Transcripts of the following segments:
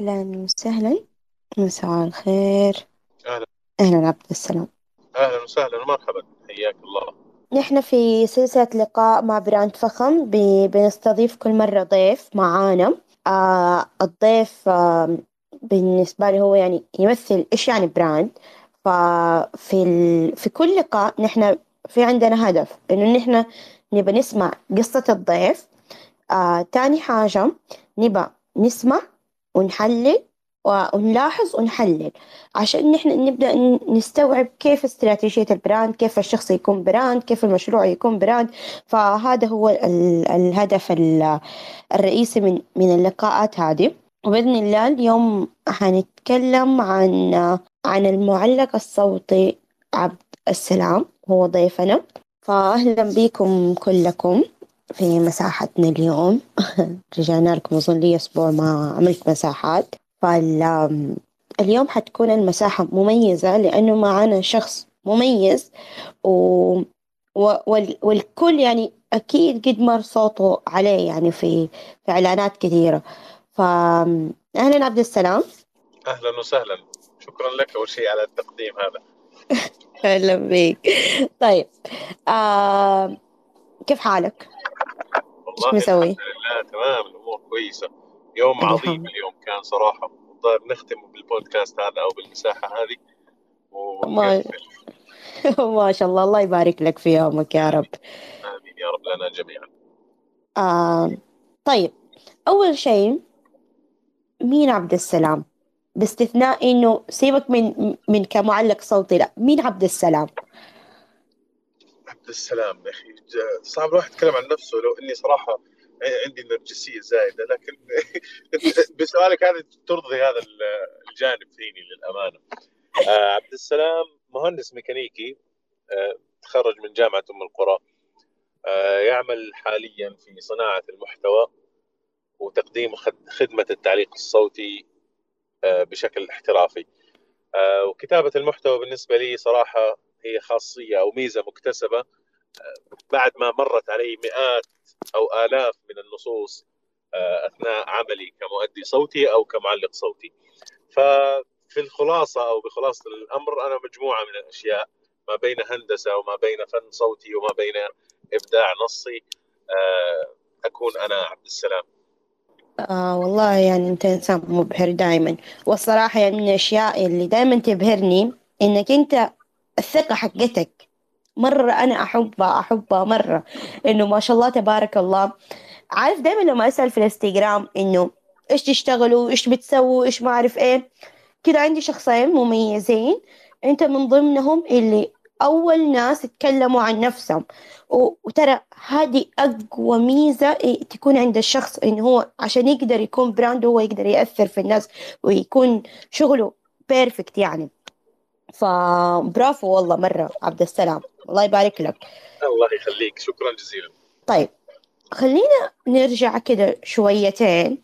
أهلا وسهلا، مساء الخير. أهلا أهلا عبد السلام. أهلا وسهلا ومرحبا، حياك الله. نحن في سلسلة لقاء مع براند فخم، بنستضيف كل مرة ضيف معانا. الضيف بالنسبة لي هو يعني يمثل إيش يعني براند. ففي في كل لقاء نحن في عندنا هدف إنه نحن نبى نسمع قصة الضيف. تاني حاجة نبى نسمع ونحلل ونلاحظ ونحلل عشان نحن نبدأ نستوعب كيف استراتيجية البراند، كيف الشخص يكون براند، كيف المشروع يكون براند. فهذا هو الهدف الرئيسي من اللقاءات هذه. وبإذن الله اليوم هنتكلم عن المعلق الصوتي عبد السلام، هو ضيفنا. فأهلا بكم كلكم في مساحتنا اليوم. رجعنا لكم، أظن لي أسبوع ما عملت مساحات. فاليوم حتكون المساحة مميزة لأنه معنا شخص مميز والكل يعني أكيد قد مر صوته عليه يعني في إعلانات كثيرة. فأهلا عبد السلام. أهلا وسهلا، شكرا لك أول شيء على التقديم هذا. أهلا بك. طيب كيف حالك؟ والله مسوي؟ الحمد لله تمام، الأمور كويسة. يوم عظيم اليوم كان صراحة، والظاهر نختم بالبودكاست هذا أو بالمساحة هذه ما شاء الله، الله يبارك لك في يومك يا رب. آمين يا رب لنا جميعا. طيب أول شيء، مين عبد السلام؟ باستثناء إنه سيبك من كمعلق صوتي، لا، مين عبد السلام؟ عبد السلام يا أخي صعب الواحد يتكلم عن نفسه، لو إني صراحة عندي نرجسية زايدة، لكن بسؤالك هذا ترضي هذا الجانب فيني للأمانة. عبد السلام مهندس ميكانيكي، تخرج من جامعة أم القرى، يعمل حاليا في صناعة المحتوى وتقديم خدمة التعليق الصوتي بشكل احترافي. وكتابة المحتوى بالنسبة لي صراحة هي خاصية أو ميزة مكتسبة بعد ما مرت علي مئات أو آلاف من النصوص أثناء عملي كمؤدي صوتي أو كمعلق صوتي. ففي الخلاصة أو بخلاصة الأمر، أنا مجموعة من الأشياء ما بين هندسة وما بين فن صوتي وما بين إبداع نصي، أكون أنا عبد السلام. والله يعني أنت إنسان مبهر دائما، والصراحة يعني من الأشياء اللي دائما تبهرني إنك أنت الثقة حقتك مرة أنا أحبها مرة، إنه ما شاء الله تبارك الله. عارف دايما لما أسأل في الانستغرام إنه إيش تشتغلوا، إيش بتسووا، إيش ما أعرف إيه كده، عندي شخصين مميزين أنت من ضمنهم اللي أول ناس يتكلموا عن نفسهم. وترى هذه أقوى ميزة تكون عند الشخص، إنه هو عشان يقدر يكون براند هو يقدر يأثر في الناس ويكون شغله بيرفكت يعني. فبرافو والله مرة عبد السلام، الله يبارك لك. الله يخليك، شكرا جزيلا. طيب خلينا نرجع كده شويتين.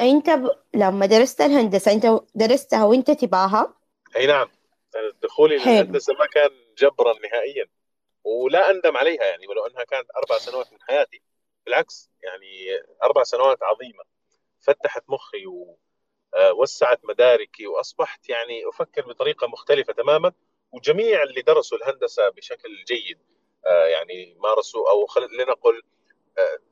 أنت لما درست الهندسة أنت درستها وأنت تباها؟ أي نعم، دخولي للهندسة ما كان جبرا نهائيا، ولا أندم عليها يعني، ولو أنها كانت 4 سنوات من حياتي بالعكس يعني 4 سنوات عظيمة، فتحت مخي ووسعت مداركي، وأصبحت يعني أفكر بطريقة مختلفة تماما. وجميع اللي درسوا الهندسة بشكل جيد يعني مارسوا أو لنقل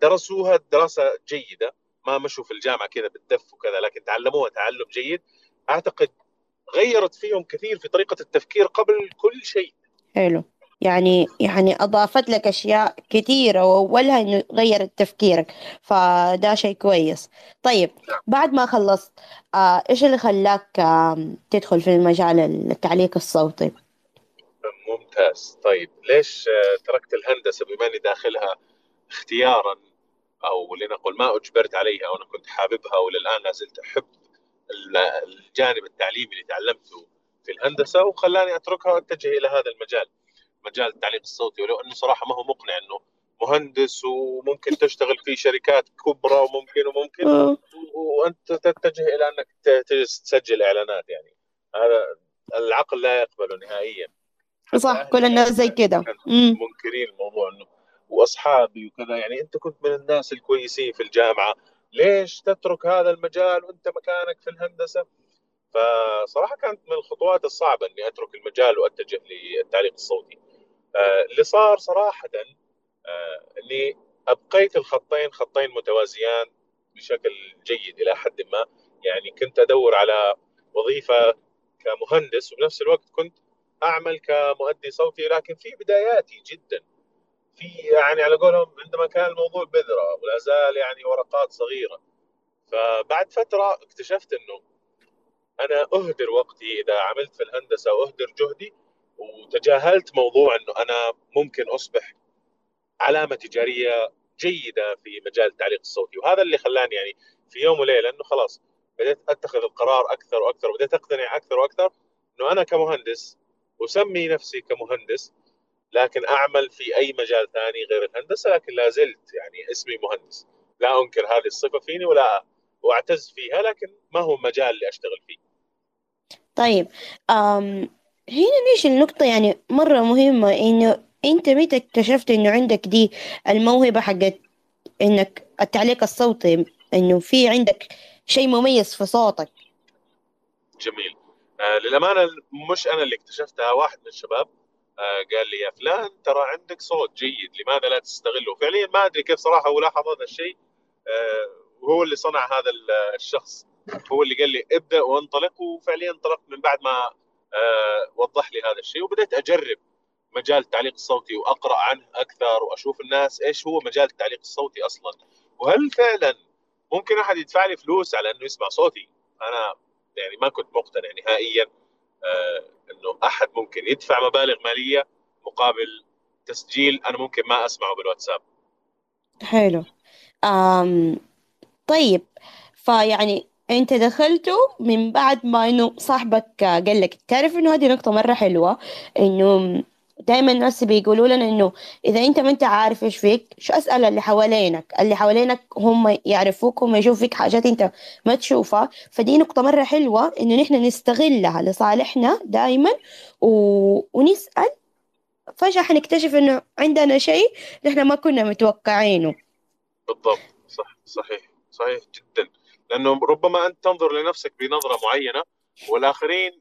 درسوها دراسة جيدة، ما مشوا في الجامعة كذا بالدف وكذا، لكن تعلموها تعلم جيد. أعتقد غيرت فيهم كثير في طريقة التفكير قبل كل شيء. حلو، يعني أضافت لك أشياء كثيرة، وأولها إنه غيرت تفكيرك، فده شيء كويس. طيب بعد ما خلصت إيش اللي خلاك تدخل في المجال التعليق الصوتي؟ ممتاز. طيب ليش تركت الهندسة بما أني داخلها اختيارا، أو لنقل ما أجبرت عليها، وأنا كنت حاببها وللآن لازلت أحب الجانب التعليمي اللي تعلمته في الهندسة، وخلاني أتركها وأتجه إلى هذا المجال، مجال التعليق الصوتي. ولو أنه صراحة ما هو مقنع أنه مهندس وممكن تشتغل في شركات كبرى وممكن وأنت تتجه إلى أنك تسجل إعلانات، يعني هذا العقل لا يقبله نهائيا. صح، كل الناس زي كده منكرين الموضوع، أنه وأصحابي وكذا، يعني أنت كنت من الناس الكويسين في الجامعة ليش تترك هذا المجال وانت مكانك في الهندسة؟ فصراحة كانت من الخطوات الصعبة اني اترك المجال واتجه للتعليق الصوتي. اللي صار صراحة اني ابقيت الخطين خطين متوازيان بشكل جيد الى حد ما. يعني كنت ادور على وظيفة كمهندس وبنفس الوقت كنت اعمل كمؤدي صوتي، لكن في بداياتي جدا في يعني على قولهم عندما كان الموضوع بذرة ولا زال يعني ورقات صغيرة. فبعد فترة اكتشفت انه انا اهدر وقتي اذا عملت في الهندسة واهدر جهدي، وتجاهلت موضوع انه انا ممكن اصبح علامة تجارية جيدة في مجال التعليق الصوتي. وهذا اللي خلاني يعني في يوم وليلة انه خلاص بدأت اتخذ القرار اكثر واكثر، وبدأت اقتنع اكثر واكثر انه انا كمهندس وسمي نفسي كمهندس، لكن اعمل في اي مجال ثاني غير الهندسة، لكن لا زلت يعني اسمي مهندس. لا انكر هذه الصفة فيني ولا واعتز فيها، لكن ما هو مجال اللي اشتغل فيه. طيب هنا نيجي النقطة يعني مرة مهمة، انه انت متى اكتشفت انه عندك دي الموهبة حقت انك التعليق الصوتي، انه في عندك شيء مميز في صوتك؟ جميل. للأمانة مش انا اللي اكتشفتها، واحد من الشباب قال لي يا فلان ترى عندك صوت جيد، لماذا لا تستغله؟ فعليا ما ادري كيف صراحة ولاحظ هذا الشيء، وهو اللي صنع هذا الشخص، هو اللي قال لي ابدأ وانطلق. وفعليا انطلقت من بعد ما وضح لي هذا الشيء، وبدأت اجرب مجال التعليق الصوتي واقرا عنه اكثر واشوف الناس ايش هو مجال التعليق الصوتي اصلا، وهل فعلا ممكن احد يدفع لي فلوس على انه يسمع صوتي. انا يعني ما كنت مقتنع نهائيا انه احد ممكن يدفع مبالغ ماليه مقابل تسجيل انا ممكن ما اسمعه بالواتساب. حلو. طيب فيعني انت دخلته من بعد ما انه صاحبك قال لك. تعرف انه هذه نقطه مره حلوه، انه دائما الناس بيقولوا لنا انه اذا انت ما انت عارف ايش فيك شو اسال اللي حوالينك، اللي حوالينك هم يعرفوك، هم يشوفوا فيك حاجات انت ما تشوفها. فدي نقطه مره حلوه انه نحن نستغلها لصالحنا دائما ونسال، فجاه حنكتشف انه عندنا شيء نحن ما كنا متوقعينه. بالضبط. صحيح جدا، لانه ربما انت تنظر لنفسك بنظره معينه والاخرين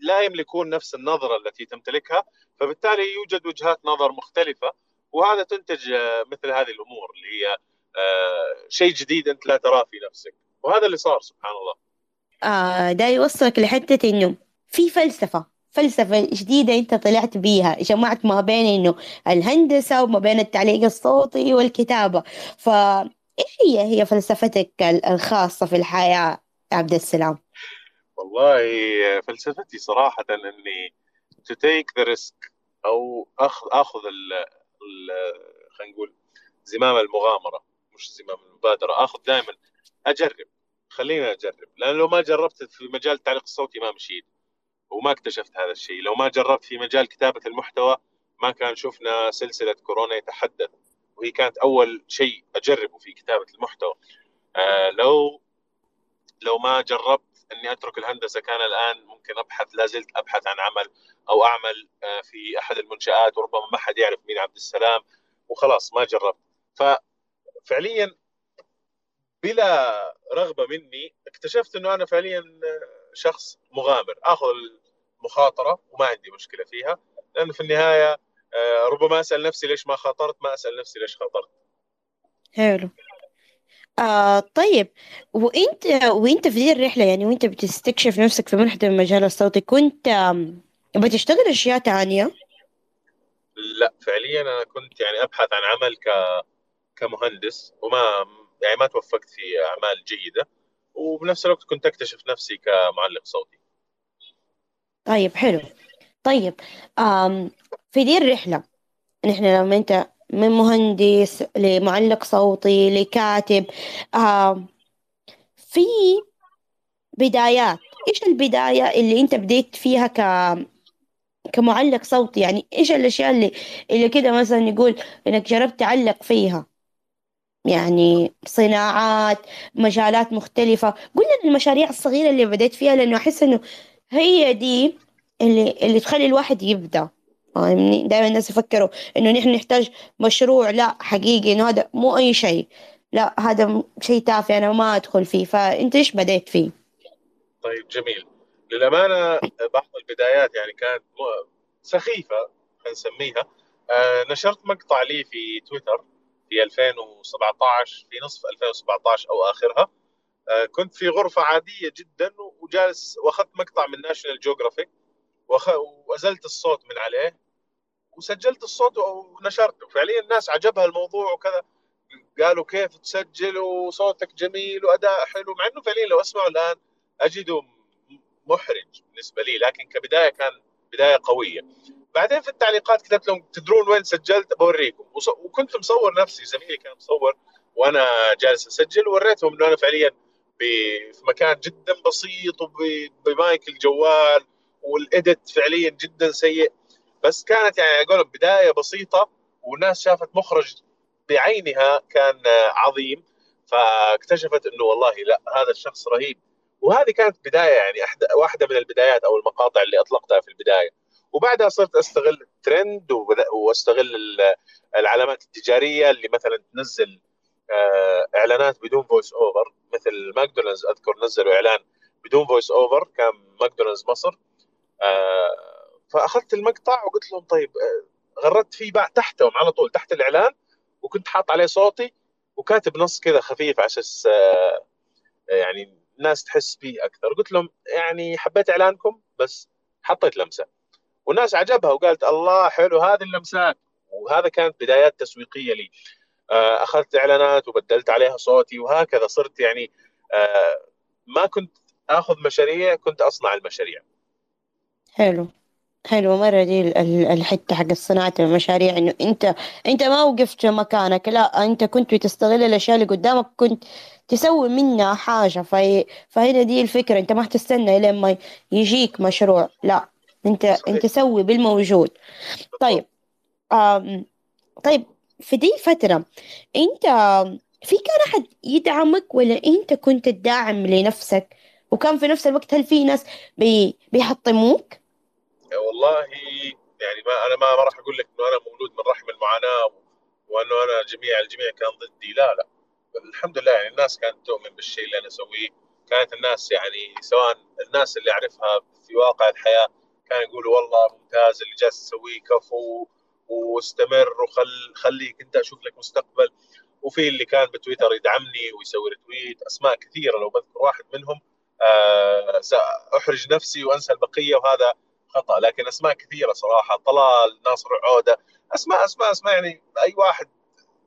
لا يملكون نفس النظرة التي تمتلكها، فبالتالي يوجد وجهات نظر مختلفة، وهذا تنتج مثل هذه الأمور اللي هي شيء جديد أنت لا تراه في نفسك، وهذا اللي صار سبحان الله. ده يوصلك لحتة إنه في فلسفة جديدة أنت طلعت بيها، جمعت ما بين إنه الهندسة وما بين التعليق الصوتي والكتابة. فإيش هي فلسفتك الخاصة في الحياة عبد السلام؟ والله فلسفتي صراحة أني to take the risk، أو أخذ خلينا نقول زمام المغامرة، مش زمام المبادرة. أخذ دائما أجرب، خلينا أجرب، لأن لو ما جربت في مجال التعليق الصوتي ما مشيت وما اكتشفت هذا الشيء، لو ما جربت في مجال كتابة المحتوى ما كان شفنا سلسلة كورونا يتحدث، وهي كانت أول شيء أجربه في كتابة المحتوى. لو ما جربت أني أترك الهندسة كان الآن ممكن أبحث، لازلت أبحث عن عمل أو أعمل في أحد المنشآت، وربما ما حد يعرف مين عبد السلام، وخلاص ما جربت. ففعليا بلا رغبة مني اكتشفت أنه أنا فعليا شخص مغامر، أخذ المخاطرة وما عندي مشكلة فيها، لأنه في النهاية ربما أسأل نفسي ليش ما خاطرت، ما أسأل نفسي ليش خاطرت. حلو. طيب وانت في ذي الرحله، يعني وانت بتستكشف نفسك في محتوى المجال الصوتي، كنت بتشتغل اشياء تانية؟ لا فعليا انا كنت يعني ابحث عن عمل كمهندس، وما يعني ما توفقت في اعمال جيده، وبنفس الوقت كنت اكتشف نفسي كمعلق صوتي. طيب حلو. طيب في ذي الرحله نحن لما انت من مهندس لمعلق صوتي لكاتب، في بدايات، إيش البداية اللي أنت بديت فيها كمعلق صوتي؟ يعني إيش الأشياء اللي كده مثلا نقول إنك جربت تعلق فيها، يعني صناعات، مجالات مختلفة؟ قول لنا المشاريع الصغيرة اللي بديت فيها، لأنه أحس إنه هي دي اللي تخلي الواحد يبدأ. دائما الناس يفكروا انه نحن نحتاج مشروع، لا حقيقي انه هذا مو اي شيء. لا هذا شيء تافه أنا ما أدخل فيه، فأنت إيش بديت فيه؟ طيب جميل. للأمانة بعض البدايات يعني كانت سخيفة هنسميها. نشرت مقطع لي في تويتر في 2017، في نصف 2017 أو آخرها. كنت في غرفة عادية جدا وجالس، وأخذت مقطع من ناشونال جيوغرافيك وأزلت الصوت من عليه وسجلت الصوت ونشرته. فعليا الناس عجبها الموضوع وكذا، قالوا كيف تسجل وصوتك جميل وأداء حلو، مع أنه فعليا لو أسمعه الآن أجده محرج بالنسبة لي، لكن كبداية كان بداية قوية. بعدين في التعليقات كتبت لهم تدرون وين سجلت؟ بوريكم. وكنت مصور نفسي، زميلي كان مصور وأنا جالس أسجل، ووريتهم أنه أنا فعليا في مكان جدا بسيط وبمايك الجوال، والإيديت فعليا جدا سيء. بس كانت يعني أقول بداية بسيطة، والناس شافت مخرج بعينها كان عظيم، فاكتشفت أنه والله لا هذا الشخص رهيب. وهذه كانت بداية يعني واحدة من البدايات أو المقاطع اللي أطلقتها في البداية. وبعدها صرت أستغل الترند وأستغل العلامات التجارية اللي مثلا تنزل إعلانات بدون فويس أوفر، مثل ماكدونالدز. أذكر نزلوا إعلان بدون فويس أوفر، كان ماكدونالدز مصر. فأخذت المقطع وقلت لهم طيب، غردت فيه بقى تحتهم على طول تحت الإعلان، وكنت حاط عليه صوتي وكاتب نص كذا خفيف عشان يعني الناس تحس بيه أكثر. قلت لهم يعني حبيت إعلانكم، بس حطيت لمسة والناس عجبها وقالت الله حلو هذه اللمسات. وهذا كانت بدايات تسويقية لي. أخذت إعلانات وبدلت عليها صوتي، وهكذا صرت يعني ما كنت أخذ مشاريع، كنت أصنع المشاريع. حلو حلو مرة دي الحتة حق صناعة المشاريع، إنه أنت ما وقفت مكانك، لا أنت كنت تستغل الأشياء اللي قدامك، كنت تسوي منها حاجة. فهنا دي الفكرة، أنت ما تستنى لما يجيك مشروع، لا أنت سوي بالموجود. طيب طيب في دي الفترة أنت في كان أحد يدعمك، ولا أنت كنت تدعم لنفسك؟ وكان في نفس الوقت هل في ناس بيحطموك؟ والله يعني ما راح أقول لك إنه أنا مولود من رحم المعاناة وإنه أنا الجميع كان ضدي، لا الحمد لله. يعني الناس كانت تؤمن بالشيء اللي أنا أسويه، كانت الناس يعني سواء الناس اللي أعرفها في واقع الحياة كانوا يقولوا والله ممتاز اللي جالس تسويه، كفو واستمر وخليك أنت، أشوف لك مستقبل. وفي اللي كان بتويتر يدعمني ويسوي رتويت، أسماء كثيرة لو بذكر واحد منهم سأحرج نفسي وأنسى البقية، وهذا خطأ. لكن أسماء كثيرة صراحة، طلال، ناصر عودة، أسماء يعني أي واحد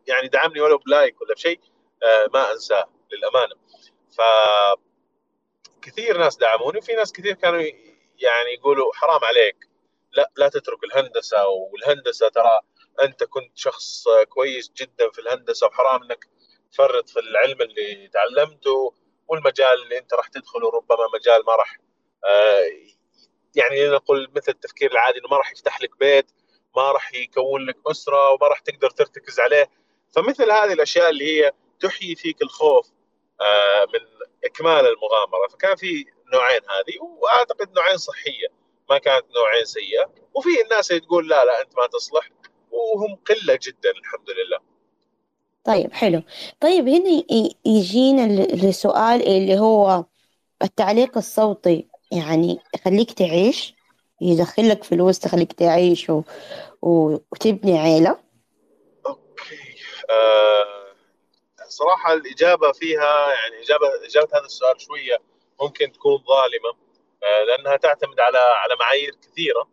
يعني دعمني ولو بلايك ولا بشيء ما أنساه للأمانة. فكثير ناس دعموني، وفي ناس كثير كانوا يعني يقولوا حرام عليك، لا تترك الهندسة، والهندسة ترى أنت كنت شخص كويس جدا في الهندسة، وحرام أنك تفرط في العلم اللي تعلمته، والمجال اللي أنت راح تدخله ربما مجال ما راح يعني نقول مثل التفكير العادي انه ما راح يفتح لك بيت، ما راح يكون لك أسرة، وما راح تقدر ترتكز عليه. فمثل هذه الأشياء اللي هي تحيي فيك الخوف من إكمال المغامرة. فكان في نوعين هذه، وأعتقد نوعين صحية، ما كانت نوعين سيئة. وفي الناس اللي تقول لا أنت ما تصلح، وهم قلة جدا الحمد لله. طيب حلو. طيب هنا يجينا السؤال اللي هو التعليق الصوتي، يعني خليك تعيش، يدخلك فلوس تخليك تعيش وتبني عائلة. أوكي. صراحة الإجابة فيها يعني إجابة هذا السؤال شوية ممكن تكون ظالمة، لأنها تعتمد على معايير كثيرة،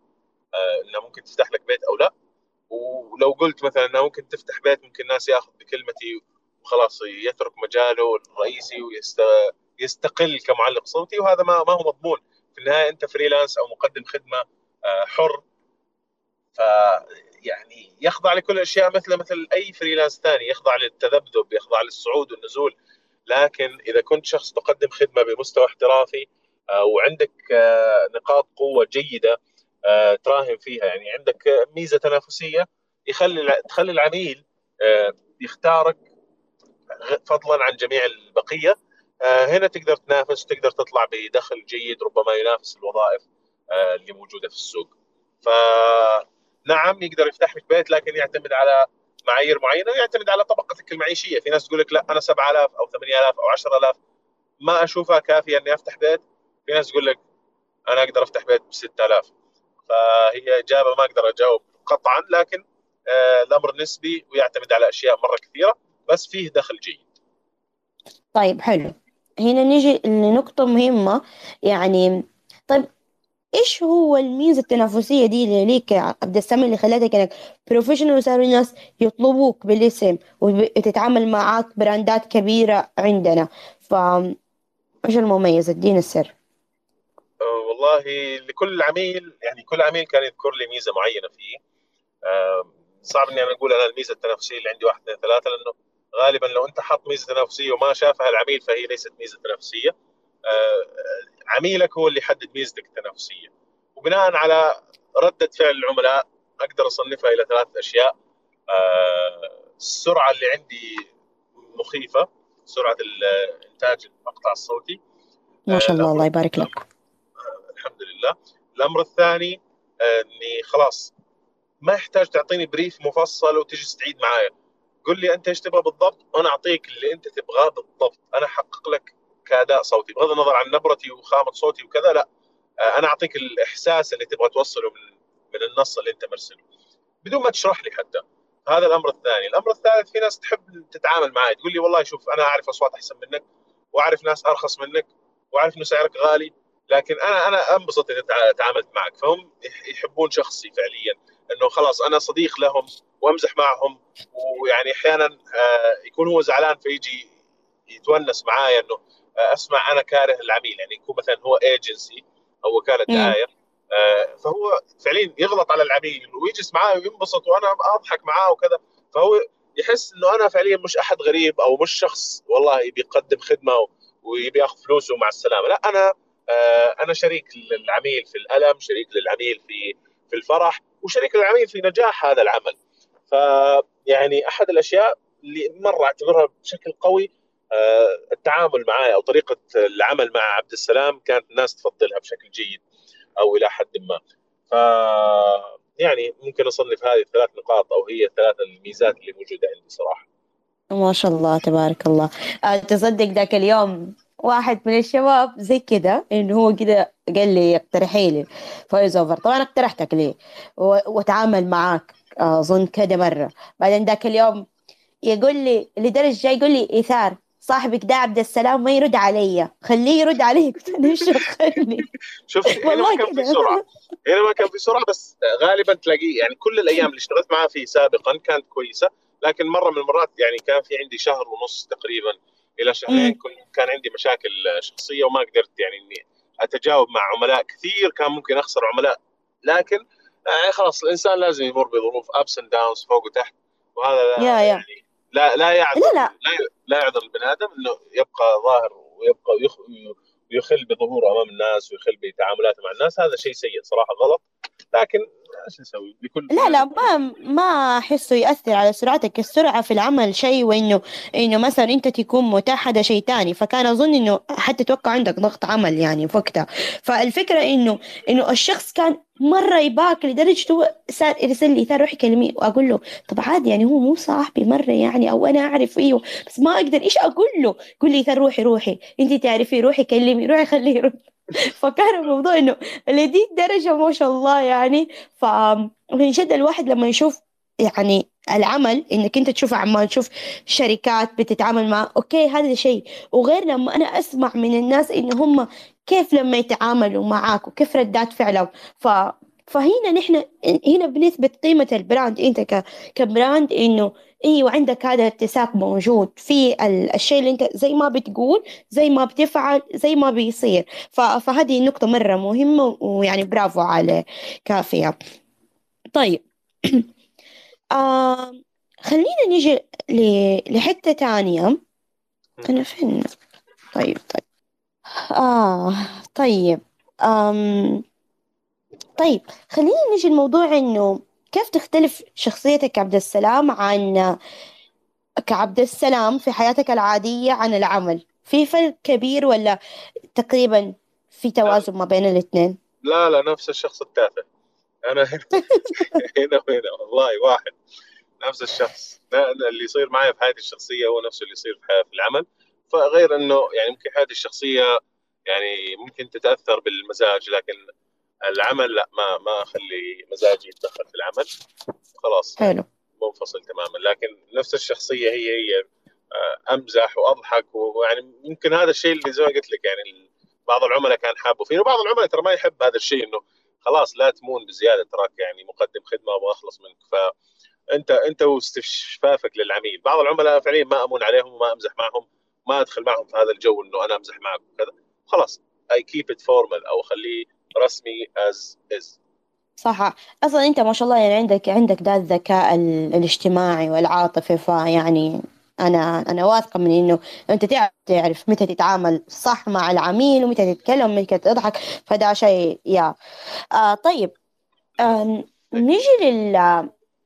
إنها ممكن تفتح لك بيت أو لا. ولو قلت مثلا إنها ممكن تفتح بيت، ممكن الناس يأخذ بكلمتي وخلاص يترك مجاله الرئيسي يستقل كمعلق صوتي، وهذا ما هو مضمون. في النهاية أنت فريلانس أو مقدم خدمة حر، فيعني يخضع لكل الأشياء مثل أي فريلانس ثاني، يخضع للتذبذب، يخضع للصعود والنزول. لكن إذا كنت شخص تقدم خدمة بمستوى احترافي وعندك نقاط قوة جيدة تراهن فيها، يعني عندك ميزة تنافسية تخلي العميل يختارك فضلا عن جميع البقية. هنا تقدر تنافس، تقدر تطلع بدخل جيد ربما ينافس الوظائف اللي موجودة في السوق. فنعم يقدر يفتح لك بيت، لكن يعتمد على معايير معينه ويعتمد على طبقتك المعيشيه. في ناس تقول لك لا انا 7000 او 8000 او 10000 ما اشوفها كافيه اني افتح بيت، في ناس تقول لك انا اقدر افتح بيت ب 6000. فهي اجابه ما اقدر اجاوب قطعا، لكن الامر نسبي ويعتمد على اشياء مره كثيره، بس فيه دخل جيد. طيب حلو، هنا نجي لنقطه مهمه يعني. طيب ايش هو الميزه التنافسيه دي اللي ليك يا عبد السلام اللي خلتك انك بروفيشنال وصاروا الناس يطلبوك بالاسم وتتعامل معاك براندات كبيره عندنا؟ ف ايش المميز؟ ادينا السر. والله لكل عميل يعني كل عميل كان يذكر لي ميزه معينه فيه. صعب اني انا اقول انا الميزه التنافسيه اللي عندي 1 2 3، لانه غالبا لو انت حط ميزه تنافسيه وما شافها العميل فهي ليست ميزه تنافسيه. عميلك هو اللي يحدد ميزتك التنافسيه، وبناء على رده فعل العملاء اقدر اصنفها الى 3 اشياء. السرعه اللي عندي مخيفه، سرعه الانتاج المقطع الصوتي ما شاء الله، الله يبارك لك. الحمد لله. الامر الثاني اني خلاص ما يحتاج تعطيني بريف مفصل وتجي تستعيد معايا، قل لي انت ايش تبغى بالضبط وانا اعطيك اللي انت تبغاه بالضبط، انا احقق لك كأداء صوتي بغض النظر عن نبرتي وخامة صوتي وكذا، لا أنا أعطيك الإحساس اللي تبغى توصله من النص اللي أنت مرسله بدون ما تشرح لي حتى. هذا الأمر الثاني. الأمر الثالث، في ناس تحب تتعامل معي تقول لي والله شوف أنا أعرف أصوات أحسن منك وأعرف ناس أرخص منك وأعرف إنه سعرك غالي، لكن أنا أنبسط إذا تعاملت معك. فهم يحبون شخصي فعليا، إنه خلاص أنا صديق لهم وأمزح معهم، ويعني أحيانا يكون هو زعلان فيجي يتونس معايا إنه اسمع انا كاره العميل، يعني يكون مثلا هو ايجنسي او وكاله دعايه فهو فعليا يغلط على العميل ويجلس معاه وينبسط وانا اضحك معاه وكذا، فهو يحس انه انا فعليا مش احد غريب او مش شخص والله يبي يقدم خدمه ويبي ياخذ فلوسه مع السلامه، لا انا شريك للعميل في الالم، شريك للعميل في الفرح، وشريك للعميل في نجاح هذا العمل. فيعني احد الاشياء اللي مره اعتبرها بشكل قوي التعامل معايا أو طريقة العمل مع عبد السلام، كانت الناس تفضلها بشكل جيد أو إلى حد ما. يعني ممكن أصنف هذه 3 نقاط أو هي 3 الميزات اللي موجودة عندي صراحة. ما شاء الله تبارك الله. تصدق ذاك اليوم واحد من الشباب زي كده إنه هو كده قال لي اقترحي لي فويس أوفر، طبعا اقترحتك ليه وأتعامل معاك أظن كده مرة. بعدين ذاك اليوم يقول لي لدرجة يقول لي إيثار صاحبك ده عبد السلام ما يرد علي، خليه يرد عليك. شوف هنا ما كان في سرعة، بس غالبا تلاقيه يعني كل الأيام اللي اشتغلت معاه فيه سابقا كانت كويسة، لكن مرة من المرات يعني كان في عندي 1.5 شهر تقريبا إلى 2 شهرين كان عندي مشاكل شخصية وما قدرت يعني إني أتجاوب مع عملاء كثير، كان ممكن أخسر عملاء، لكن خلاص الإنسان لازم يمر بظروف ups and downs فوق وتحت، وهذا يعني لا يعذر لا يعذر البني ادم انه يبقى ظاهر ويبقى يخل بظهوره امام الناس ويخل بتعاملاته مع الناس، هذا شيء سيء صراحه غلط، لكن ايش نسوي لكل لا ما احسه ياثر على سرعتك. السرعه في العمل شيء، وانه مثلا انت تكون متاح هذا شيء ثاني، فكان اظن انه حتى توقع عندك ضغط عمل يعني وقتها. فالفكره انه الشخص كان مره يباك لدرجه هو صار يرسل لي روح كلمي واقول له طب عادي يعني هو مو صاحبي مره يعني او انا اعرف ايوه بس ما اقدر ايش اقول له، قول لي روحي انت تعرفي روحي كلمي روحي خليه يرد. فكان الموضوع انه لدي درجه ما شاء الله يعني. فبنشد الواحد لما يشوف يعني العمل انك انت تشوف عمال تشوف شركات بتتعامل مع اوكي هذا شيء، وغير لما انا اسمع من الناس ان هم كيف لما يتعاملوا معاك وكيف ردات فعلهم. فهنا نحن هنا بنثبت قيمة البراند، انت كبراند انه ايوه عندك هذا الاتساق موجود في الشيء اللي انت زي ما بتقول زي ما بتفعل زي ما بيصير. فهذه النقطة مرة مهمة ويعني برافو على كافية. طيب خلينا نيجي لحتة تانية. أنا فين؟ طيب طيب خلينا نيجي الموضوع إنه كيف تختلف شخصيتك عبد السلام عن كعبد السلام في حياتك العادية عن العمل؟ في فرق كبير ولا تقريبا في توازن ما بين الاثنين؟ لا نفس الشخص التافه. أنا هنا وهنا والله واحد. نفس الشخص، اللي يصير معي في حياتي الشخصيه هو نفسه اللي يصير في العمل، فغير انه يعني ممكن حياتي الشخصيه يعني ممكن تتاثر بالمزاج، لكن العمل لا، ما اخلي مزاجي يتدخل في العمل، خلاص حلو منفصل تماما. لكن نفس الشخصيه هي امزح واضحك، ويعني ممكن هذا الشيء اللي زي ما قلت لك يعني بعض العملاء كان حابه فيه، وبعض العملاء ترى ما يحب هذا الشيء، انه خلاص لا تمون بزياده، تراك يعني مقدم خدمه ابغى اخلص منك، فانت واستشفافك للعميل. بعض العملاء فعليا ما امون عليهم وما امزح معهم، ما ادخل معهم في هذا الجو انه انا امزح معك وكذا، خلاص اي كيب ات فورمال او اخليه رسمي از از. صح، اصلا انت ما شاء الله يعني عندك ذا الذكاء الاجتماعي والعاطفي، فيعني انا واثقه من انه انت تعرف متى تتعامل صح مع العميل ومتى تتكلم ومتى تضحك، فده شيء يا طيب. نيجي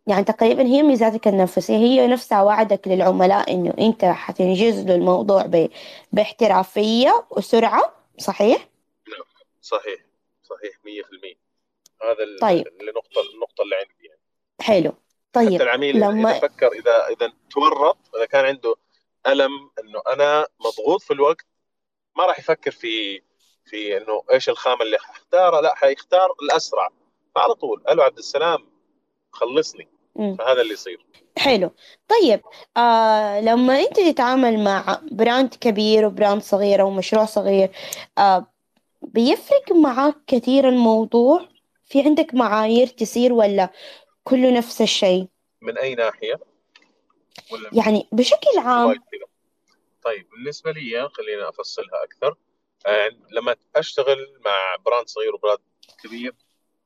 يعني تقريبا هي ميزاتك النفسيه هي نفسها، وعدك للعملاء انه انت حتنجز له الموضوع باحترافيه وسرعه، صحيح؟ صحيح صحيح 100%. هذا طيب. النقطه اللي عندي يعني. حلو طيب. حتى العميل لما يفكر اذا تورط، اذا كان عنده الم انه انا مضغوط في الوقت، ما راح يفكر في انه ايش الخامه اللي حختارها، لا حيختار الاسرع على طول، قالوا عبد السلام خلصني، فهذا اللي يصير. حلو طيب. لما انت تتعامل مع براند كبير وبراند صغير ومشروع صغير، بيفرق معاك كثير الموضوع؟ في عندك معايير تسير ولا كله نفس الشيء؟ من أي ناحية؟ ولا يعني بشكل عام؟ طيب بالنسبة لي خلينا أفصلها أكثر. لما أشتغل مع براند صغير وبراند كبير،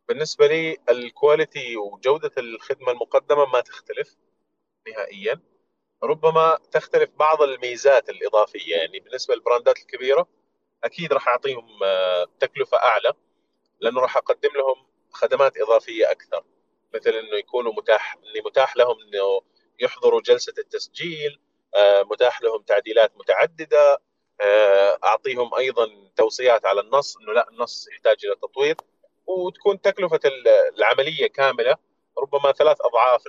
بالنسبة لي الكواليتي وجودة الخدمة المقدمة ما تختلف نهائيا، ربما تختلف بعض الميزات الإضافية. يعني بالنسبة للبراندات الكبيرة أكيد راح أعطيهم تكلفة أعلى، لأنه راح أقدم لهم خدمات إضافية أكثر، مثل انه يكونوا متاح لهم انه يحضروا جلسه التسجيل، متاح لهم تعديلات متعدده، اعطيهم ايضا توصيات على النص انه لا النص يحتاج الى تطوير، وتكون تكلفه العمليه كامله ربما 3 أضعاف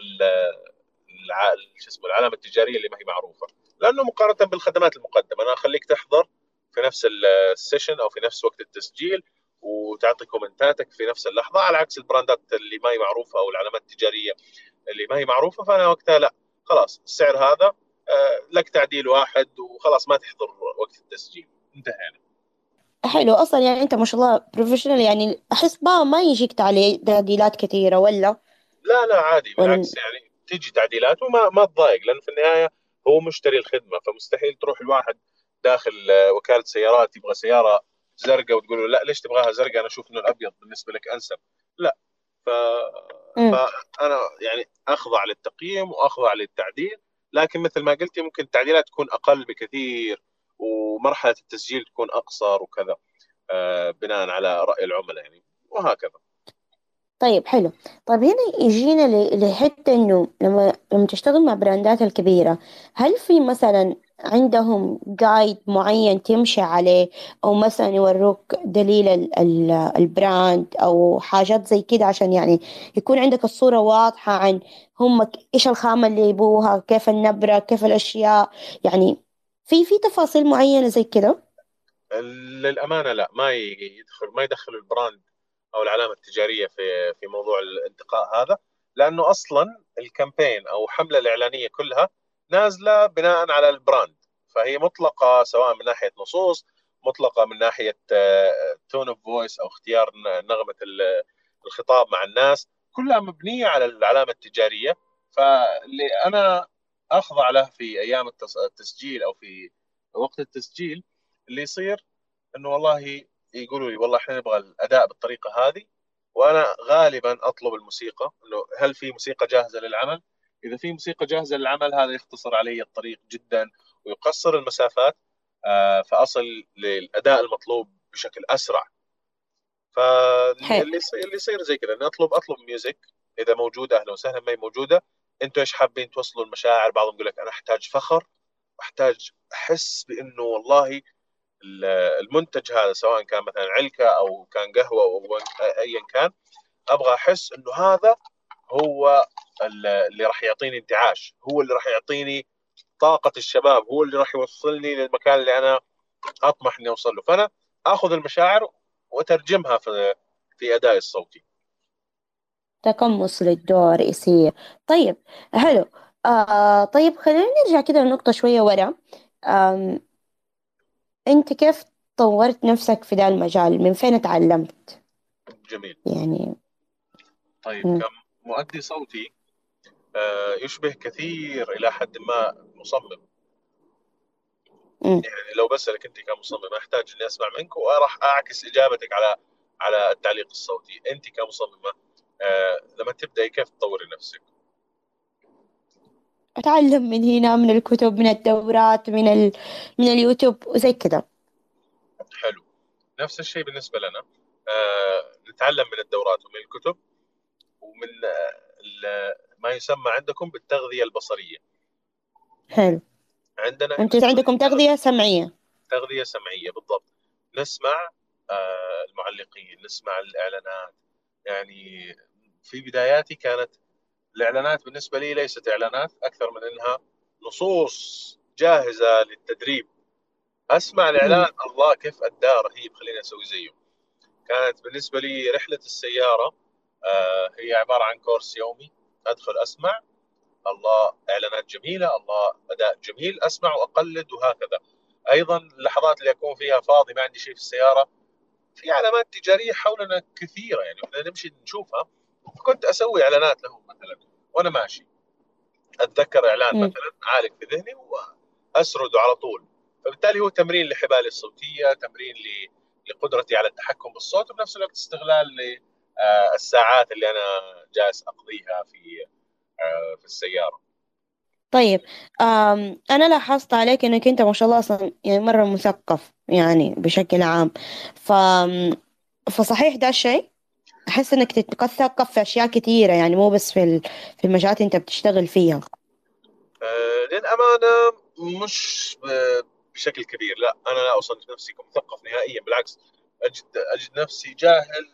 العلامه التجاريه اللي ما هي معروفه، لانه مقارنه بالخدمات المقدمه انا اخليك تحضر في نفس السيشن او في نفس وقت التسجيل وتعطي كومنتاتك في نفس اللحظة، على عكس البراندات اللي ما هي معروفة أو العلامات التجارية اللي ما هي معروفة، فأنا وقتها لا خلاص السعر هذا لك تعديل واحد وخلاص ما تحضر وقت التسجيل، انتهينا. حلو. أصلا يعني أنت ما شاء الله بروفيشنال، يعني أحس ما يجيك تعديلات كثيرة ولا؟ لا عادي بالعكس، يعني تيجي تعديلات وما تضايق، لأنه في النهاية هو مشتري الخدمة، فمستحيل تروح الواحد داخل وكالة سيارات يبغى سيارة زرقاء وتقول له لا ليش تبغاها زرقاء، انا اشوف انه الابيض بالنسبه لك انسب، لا فانا يعني اخضع للتقييم واخضع للتعديل، لكن مثل ما قلتي ممكن التعديلات تكون اقل بكثير ومرحله التسجيل تكون اقصر وكذا، بناء على راي العملاء يعني وهكذا. طيب حلو. طيب هنا يجينا لحتى انه لما تشتغل مع براندات الكبيره، هل في مثلا عندهم جايد معين تمشي عليه، او مثلا يوروك دليل البراند او حاجات زي كده، عشان يعني يكون عندك الصورة واضحة عن هم ايش الخامة اللي يبوها، كيف النبرة، كيف الاشياء، يعني في تفاصيل معينة زي كده؟ للأمانة لا، ما يدخل البراند او العلامة التجارية في موضوع الانتقاء هذا، لانه اصلا الكامبين او الحملة الإعلانية كلها نازلة بناء على البراند، فهي مطلقة سواء من ناحية نصوص، مطلقة من ناحية تون اوف فويس أو اختيار نغمة الخطاب مع الناس، كلها مبنية على العلامة التجارية، فاللي أنا أخضع له في أيام التسجيل أو في وقت التسجيل اللي يصير أنه والله يقولوا لي والله إحنا نبغى الأداء بالطريقة هذه، وأنا غالبا أطلب الموسيقى، أنه هل في موسيقى جاهزة للعمل؟ إذا في موسيقى جاهزة للعمل هذا يختصر علي الطريق جدا ويقصر المسافات، فأصل للأداء المطلوب بشكل أسرع. فاللي يصير زي كذا، أنا أطلب ميوزك، إذا موجودة أهلا وسهلا، ما هي موجودة أنتوا إيش حابين توصلوا المشاعر. بعضهم يقول لك أنا أحتاج فخر، أحتاج أحس بأنه والله المنتج هذا سواء كان مثلا علكة أو كان قهوة أو أيا كان، أبغى أحس أنه هذا هو اللي راح يعطيني انتعاش، هو اللي راح يعطيني طاقة الشباب، هو اللي راح يوصلني للمكان اللي أنا أطمح إني أوصل له. فأنا أخذ المشاعر وأترجمها في أدائي الصوتي. تقمص للدور يصير. طيب حلو. طيب خلينا نرجع كده لنقطة شوية ورا. أنت كيف طورت نفسك في ده المجال؟ من فين تعلمت؟ جميل. يعني طيب كمؤدي صوتي يشبه كثير إلى حد ما مصمم. يعني لو بسألك أنت كمصمم أحتاج إني أسمع منك وراح أعكس إجابتك على التعليق الصوتي. أنت كمصممة لما تبدأي كيف تطوري نفسك؟ أتعلم من هنا، من الكتب، من الدورات، من اليوتيوب وزي كده. حلو. نفس الشيء بالنسبة لنا، نتعلم من الدورات ومن الكتب ومن ما يسمى عندكم بالتغذية البصرية. حلو. عندنا أنتوا عندكم تغذية سمعية. تغذية سمعية بالضبط. نسمع المعلقين، نسمع الإعلانات. يعني في بداياتي كانت الإعلانات بالنسبة لي ليست إعلانات أكثر من أنها نصوص جاهزة للتدريب. أسمع الإعلان، الله كيف أداه رهيب، خليني أسوي زيه. كانت بالنسبة لي رحلة السيارة هي عبارة عن كورس يومي، أدخل أسمع، الله إعلانات جميلة، الله أداء جميل، أسمع وأقلد وهكذا. أيضا اللحظات اللي أكون فيها فاضي ما عندي شيء في السيارة، في علامات تجارية حولنا كثيرة يعني إحنا نمشي نشوفها، كنت أسوي إعلانات لهم مثلا وأنا ماشي. أتذكر إعلان مثلا عالق في ذهني وأسرده على طول. فبالتالي هو تمرين لحبالي الصوتية، تمرين لقدرتي على التحكم بالصوت، وبنفس الوقت استغلال للساعات اللي أنا جالس أقضيها في السيارة. طيب أنا لاحظت عليك أنك أنت ما شاء الله أصلا يعني مرة مثقف يعني بشكل عام، فصحيح ده الشيء؟ أحس أنك تتثقف في أشياء كثيرة يعني مو بس في المجالات أنت بتشتغل فيها. للأمانة مش بشكل كبير، لا أنا لا أصنف نفسي كمثقف نهائيا، بالعكس أجد نفسي جاهل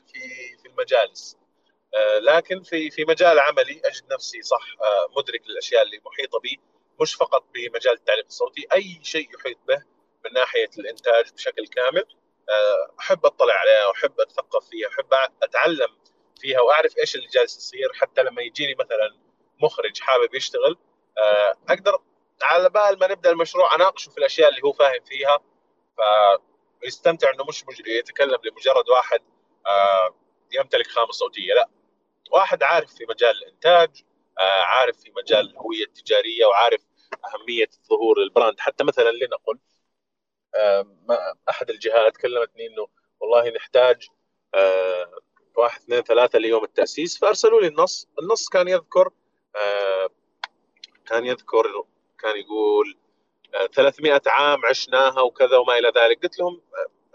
في المجالس، لكن في مجال عملي أجد نفسي صح مدرك للأشياء اللي محيطة بي، مش فقط بمجال التعليق الصوتي، أي شيء يحيط به من ناحية الإنتاج بشكل كامل أحب أطلع عليها وأحب أتثقف فيها، أحب أتعلم فيها وأعرف إيش اللي جالس يصير. حتى لما يجيني مثلا مخرج حابب يشتغل أقدر على بال ما نبدأ المشروع أناقشه في الأشياء اللي هو فاهم فيها، فيستمتع أنه مش يتكلم لمجرد واحد يمتلك خامة صوتية، لا واحد عارف في مجال الإنتاج، عارف في مجال الهوية التجارية، وعارف أهمية الظهور للبراند. حتى مثلا لنقل أحد الجهات كلمتني أنه والله نحتاج 1، 2، 3 ليوم التأسيس، فأرسلوا لي النص كان يذكر كان يقول 300 عام عشناها وكذا وما إلى ذلك. قلت لهم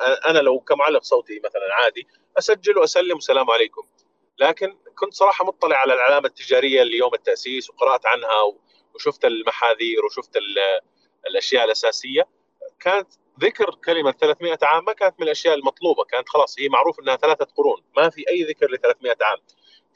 أنا لو كمعلق صوتي مثلا عادي أسجل وأسلم وسلام عليكم، لكن كنت صراحة مطلع على العلامة التجارية ليوم التأسيس وقرأت عنها وشفت المحاذير وشفت الأشياء الأساسية. كانت ذكر كلمة 300 عام ما كانت من الأشياء المطلوبة، كانت خلاص هي معروف أنها 3 قرون، ما في أي ذكر ل 300 عام،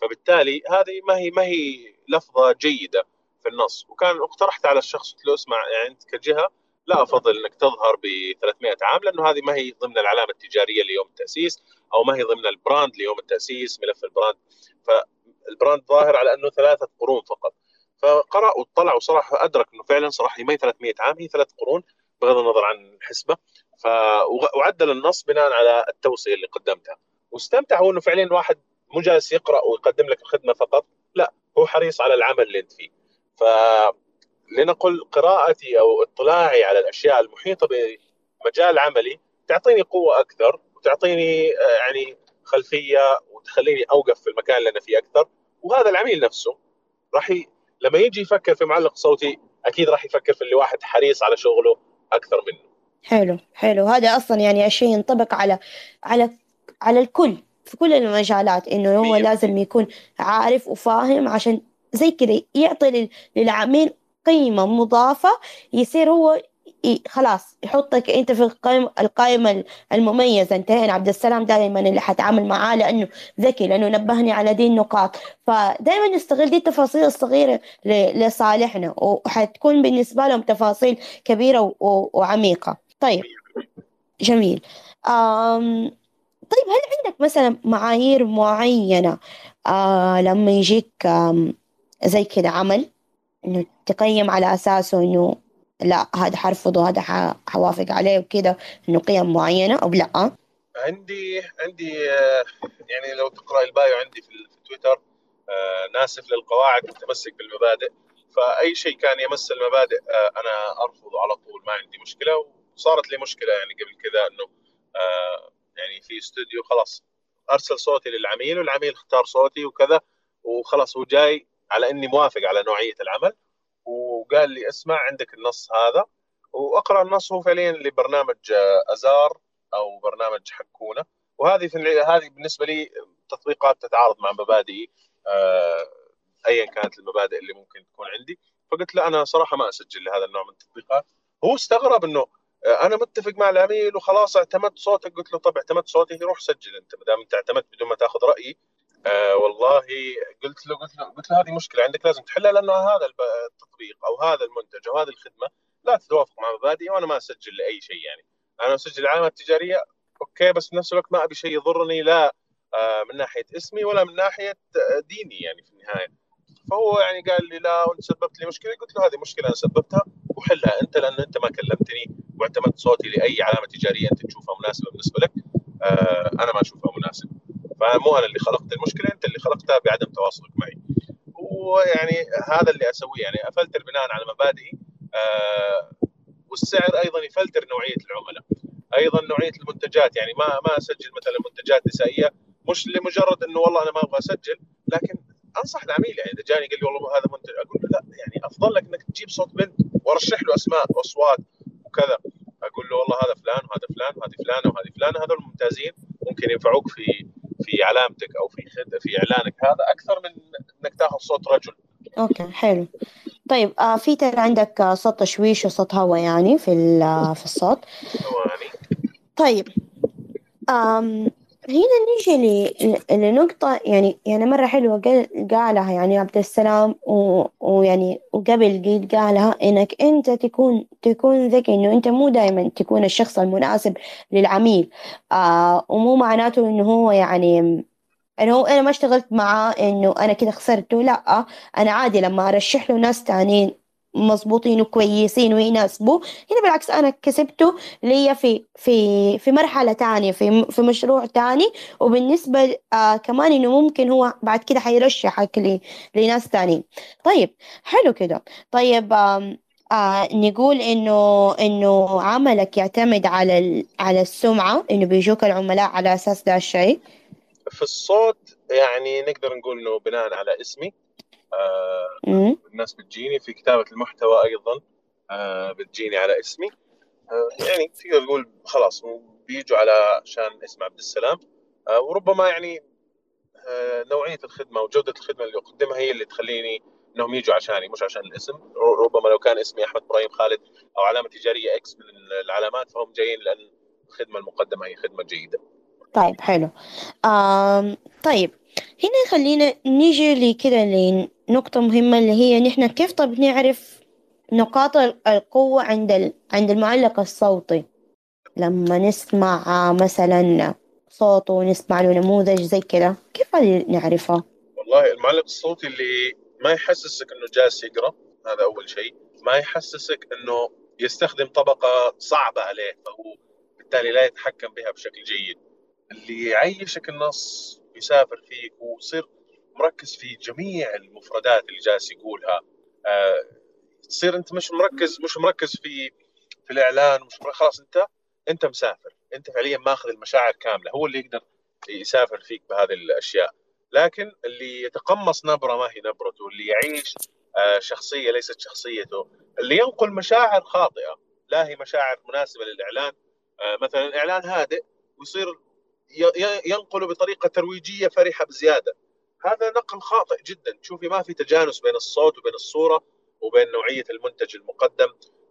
فبالتالي هذه ما هي لفظة جيدة في النص. وكان اقترحت على الشخص قلت له اسمع يعني انت كجهه لا افضل انك تظهر ب 300 عام لانه هذه ما هي ضمن العلامه التجاريه ليوم التاسيس او ما هي ضمن البراند ليوم التاسيس، ملف البراند، فالبراند ظاهر على انه 3 قرون فقط. فقرأ وطلع وصراحه ادرك انه فعلا صراحه ما هي 300 عام، هي 3 قرون بغض النظر عن الحسبه، وعدل النص بناء على التوصيه اللي قدمتها. واستمتع هو انه فعلا واحد مو جالس يقرا ويقدم لك الخدمه فقط، لا هو حريص على العمل اللي انت فيه. فلنقل قراءتي أو اطلاعي على الأشياء المحيطة بمجال عملي تعطيني قوة أكثر وتعطيني يعني خلفية وتخليني أوقف في المكان اللي أنا فيه أكثر. وهذا العميل نفسه لما يجي يفكر في معلق صوتي أكيد راح يفكر في اللي واحد حريص على شغله أكثر منه. حلو حلو. هذا أصلا يعني الشيء ينطبق على الكل في كل المجالات، إنه هو لازم يكون عارف وفاهم عشان زي كده يعطي للعميل قيمة مضافة، يصير هو خلاص يحطك انت في القائمة المميزة. انتهينا. عبد السلام دائما اللي حتعامل معاه لانه ذكي، لانه نبهني على دي النقاط. فدائما نستغل دي التفاصيل الصغيرة لصالحنا، وحتكون بالنسبة لهم تفاصيل كبيرة وعميقة. طيب جميل. طيب هل عندك مثلا معايير معينة لما يجيك زي كده عمل انه تقيم على اساسه انه لا هذا حرفضه، هذا حوافق عليه وكده، انه قيم معينة او لا؟ عندي يعني لو تقرأ البايو عندي في تويتر، ناسف للقواعد متمسك بالمبادئ، فأي شيء كان يمس المبادئ أنا أرفضه على طول، ما عندي مشكلة. وصارت لي مشكلة يعني قبل كذا أنه يعني في استوديو خلاص أرسل صوتي للعميل والعميل اختار صوتي وكذا، وخلاص هو جاي على أني موافق على نوعية العمل، وقال لي اسمع عندك النص هذا، وأقرأ النص. هو فعليا لبرنامج أزار أو برنامج حكونة، وهذه بالنسبة لي تطبيقات تتعارض مع مبادئي أيا كانت المبادئ اللي ممكن تكون عندي. فقلت له أنا صراحة ما أسجل لهذا النوع من التطبيقات. هو استغرب أنه أنا متفق مع العميل وخلاص اعتمدت صوتك. قلت له طب اعتمدت صوتي، روح سجل أنت ما دام أنت اعتمدت بدون ما تأخذ رأيي. والله قلت له هذه مشكلة عندك لازم تحلها، لأنه هذا التطبيق أو هذا المنتج أو هذه الخدمة لا تتوافق مع مبادئي، وأنا ما أسجل لأي شيء. يعني أنا أسجل العلامة التجارية أوكي، بس في نفس الوقت ما أبي شيء يضرني لا من ناحية اسمي ولا من ناحية ديني يعني في النهاية. فهو يعني قال لي لا وانت سببت لي مشكلة. قلت له هذه مشكلة أنا سببتها وحلها أنت، لأن أنت ما كلمتني واعتمدت صوتي لأي علامة تجارية أنت تشوفها مناسبة بالنسبة لك، أنا ما أشوفها مناسبة. فمو أنا اللي خلقت المشكلة، أنت اللي خلقتها بعدم تواصلك معي. ويعني هذا اللي أسويه، يعني أفلتر بناء على مبادئي. والسعر أيضا يفلتر نوعية العملاء، أيضا نوعية المنتجات. يعني ما أسجل مثلا منتجات نسائية مش لمجرد انه والله انا ما ابغى اسجل، لكن انصح العميل. يعني اذا جاني قال لي والله هذا منتج، اقول له لا، يعني افضل لك انك تجيب صوت بنت وارشح له اسماء واصوات وكذا، اقول له والله هذا فلان وهذا فلان وهذه فلانه وهذه فلانه، هذول ممتازين ممكن ينفعوك في علامتك او في اعلانك هذا، اكثر من انك تاخذ صوت رجل. اوكي حلو. طيب في ترى عندك صوت تشويش وصوت هواء يعني في الصوت. طيب هنا نيجي لنقطة يعني مرة حلوة قالها يعني عبد السلام، ويعني وقبل قيد قالها إنك أنت تكون ذكي، إنه أنت مو دائما تكون الشخص المناسب للعميل. ومو معناته إنه هو يعني إنه أنا ما اشتغلت معه إنه أنا كده خسرته، لأ أنا عادي لما أرشح له ناس تانين مظبوطين وكويسين ويناسبوا. هنا بالعكس أنا كسبته ليا في مرحلة تانية، في مشروع تاني. وبالنسبة كمان إنه ممكن هو بعد كده حيرشحك لناس تانيين. طيب حلو كده. طيب نقول إنه عملك يعتمد على السمعة، إنه بيجوك العملاء على أساس ده الشيء. في الصوت يعني نقدر نقول إنه بناء على اسمي الناس بتجيني، في كتابة المحتوى أيضا بتجيني على اسمي. يعني تقدر تقول خلاص بيجوا على شان اسم عبد السلام. وربما يعني نوعية الخدمة وجودة الخدمة اللي أقدمها هي اللي تخليني إنهم يجوا عشاني مش عشان الاسم. ربما لو كان اسمي أحمد إبراهيم خالد أو علامة تجارية إكس من العلامات، فهم جايين لأن الخدمة المقدمة هي خدمة جيدة. طيب حلو. طيب هنا خلينا نيجي لكده لنقطة مهمة اللي هي نحن كيف طب نعرف نقاط القوة عند المعلق الصوتي لما نسمع مثلا صوته ونسمع له نموذج زي كده، كيف نعرفه؟ والله المعلق الصوتي اللي ما يحسسك انه جالس يقرأ، هذا اول شيء. ما يحسسك انه يستخدم طبقة صعبة عليه، فهو بالتالي لا يتحكم بها بشكل جيد. اللي يعيشك النص، يسافر فيك ويصير مركز في جميع المفردات اللي جالس يقولها. تصير انت مش مركز في الاعلان، مش مركز. خلاص انت مسافر، انت فعليا ماخذ المشاعر كامله. هو اللي يقدر يسافر فيك بهذه الاشياء. لكن اللي يتقمص نبره ما هي نبرته، اللي يعيش شخصيه ليست شخصيته، اللي ينقل مشاعر خاطئه لا هي مشاعر مناسبه للاعلان. مثلا اعلان هادئ ويصير ينقله بطريقة ترويجية فرحة بزيادة، هذا نقل خاطئ جدا. تشوفي ما في تجانس بين الصوت وبين الصورة وبين نوعية المنتج المقدم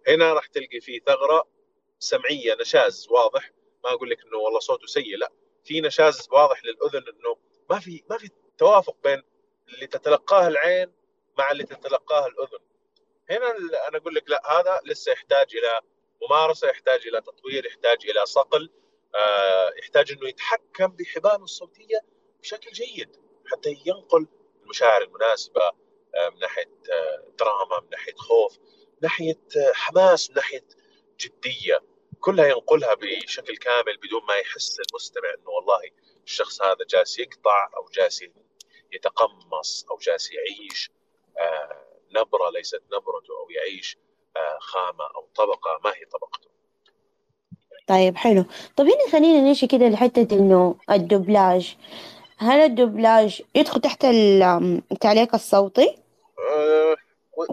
هنا راح تلقي فيه ثغرة سمعية، نشاز واضح. ما أقول لك إنه والله صوته سيء، لا، في نشاز واضح للأذن إنه ما في توافق بين اللي تتلقاه العين مع اللي تتلقاه الأذن. هنا أنا أقول لك لا، هذا لسه يحتاج إلى ممارسة، يحتاج إلى تطوير، يحتاج إلى صقل، يحتاج إنه يتحكم بحباله الصوتية بشكل جيد حتى ينقل المشاعر المناسبة من ناحية دراما، من ناحية خوف، من ناحية حماس، من ناحية جدية، كلها ينقلها بشكل كامل بدون ما يحس المستمع إنه والله الشخص هذا جالس يقطع أو جالس يتقمص أو جالس يعيش نبرة ليست نبرته، أو يعيش خامة أو طبقة ما هي طبقته. طيب حلو. طب هنا خلينا نمشي كده لحتة إنه الدبلاج، هل الدبلاج يدخل تحت التعليق الصوتي؟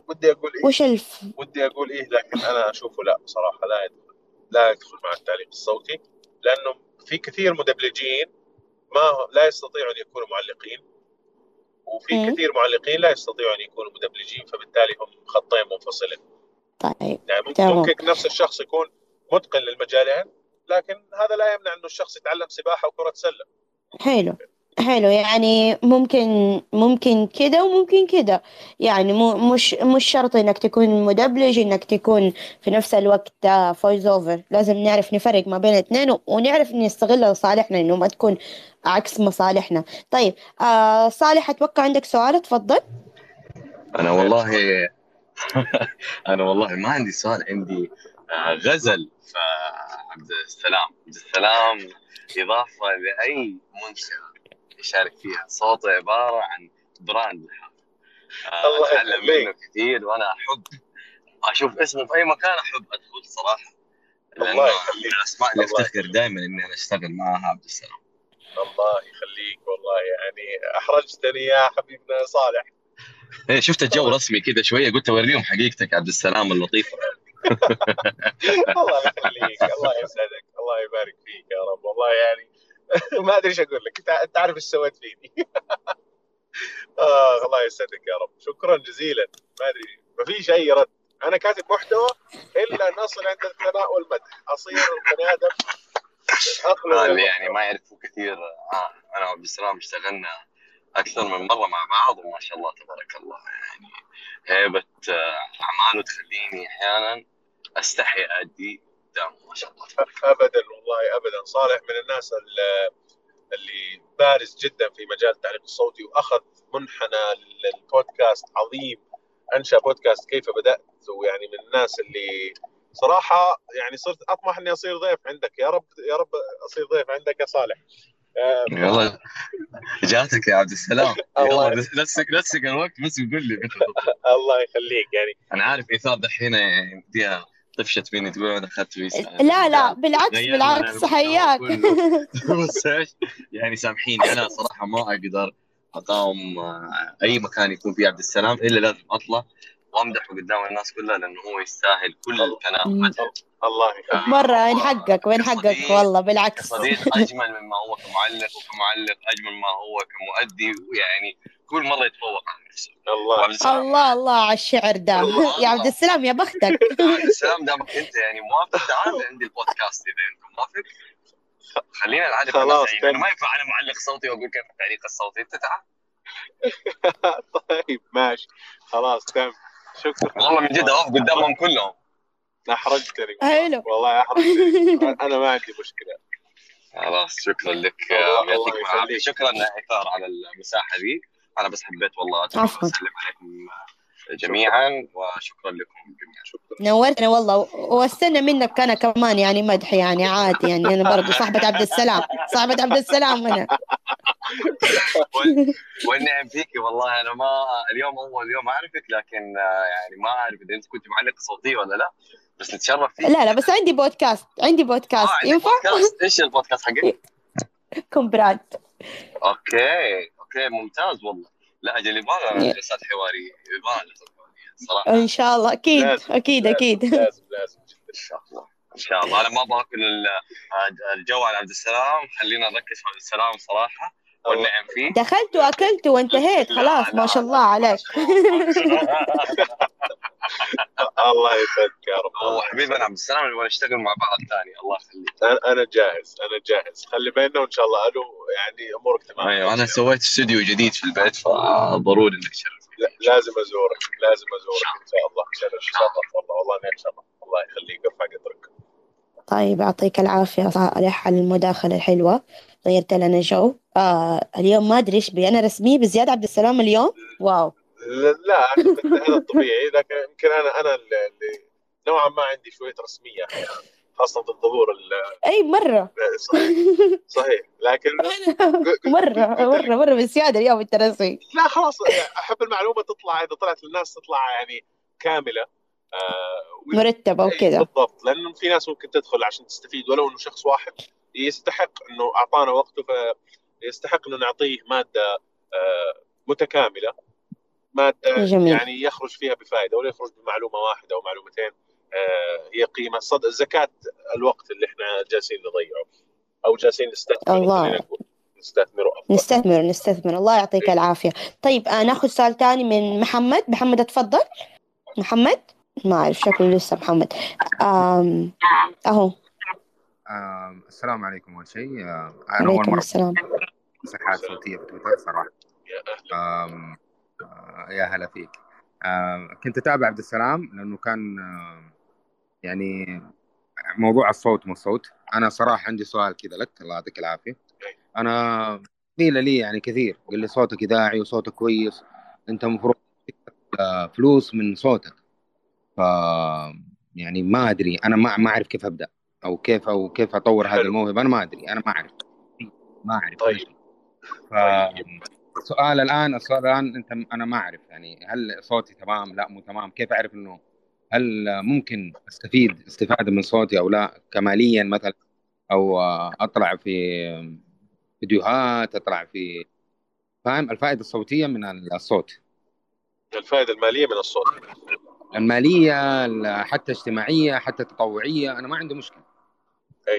ودي أقول إيه، ودي أقول إيه، لكن أنا أشوفه لا، بصراحة لا يدخل مع التعليق الصوتي، لأنه في كثير مدبلجين لا يستطيعوا أن يكونوا معلقين، وفي كثير معلقين لا يستطيعوا أن يكونوا مدبلجين، فبالتالي هم خطين منفصلين. طيب يعني ممكن نفس الشخص يكون متقن للمجالين، لكن هذا لا يمنع أنه الشخص يتعلم سباحة وكرة سلة. حلو حلو، يعني ممكن كده وممكن كده، يعني مش شرط انك تكون مدبلج انك تكون في نفس الوقت فويس اوفر. لازم نعرف نفرق ما بين الاثنين ونعرف نستغل لصالحنا، انه ما تكون عكس مصالحنا. طيب صالح، اتوقع عندك سؤال، تفضل. انا والله ما عندي سؤال، عندي غزل. عبد السلام اضافه لاي منشاه يشارك فيها، صوته عبارة عن براند لحاله. أتعلم منه كثير، وأنا أحب أشوف اسمه في أي مكان، أحب أدخل صراحة، لأنه من الأسماء اللي أفتخر دائما إني أنا أشتغل معها. عبد السلام الله يخليك، والله يعني أحرجتني يا حبيبنا صالح. شفت الجو رسمي كذا شوية، قلت أوريهم حقيقتك عبد السلام اللطيفة. الله يخليك، الله يسعدك، الله يبارك فيك يا رب. والله يعني ما أدري إيش أقول لك، أنت عارف إيش سويت فيني. الله يسعدك يا رب، شكرا جزيلا. ما أدري، ما فيش أي رد، أنا كاتب محتوى إلا أن أصل عند الثناء والمدح، أصير البني آدم أقل يعني ما يعرفوا كثير. أنا وعبد السلام اشتغلنا أكثر من مرة مع بعض، وما شاء الله تبارك الله، يعني هيبة أعماله تخليني أحيانا أستحي أدي ما شاء الله. أبدا والله أبدا، صالح من الناس اللي بارز جدا في مجال التعليق الصوتي، وأخذ منحنى للبودكاست عظيم، أنشأ بودكاست كيف بدأت، ويعني من الناس اللي صراحة يعني صرت أطمح أني أصير ضيف عندك. يا رب يا رب أصير ضيف عندك يا صالح. والله جاتك يا عبد السلام. والله نسك الوقت بس يقول لي. الله يخليك، يعني أنا عارف إثار دحين يمديها طفشت فيني تقول أنا أخذت فيس. لا بالعكس حياك. يعني سامحيني، أنا صراحة ما أقدر أقاوم أي مكان يكون فيه عبد السلام، إلا لازم أطلع وأمدحه قدام الناس كلها، لأنه هو يستاهل كل الكلام. الله يخليك مرة، وين حقك وين حقك، والله بالعكس. صديق أجمل مما هو كمعلق، وكمعلق أجمل ما هو كمؤدي، ويعني كل مرة يتفوق على نفسه. الله على الشعر ده يا عبد السلام، يا بختك. السلام دامك انت يعني موافق، تعال عندي البودكاست اذا انت موافق. خلينا نعالج خلاص، انا ما ينفع انا معلق صوتي واقول كيف التعليق الصوتي، انت تعال. طيب ماشي خلاص، تمام، شكرا والله من جد، اوقف قدامهم كلهم. احرجتني والله، احرجتني، انا ما عندي مشكله. خلاص شكرا لك، يعطيك شكرا إثار على المساحه دي. أنا بس حبيت والله أسلم عليكم جميعاً، وشكراً لكم جميعاً. نورتنا والله، واستنى منك أنا كمان يعني مدح، يعني عادي، يعني أنا برضو صاحبة عبد السلام أنا. والنعم فيكي والله. أنا ما اليوم أول يوم أعرفك، لكن يعني ما أعرف إذا أنت كنت معلق صوتي ولا لا، بس نتشرف فيك. لا بس عندي بودكاست ينفع؟ إيش البودكاست حقك؟ كومبراند. أوكي ممتاز والله. لا أجل يبغى جلسات حوارية، يبغى صراحة. إن شاء الله أكيد لازم. أكيد لازم إن شاء الله. أنا ما باكل الجو على عبد السلام، خلينا نركز على عبد السلام صراحة والنعم فيه. دخلت وأكلت وانتهيت خلاص. ما شاء الله عليك. الله يسعدك يا رب. والله حبيبنا عبد السلام نبغى نشتغل مع بعض الثاني. الله يخليك. انا جاهز، انا جاهز. خلي بالنا وان شاء الله الو يعني امورك تمام. ايوه انا سويت استوديو جديد في البيت فضروري انك تشرفني. لازم ازورك، لازم ازورك ان شاء الله. شرف والله، والله ان شاء الله. الله يخليك، ارفع قدرك. طيب يعطيك العافيه صالح على المداخله الحلوه، غيرت لنا جو. اليوم ما ادري ايش بي، انا رسمي بزياده عبد السلام اليوم. واو. لا هذا الطبيعي، لكن يمكن انا اللي نوعا ما عندي شويه رسميه خاصه بالظهور. اي مره صحيح لكن مره بزياده اليوم انت رسمي. لا خلاص احب المعلومه تطلع، اذا طلعت للناس تطلع يعني كامله مرتبه وكذا. بالضبط، لانه في ناس ممكن تدخل عشان تستفيد، ولو انه شخص واحد يستحق انه اعطانا وقته، فيستحق انه نعطيه ماده متكامله، مادة جميل. يعني يخرج فيها بفائدة ولا يخرج بمعلومة واحدة أو معلومتين. هي قيمة زكاة الوقت اللي احنا جالسين نضيعه أو جالسين نستثمر. الله يعطيك العافية. طيب ناخذ سؤال ثاني من محمد. محمد أتفضل. محمد ما أعرف شكله لسه. محمد أهو. السلام عليكم. أول شيء عليكم السلام. صحات صوتية في تويتر صراحة. يا هلا فيك. كنت أتابع عبد السلام لأنه كان يعني موضوع الصوت والصوت. أنا صراحة عندي سؤال كذا لك، الله يعطيك العافية. أنا قيل لي يعني كثير، قال لي صوتك إذاعي وصوتك كويس، أنت مفروض فلوس من صوتك. ف يعني ما أدري، أنا ما أعرف كيف أبدأ أو كيف أطور هذا الموهبة. أنا ما أدري، أنا ما أعرف. طيب. السؤال الآن أنت، أنا ما أعرف يعني هل صوتي تمام لا مو تمام، كيف أعرف إنه هل ممكن أستفيد استفادة من صوتي أو لا كماليا مثلا، أو أطلع في فيديوهات، أطلع في فاهم الفائدة الصوتية من الصوت، الفائدة المالية من الصوت، المالية حتى اجتماعية حتى تطوعية. أنا ما عندي مشكلة.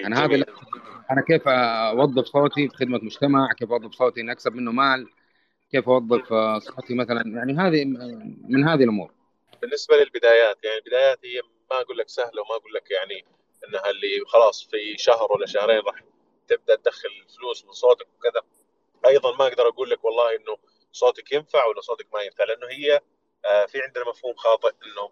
أنا هذا أنا كيف أوظف صوتي في خدمة مجتمع، كيف أوظف صوتي إن أكسب منه مال، كيف أوظف صوتي مثلا، يعني هذه من هذه الأمور. بالنسبة للبدايات، يعني البدايات هي ما أقول لك سهلة، وما أقول لك يعني أنها اللي خلاص في شهر ولا شهرين راح تبدأ تدخل فلوس من صوتك وكذا. أيضا ما أقدر أقول لك والله أنه صوتك ينفع ولا صوتك ما ينفع، لأنه هي في عندنا مفهوم خاطئ أنه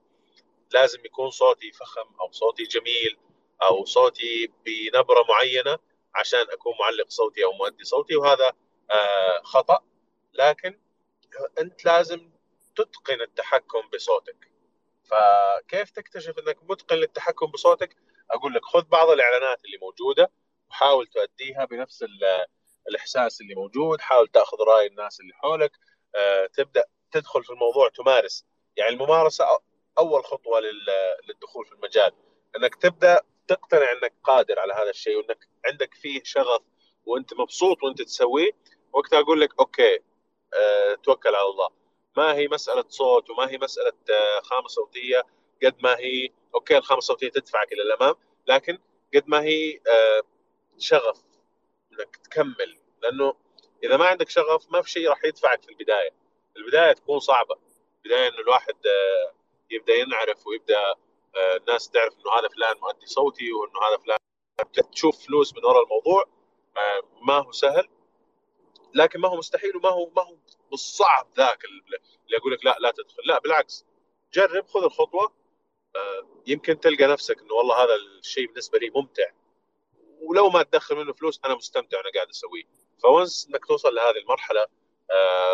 لازم يكون صوتي فخم أو صوتي جميل أو صوتي بنبرة معينة عشان أكون معلق صوتي أو مؤدي صوتي، وهذا خطأ. لكن أنت لازم تتقن التحكم بصوتك. فكيف تكتشف أنك متقن للتحكم بصوتك؟ أقول لك خذ بعض الإعلانات اللي موجودة وحاول تؤديها بنفس الإحساس اللي موجود، حاول تأخذ رأي الناس اللي حولك، تبدأ تدخل في الموضوع، تمارس. يعني الممارسة أول خطوة للدخول في المجال، أنك تبدأ تقتنع أنك قادر على هذا الشيء وأنك عندك فيه شغف وأنت مبسوط وأنت تسويه. وقتها أقول لك أوكي توكل على الله. ما هي مسألة صوت وما هي مسألة خامة صوتية قد ما هي أوكي الخامة الصوتية تدفعك إلى الأمام، لكن قد ما هي شغف أنك تكمل. لأنه إذا ما عندك شغف ما في شيء راح يدفعك في البداية. البداية تكون صعبة، البداية أنه الواحد يبدأ ينعرف ويبدأ الناس تعرف أنه هذا فلان مؤدي صوتي وأنه هذا فلان. تشوف فلوس من وراء الموضوع. ما هو سهل لكن ما هو مستحيل، وما هو بالصعب ذاك اللي أقول لك لا تدخل. لا بالعكس، جرب، خذ الخطوة، يمكن تلقى نفسك إنه والله هذا الشيء بالنسبة لي ممتع، ولو ما تدخل منه فلوس أنا مستمتع وأنا قاعد أسويه. فونس إنك توصل لهذه المرحلة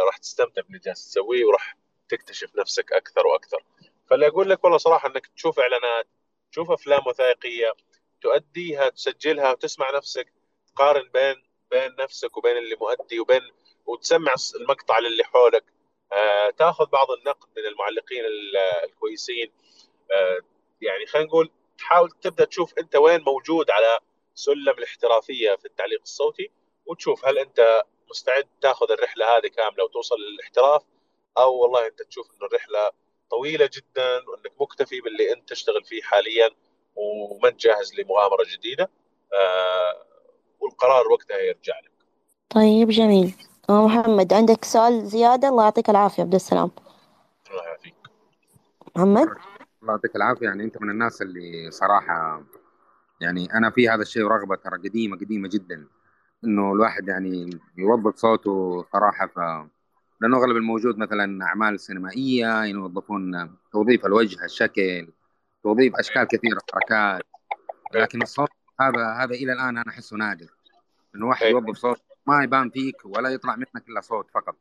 راح تستمتع باللي جالس تسويه وراح تكتشف نفسك أكثر وأكثر. فاللي أقول لك والله صراحة إنك تشوف إعلانات، تشوف أفلام وثائقية، تؤديها، تسجلها، وتسمع نفسك، تقارن بين نفسك وبين اللي مؤدي وتسمع المقطع للي حولك، تاخذ بعض النقد من المعلقين الكويسين. يعني خلينا نقول تحاول تبدا تشوف انت وين موجود على سلم الاحترافيه في التعليق الصوتي، وتشوف هل انت مستعد تاخذ الرحله هذه كامله وتوصل للاحتراف، او والله انت تشوف انه الرحله طويله جدا وانك مكتفي باللي انت تشتغل فيه حاليا وما جاهز لمغامره جديده. والقرار وقتها يرجع لك. طيب جميل. محمد عندك سؤال زيادة؟ الله يعطيك العافية عبد السلام. الله يعافيك. محمد. الله يعطيك العافيه. يعني انت من الناس اللي صراحه يعني انا في هذا الشيء رغبه ترى قديمه قديمه جدا، انه الواحد يعني يوظف صوته صراحه، لانه اغلب الموجود مثلا اعمال سينمائيه يوظفون توظيف الوجه، الشكل، توظيف اشكال كثيره، حركات، لكن الصوت هذا الى الان انا احسه نادر، انه واحد يوظف صوت ما يبان فيك ولا يطلع منك الا صوت فقط.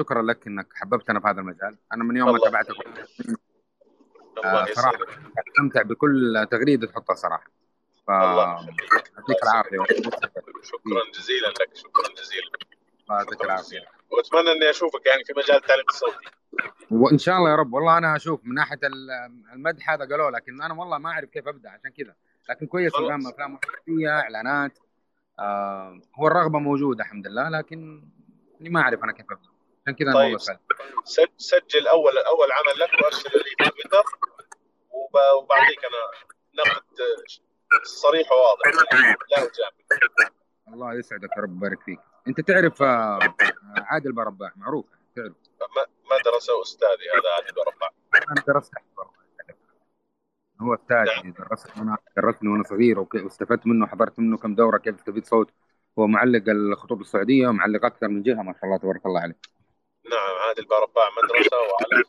شكرا لك انك حببتنا في هذا المجال. انا من يوم ما تابعتك صراحه استمتع بكل تغريده تحطها صراحه. يعطيك العافيه، شكرا جزيلا لك، شكرا جزيلا، الله يعطيك العافيه، واتمنى اني اشوفك يعني في مجال التعليم الصوتي وان شاء الله يا رب. والله انا اشوف من ناحيه المدح هذا قالوا لك، ان انا والله ما اعرف كيف ابدا عشان كذا، لكن كويس قدام افلام محتويه، اعلانات، هو الرغبه موجوده الحمد لله، لكن اني ما اعرف انا كيف ابدا عشان كذا. طيب سجل اول عمل لك وارسل لي في تويتر، وبعطيك انا نقد صريح وواضح لا وجامل. الله يسعدك يا رب ويبارك فيك. انت تعرف عادل برباع معروف، تعرف ما درس استاذي هذا عادل برباع، انا درست عادل برباع، هو استاذي، نعم. درسني وانا صغير واستفدت منه، حضرت منه كم دوره كيف تستفيد صوت، هو معلق الخطوط السعوديه ومعلق اكثر من جهه، ما شاء الله تبارك الله عليه. نعم عادل برباع مدرسه، وعلى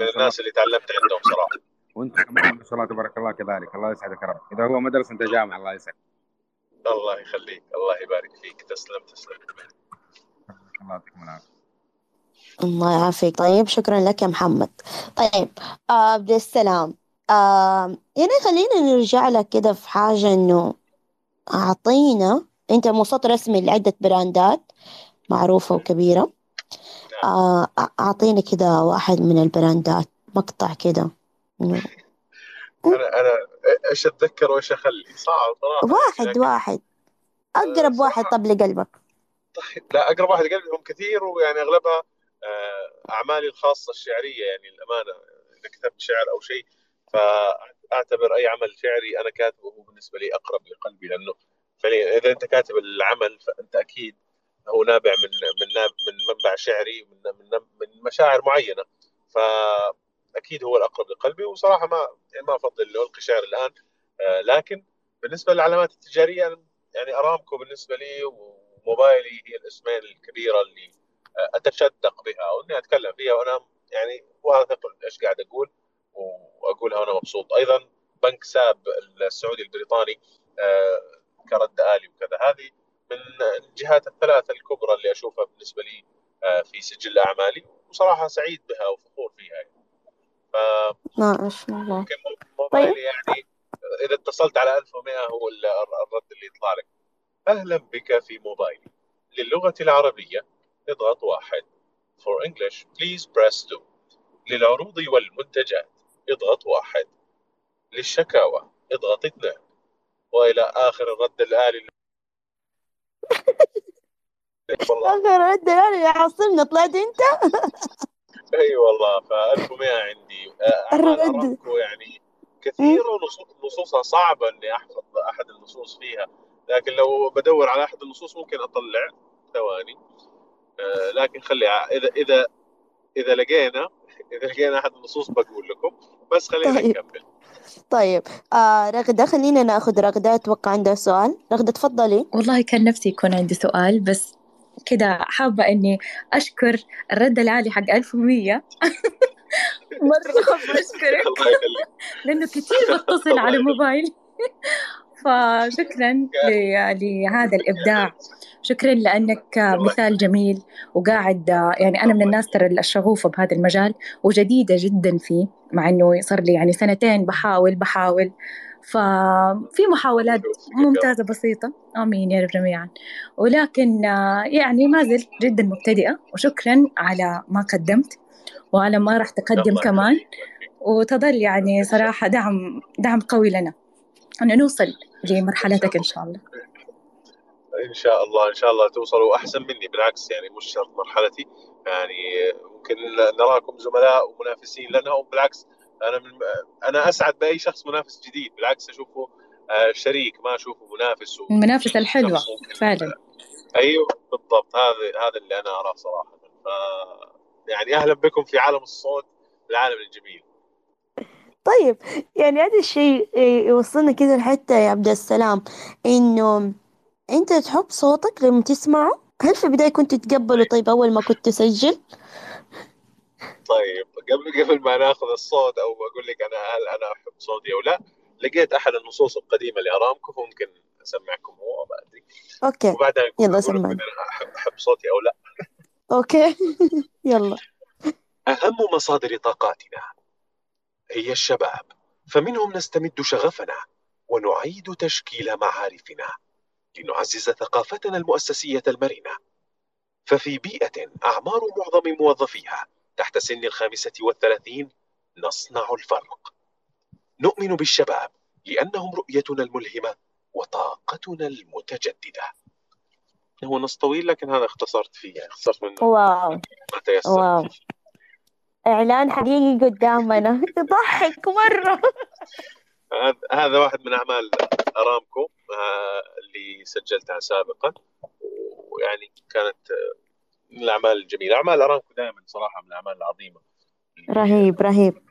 من الناس اللي تعلمت عندهم صراحه، وانت ما شاء الله تبارك الله كذلك. الله يسعدك يا رب. اذا هو مدرسه انت جامعه. الله يسعدك، الله يخليك، الله يبارك فيك، تسلم تسلم. الله يعطيكم العافيه. الله يعافيك. طيب شكرا لك يا محمد. طيب عبد السلام، يعني خلينا نرجع لك كده في حاجه، انه اعطينا انت مسوق رسمي لعده براندات معروفه وكبيره، اعطينا كده واحد من البراندات، مقطع كده. انا ايش اتذكر وايش اخلي؟ صعب صراحه. واحد اقرب واحد طب لقلبك. طيب لا، اقرب واحد لقلبي هم كثير، ويعني اغلبها اعمالي الخاصه الشعريه، يعني الامانه اذا كتبت شعر او شيء فاعتبر اي عمل شعري انا كاتبه هو بالنسبه لي اقرب لقلبي، لانه اذا انت كاتب العمل فانت اكيد هو نابع من منبع شعري، من مشاعر معينه، ف اكيد هو الاقرب لقلبي. وصراحه ما افضل اني القي شعر الان، لكن بالنسبه للعلامات التجاريه يعني ارامكو بالنسبه لي وموبايلي هي الاسمين الكبيره اللي اتشدق بها واني اتكلم فيها، وانا يعني واثق ايش قاعد اقول واقولها وانا مبسوط. ايضا بنك ساب السعودي البريطاني كرد الي وكذا، هذه من الجهات الثلاثه الكبرى اللي اشوفها بالنسبه لي في سجل اعمالي، وصراحه سعيد بها وفخور فيها يعني. ما شاء الله. طيب يعني اذا اتصلت على 1100 هو الرد اللي يطلع لك. اهلا بك في موبايلي للغه العربيه، اضغط 1. For English please press 2. للعروض والمنتجات اضغط 1. للشكاوى اضغط 2. والى اخر الرد الالي. اخر الرد الالي يعصبنا، طلعت انت. اي والله، ف 1100 عندي. أرامكو يعني كثيرة ونصوصها صعبة اني احفظ احد النصوص فيها، لكن لو بدور على احد النصوص ممكن اطلع ثواني، لكن خلي اذا لقينا احد النصوص بقول لكم، بس خلينا نكمل. طيب رغدة، خلينا ناخذ رغدة، اتوقع عندها سؤال. رغدة تفضلي. والله كان نفسي يكون عندي سؤال، بس كده حابة إني أشكر الرد العالي حق 1100 مرة حابة أشكرك لأنه كثير بتصل على موبايل، فشكرا لهذا الإبداع، شكرا لأنك مثال جميل، وقاعد يعني أنا من الناس ترى الشغوفة بهذا المجال وجديدة جدا فيه، مع إنه صار لي يعني سنتين بحاول ففي محاولات ممتازة بسيطة، آمين يا رب جميعا، ولكن يعني ما زلت جدا مبتدئة، وشكرا على ما قدمت وعلى ما راح تقدم كمان، وتظل يعني صراحة دعم قوي لنا أن نوصل لمرحلتك إن شاء الله. إن شاء الله توصلوا أحسن مني، بالعكس يعني مش شرط مرحلتي، يعني ممكن نراكم زملاء ومنافسين لنا، بالعكس أنا أسعد بأي شخص منافس جديد، بالعكس أشوفه شريك ما أشوفه منافس. المنافسة الحلوة فعلا. أيوه بالضبط، هذا اللي أنا أراه صراحة، يعني اهلا بكم في عالم الصوت، العالم الجميل. طيب يعني هذا الشيء يوصلنا كده لحتة يا عبد السلام، انه انت تحب صوتك لما تسمعه. هل في البداية كنت تتقبله؟ طيب اول ما كنت تسجل. طيب قبل ما ناخذ الصوت او اقول لك انا هل انا احب صوتي او لا، لقيت احد النصوص القديمه لارامكو، فممكن اسمعكم هو ما ادري. اوكي وبعدها يلا سمع، انا احب صوتي او لا. اوكي يلا. اهم مصادر طاقاتنا هي الشباب، فمنهم نستمد شغفنا ونعيد تشكيل معارفنا لنعزز ثقافتنا المؤسسيه المرنه. ففي بيئه اعمار معظم موظفيها تحت سن 35 نصنع الفرق. نؤمن بالشباب لأنهم رؤيتنا الملهمة وطاقتنا المتجددة. هو نص طويل لكن هذا اختصرت فيه، يعني اختصرت منه. واو إعلان حقيقي قدامنا تضحك مرة. هذا واحد من أعمال أرامكو اللي سجلتها سابقا، ويعني كانت من الأعمال الجميلة. أعمال أرامكو دائما صراحة من الأعمال العظيمة. رهيب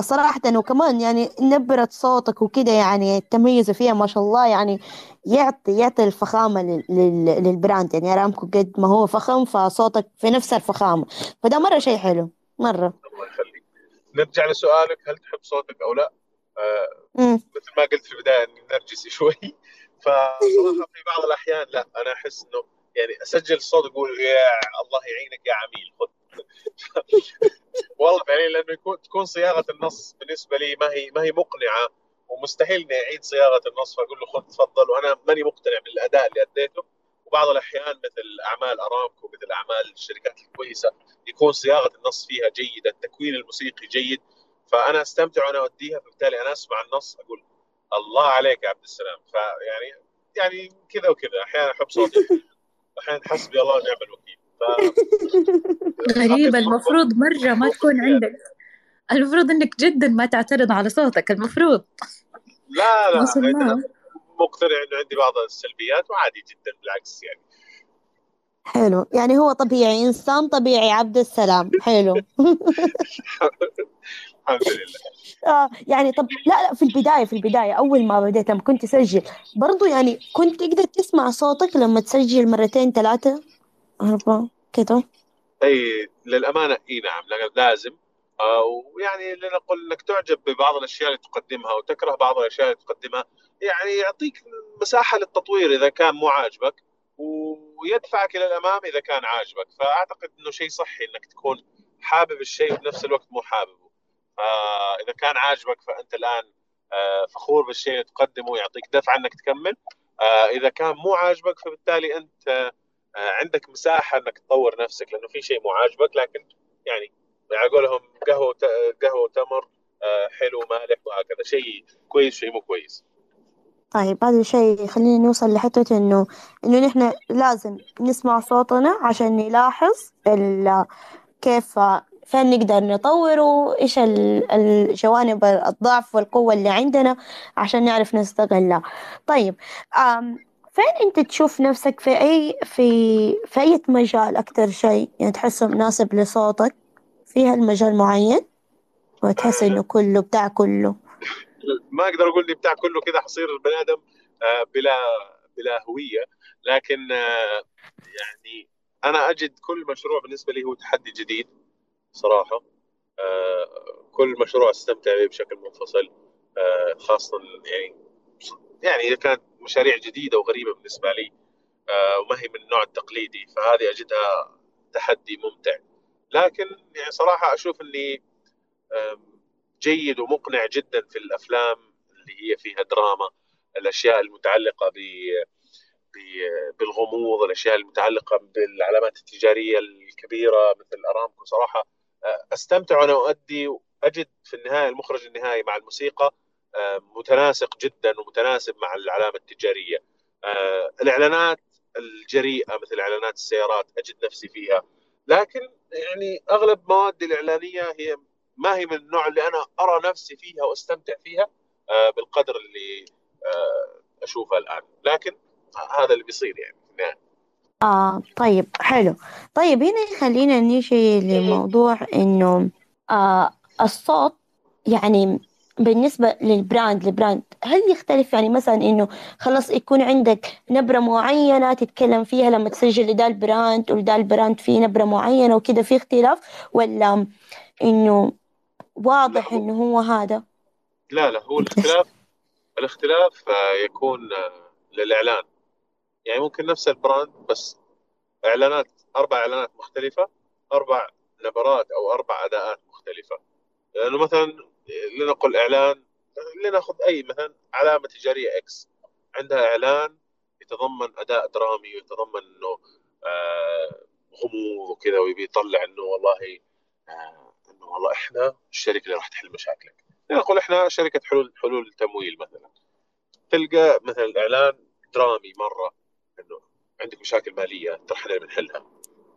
صراحة، وكمان يعني نبرة صوتك وكده يعني التميز فيها ما شاء الله، يعني يعطي الفخامة للبراند. يعني أرامكو قد ما هو فخم فصوتك في نفس الفخامة، فده مرة شيء حلو مرة. الله يخليك. نرجع لسؤالك، هل تحب صوتك أو لا؟ مثل ما قلت في البداية أني نرجسي شوي، فصراحة في بعض الأحيان لا، أنا أحس أنه يعني أسجل الصوت أقول يا الله يعينك يا عميل خد. والله يعني لأنه تكون صياغة النص بالنسبة لي ما هي مقنعة، ومستحيل إني أعيد صياغة النص فأقول له خذ تفضل، وأنا ماني مقتنع بالأداء اللي أديته. وبعض الأحيان مثل أعمال أرامكو، مثل أعمال الشركات الكويسة، يكون صياغة النص فيها جيدة، التكوين الموسيقي جيد، فأنا أستمتع وأنا أوديها. فبالتالي أنا أسمع النص أقول الله عليك يا عبد السلام. فيعني كذا وكذا، أحيانا أحب صوتي، أحيانا حسبي الله ونعم الوكيل. غريبة، المفروض مرة ما تكون عندك، المفروض إنك جدا ما تعترض على صوتك، المفروض. لا مقتنع إنه عندي بعض السلبيات وعادي جدا، بالعكس يعني حلو، يعني هو طبيعي، إنسان طبيعي عبد السلام. حلو. الحمد لله. يعني طب لا في البداية أول ما بديت لما كنت أسجل برضو، يعني كنت تقدر تسمع صوتك لما تسجل مرتين 3 4 كده؟ أي للأمانة إيه نعم لازم، ويعني لنقول إنك تعجب ببعض الأشياء اللي تقدمها وتكره بعض الأشياء اللي تقدمها، يعني يعطيك مساحة للتطوير إذا كان مو عاجبك، ويدفعك إلى الأمام إذا كان عاجبك. فأعتقد إنه شيء صحي إنك تكون حابب الشيء وفي نفس الوقت مو حاببه. إذا كان عاجبك فأنت الآن فخور بالشيء اللي تقدمه، يعطيك دفعة إنك تكمل. إذا كان مو عاجبك فبالتالي أنت عندك مساحة إنك تطور نفسك، لأنه في شيء مو عاجبك لكن يعني أقولهم قهوة تمر، حلو مالح، وهكذا شيء كويس شيء مو كويس. طيب هذا الشيء خلينا نوصل لحتة إنه نحن لازم نسمع صوتنا عشان نلاحظ كيف فين نقدر نطوره، إيش الجوانب الضعف والقوة اللي عندنا عشان نعرف نستغلها. طيب فين أنت تشوف نفسك في أي مجال أكتر شيء يعني تحسه مناسب لصوتك في هالمجال معين، وتحس إنه كله بتاع كله؟ ما أقدر أقول لي بتاع كله كده، حصير البني آدم بلا هوية، لكن يعني أنا أجد كل مشروع بالنسبة لي هو تحدي جديد صراحة. كل مشروع أستمتع به بشكل منفصل، خاصة يعني إذا كانت مشاريع جديدة وغريبة بالنسبة لي وما هي من النوع التقليدي، فهذه أجدها تحدي ممتع. لكن يعني صراحة أشوف أني جيد ومقنع جدا في الأفلام اللي هي فيها دراما، الأشياء المتعلقة بالغموض، الأشياء المتعلقة بالعلامات التجارية الكبيرة مثل أرامكو. صراحة أستمتع وأنا أؤدي، وأجد في النهاية المخرج النهائي مع الموسيقى متناسق جدا ومتناسب مع العلامة التجارية. الإعلانات الجريئة مثل إعلانات السيارات أجد نفسي فيها، لكن يعني أغلب مواد الإعلانية هي ما هي من النوع اللي أنا أرى نفسي فيها وأستمتع فيها بالقدر اللي أشوفها الآن، لكن هذا اللي بيصير يعني. طيب حلو. طيب هنا خلينا نيجي لموضوع انه الصوت يعني بالنسبة للبراند هل يختلف؟ يعني مثلا انه خلاص يكون عندك نبرة معينة تتكلم فيها لما تسجل لدا البراند ولدا البراند في نبرة معينة وكده، في اختلاف ولا انه لا واضح هو انه هو هذا؟ لا، هو الاختلاف يكون للإعلان. يعني ممكن نفس البراند بس إعلانات، 4 إعلانات مختلفة، 4 نبرات أو 4 أداءات مختلفة. لأنه مثلا لنقل إعلان، لنأخذ أي مثلا علامة تجارية إكس عندها إعلان يتضمن أداء درامي ويتضمن إنه آه، غموض وكذا، ويبي يطلع إنه والله إنه والله إحنا الشركة اللي راح تحل مشاكلك. لنقول إحنا شركة حلول تمويل مثلا، تلقى مثلا إعلان درامي مرة إنه عندك مشاكل مالية ترى إحنا اللي بنحلها،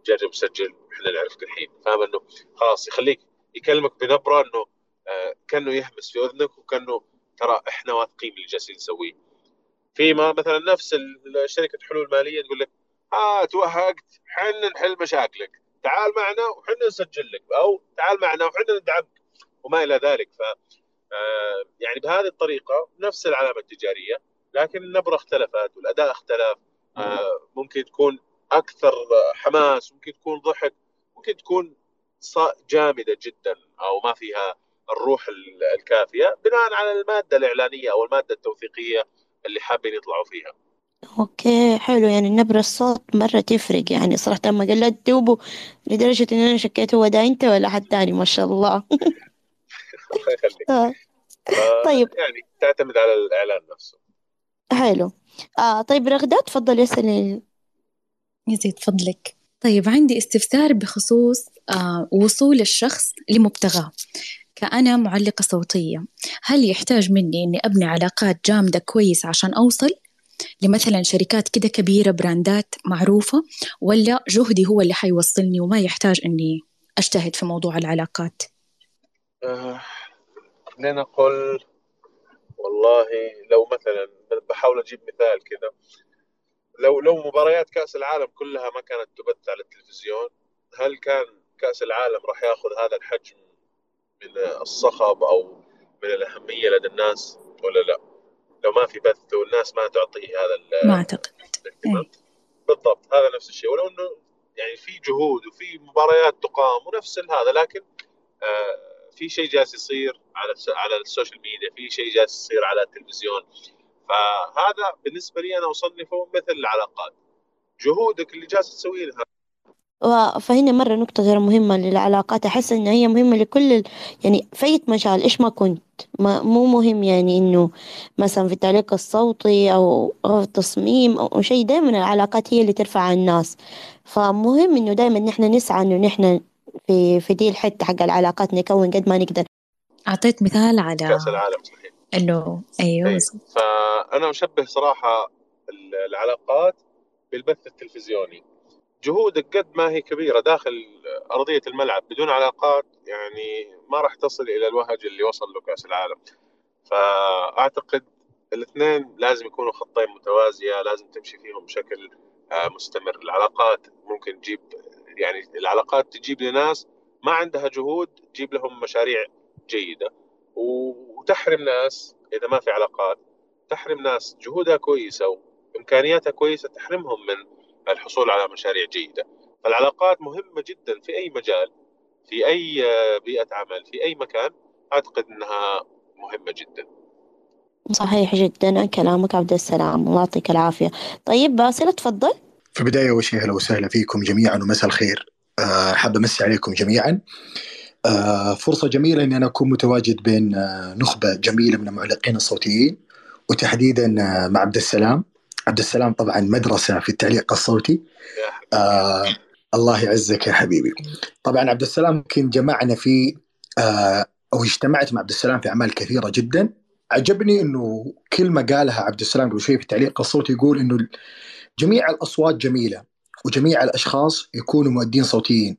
جرب سجل إحنا اللي نعرفك الحين، فاهم؟ إنه خلاص يخليك يكلمك بنبرة إنه كأنه يهمس في أذنك وكأنه ترى إحنا واثقين من اللي جالسين نسويه. فيما مثلا نفس شركة حلول مالية تقول لك توهقت، حنا نحل مشاكلك، تعال معنا وحنا نسجل لك، أو تعال معنا وحنا ندعمك وما إلى ذلك. ف يعني بهذه الطريقة نفس العلامة التجارية لكن النبرة اختلفت والأداء اختلف. ممكن تكون أكثر حماس، ممكن تكون ضحك، ممكن تكون جامدة جدا أو ما فيها الروح الكافية، بناء على المادة الإعلانية أو المادة التوثيقية اللي حابين يطلعوا فيها. اوكي حلو. يعني النبرة الصوت مرة تفرق، يعني صراحة ما قلت دوبه لدرجة ان انا شكيت هو ده انت ولا حد تاني، ما شاء الله. الله يخليك. آه، طيب يعني تعتمد على الإعلان نفسه. حلو. طيب رغدة تفضل اسألي. يزيد فضلك. طيب عندي استفسار بخصوص وصول الشخص لمبتغاه. كأنا معلقة صوتية، هل يحتاج مني إني أبني علاقات جامدة كويس عشان أوصل لمثلا شركات كده كبيرة براندات معروفة، ولا جهدي هو اللي حيوصلني وما يحتاج إني أجتهد في موضوع العلاقات؟ آه، لنقل والله لو مثلا بحاول أجيب مثال كذا، لو مباريات كأس العالم كلها ما كانت تبث على التلفزيون، هل كان كأس العالم راح ياخذ هذا الحجم من الصخب أو من الأهمية لدى الناس ولا لا؟ لو ما في بث والناس ما تعطيه هذا ما أعتقد. الاهتمام. إيه. بالضبط، هذا نفس الشيء، ولو أنه يعني في جهود وفي مباريات تقام ونفس هذا، لكن في شيء جالس يصير على السوشيال ميديا، في شيء جالس يصير على التلفزيون. فهذا بالنسبة لي أنا أصنفه مثل العلاقات، جهودك اللي جالس تسويها. فهنا مرة نقطة غير مهمة للعلاقات، أحس إن هي مهمة لكل يعني في أي مجال إيش ما كنت، ما مو مهم يعني إنه مثلا في التعليق الصوتي أو في التصميم أو شيء، دايما العلاقات هي اللي ترفع الناس، فمهم إنه دايما نحن نسعى إنه نحن في دي الحتة حق العلاقات نكون قد ما نقدر. أعطيت مثال على كأس العالم صحيح، إنه أيوه أي. بالظبط. فأنا أشبه صراحة العلاقات بالبث التلفزيوني، جهودك قد ما هي كبيرة داخل أرضية الملعب بدون علاقات يعني ما راح تصل إلى الوهج اللي وصل له كأس العالم. فأعتقد الاثنين لازم يكونوا خطين متوازية، لازم تمشي فيهم بشكل مستمر. العلاقات ممكن تجيب، يعني العلاقات تجيب لناس ما عندها جهود، تجيب لهم مشاريع جيدة، وتحرم ناس إذا ما في علاقات، تحرم ناس جهودها كويسة وإمكانياتها كويسة، تحرمهم من الحصول على مشاريع جيدة. فالعلاقات مهمة جدا في أي مجال، في أي بيئة عمل، في أي مكان، أعتقد أنها مهمة جدا. صحيح جدا كلامك عبد السلام، الله يعطيك العافية. طيب باسل تفضل. في البداية أول شيء أهلا وسهلا فيكم جميعا ومساء الخير. حاب أمسي عليكم جميعا. فرصة جميلة إني أنا أكون متواجد بين نخبة جميلة من المعلقين الصوتيين، وتحديدا مع عبد السلام. عبد السلام طبعا مدرسة في التعليق الصوتي. يا حبيبي آه الله يعزك يا حبيبي. طبعا عبد السلام يمكن جمعنا في أو اجتمعت مع عبد السلام في أعمال كثيرة جدا. عجبني أنه كلمة قالها عبد السلام قبل شوي في التعليق الصوتي، يقول أنه جميع الأصوات جميلة وجميع الأشخاص يكونوا مؤدين صوتيين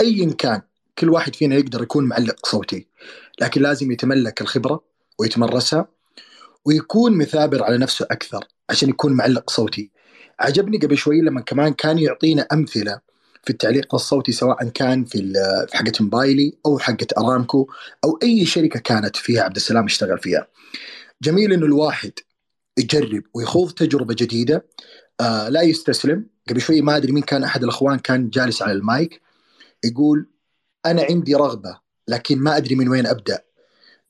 أيا كان، كل واحد فينا يقدر يكون معلق صوتي، لكن لازم يتملك الخبرة ويتمرسها ويكون مثابر على نفسه أكثر عشان يكون معلق صوتي. عجبني قبل شوي لما كمان كان يعطينا أمثلة في التعليق الصوتي، سواء كان في حقة موبايلي أو حقة أرامكو أو أي شركة كانت فيها عبد السلام اشتغل فيها. جميل إنه الواحد يجرب ويخوض تجربة جديدة، لا يستسلم. قبل شوي ما أدري مين كان، أحد الأخوان كان جالس على المايك يقول أنا عندي رغبة لكن ما أدري من وين أبدأ.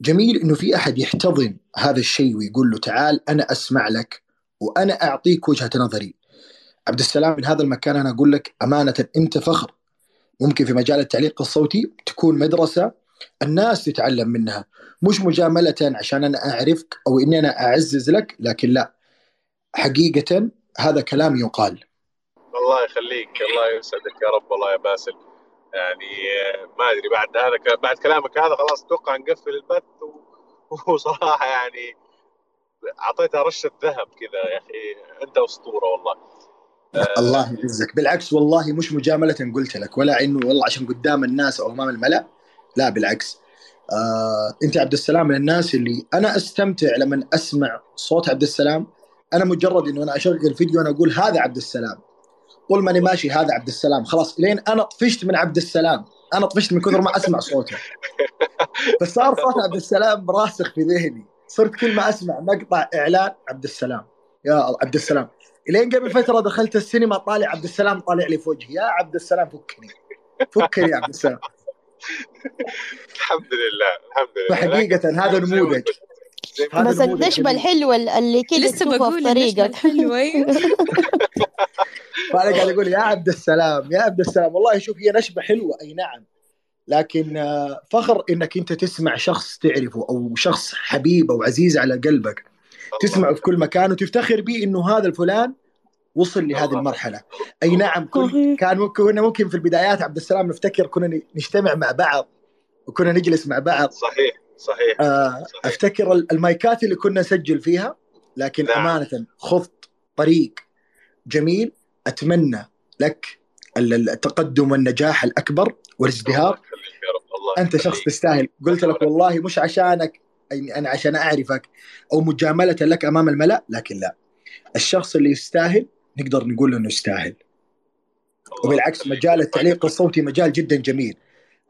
جميل إنه في أحد يحتضن هذا الشيء ويقول له تعال أنا أسمع لك وأنا أعطيك وجهة نظري. عبد السلام من هذا المكان أنا أقول لك أمانة أنت فخر، ممكن في مجال التعليق الصوتي تكون مدرسة الناس تتعلم منها، مش مجاملة عشان أنا أعرفك أو إني أنا أعزز لك، لكن لا حقيقة هذا كلام يقال. الله يخليك، الله يسعدك يا رب. الله يا باسل، يعني ما أدري بعد هذا، بعد كلامك هذا خلاص أتوقع نقفل البث. وصراحة يعني أعطيتها رشة ذهب كذا يا أخي، أنت أسطورة والله. الله يعزك. بالعكس والله مش مجاملة قلت لك، ولا إنه والله عشان قدام الناس أو أمام الملأ، لا بالعكس. أنت عبد السلام من الناس اللي أنا أستمتع لما أسمع صوت عبد السلام. أنا مجرد إنه أنا أشغل فيديو أنا أقول هذا عبد السلام، طول ما أنا ماشي هذا عبد السلام خلاص، لين أنا طفشت من عبد السلام، أنا طفشت من كثر ما أسمع صوته. فصار صوت عبد السلام راسخ في ذهني، صرت كل ما أسمع مقطع إعلان عبد السلام يا عبد السلام. لين قبل فترة دخلت السينما طالع عبد السلام طالع لي في وجهي، يا عبد السلام فكني فكني يا عبد السلام. الحمد لله الحمد لله. فحقيقة هذا نموذج، بس النشبة الحلوة اللي كده تشوفها في طريقك حلوة. فأنا قاعد أقول يا عبد السلام يا عبد السلام، والله شوف هي نشبة حلوة أي نعم، لكن فخر إنك أنت تسمع شخص تعرفه أو شخص حبيب أو عزيز على قلبك، تسمعه في كل مكان وتفتخر به إنه هذا الفلان وصل لهذه المرحلة. أي نعم كان ممكن في البدايات عبد السلام نفتكر كنا نجتمع مع بعض وكنا نجلس مع بعض. صحيح صحيح. أفتكر المايكات اللي كنا نسجل فيها، لكن نعم. أمانة خضت طريق جميل، أتمنى لك التقدم والنجاح الأكبر والازدهار. أنت شخص تستاهل، قلت لك والله مش عشانك أنا عشان أعرفك أو مجاملة لك أمام الملأ، لكن لا الشخص اللي يستاهل نقدر نقول إنه يستاهل. وبالعكس مجال التعليق الصوتي مجال جدا جميل.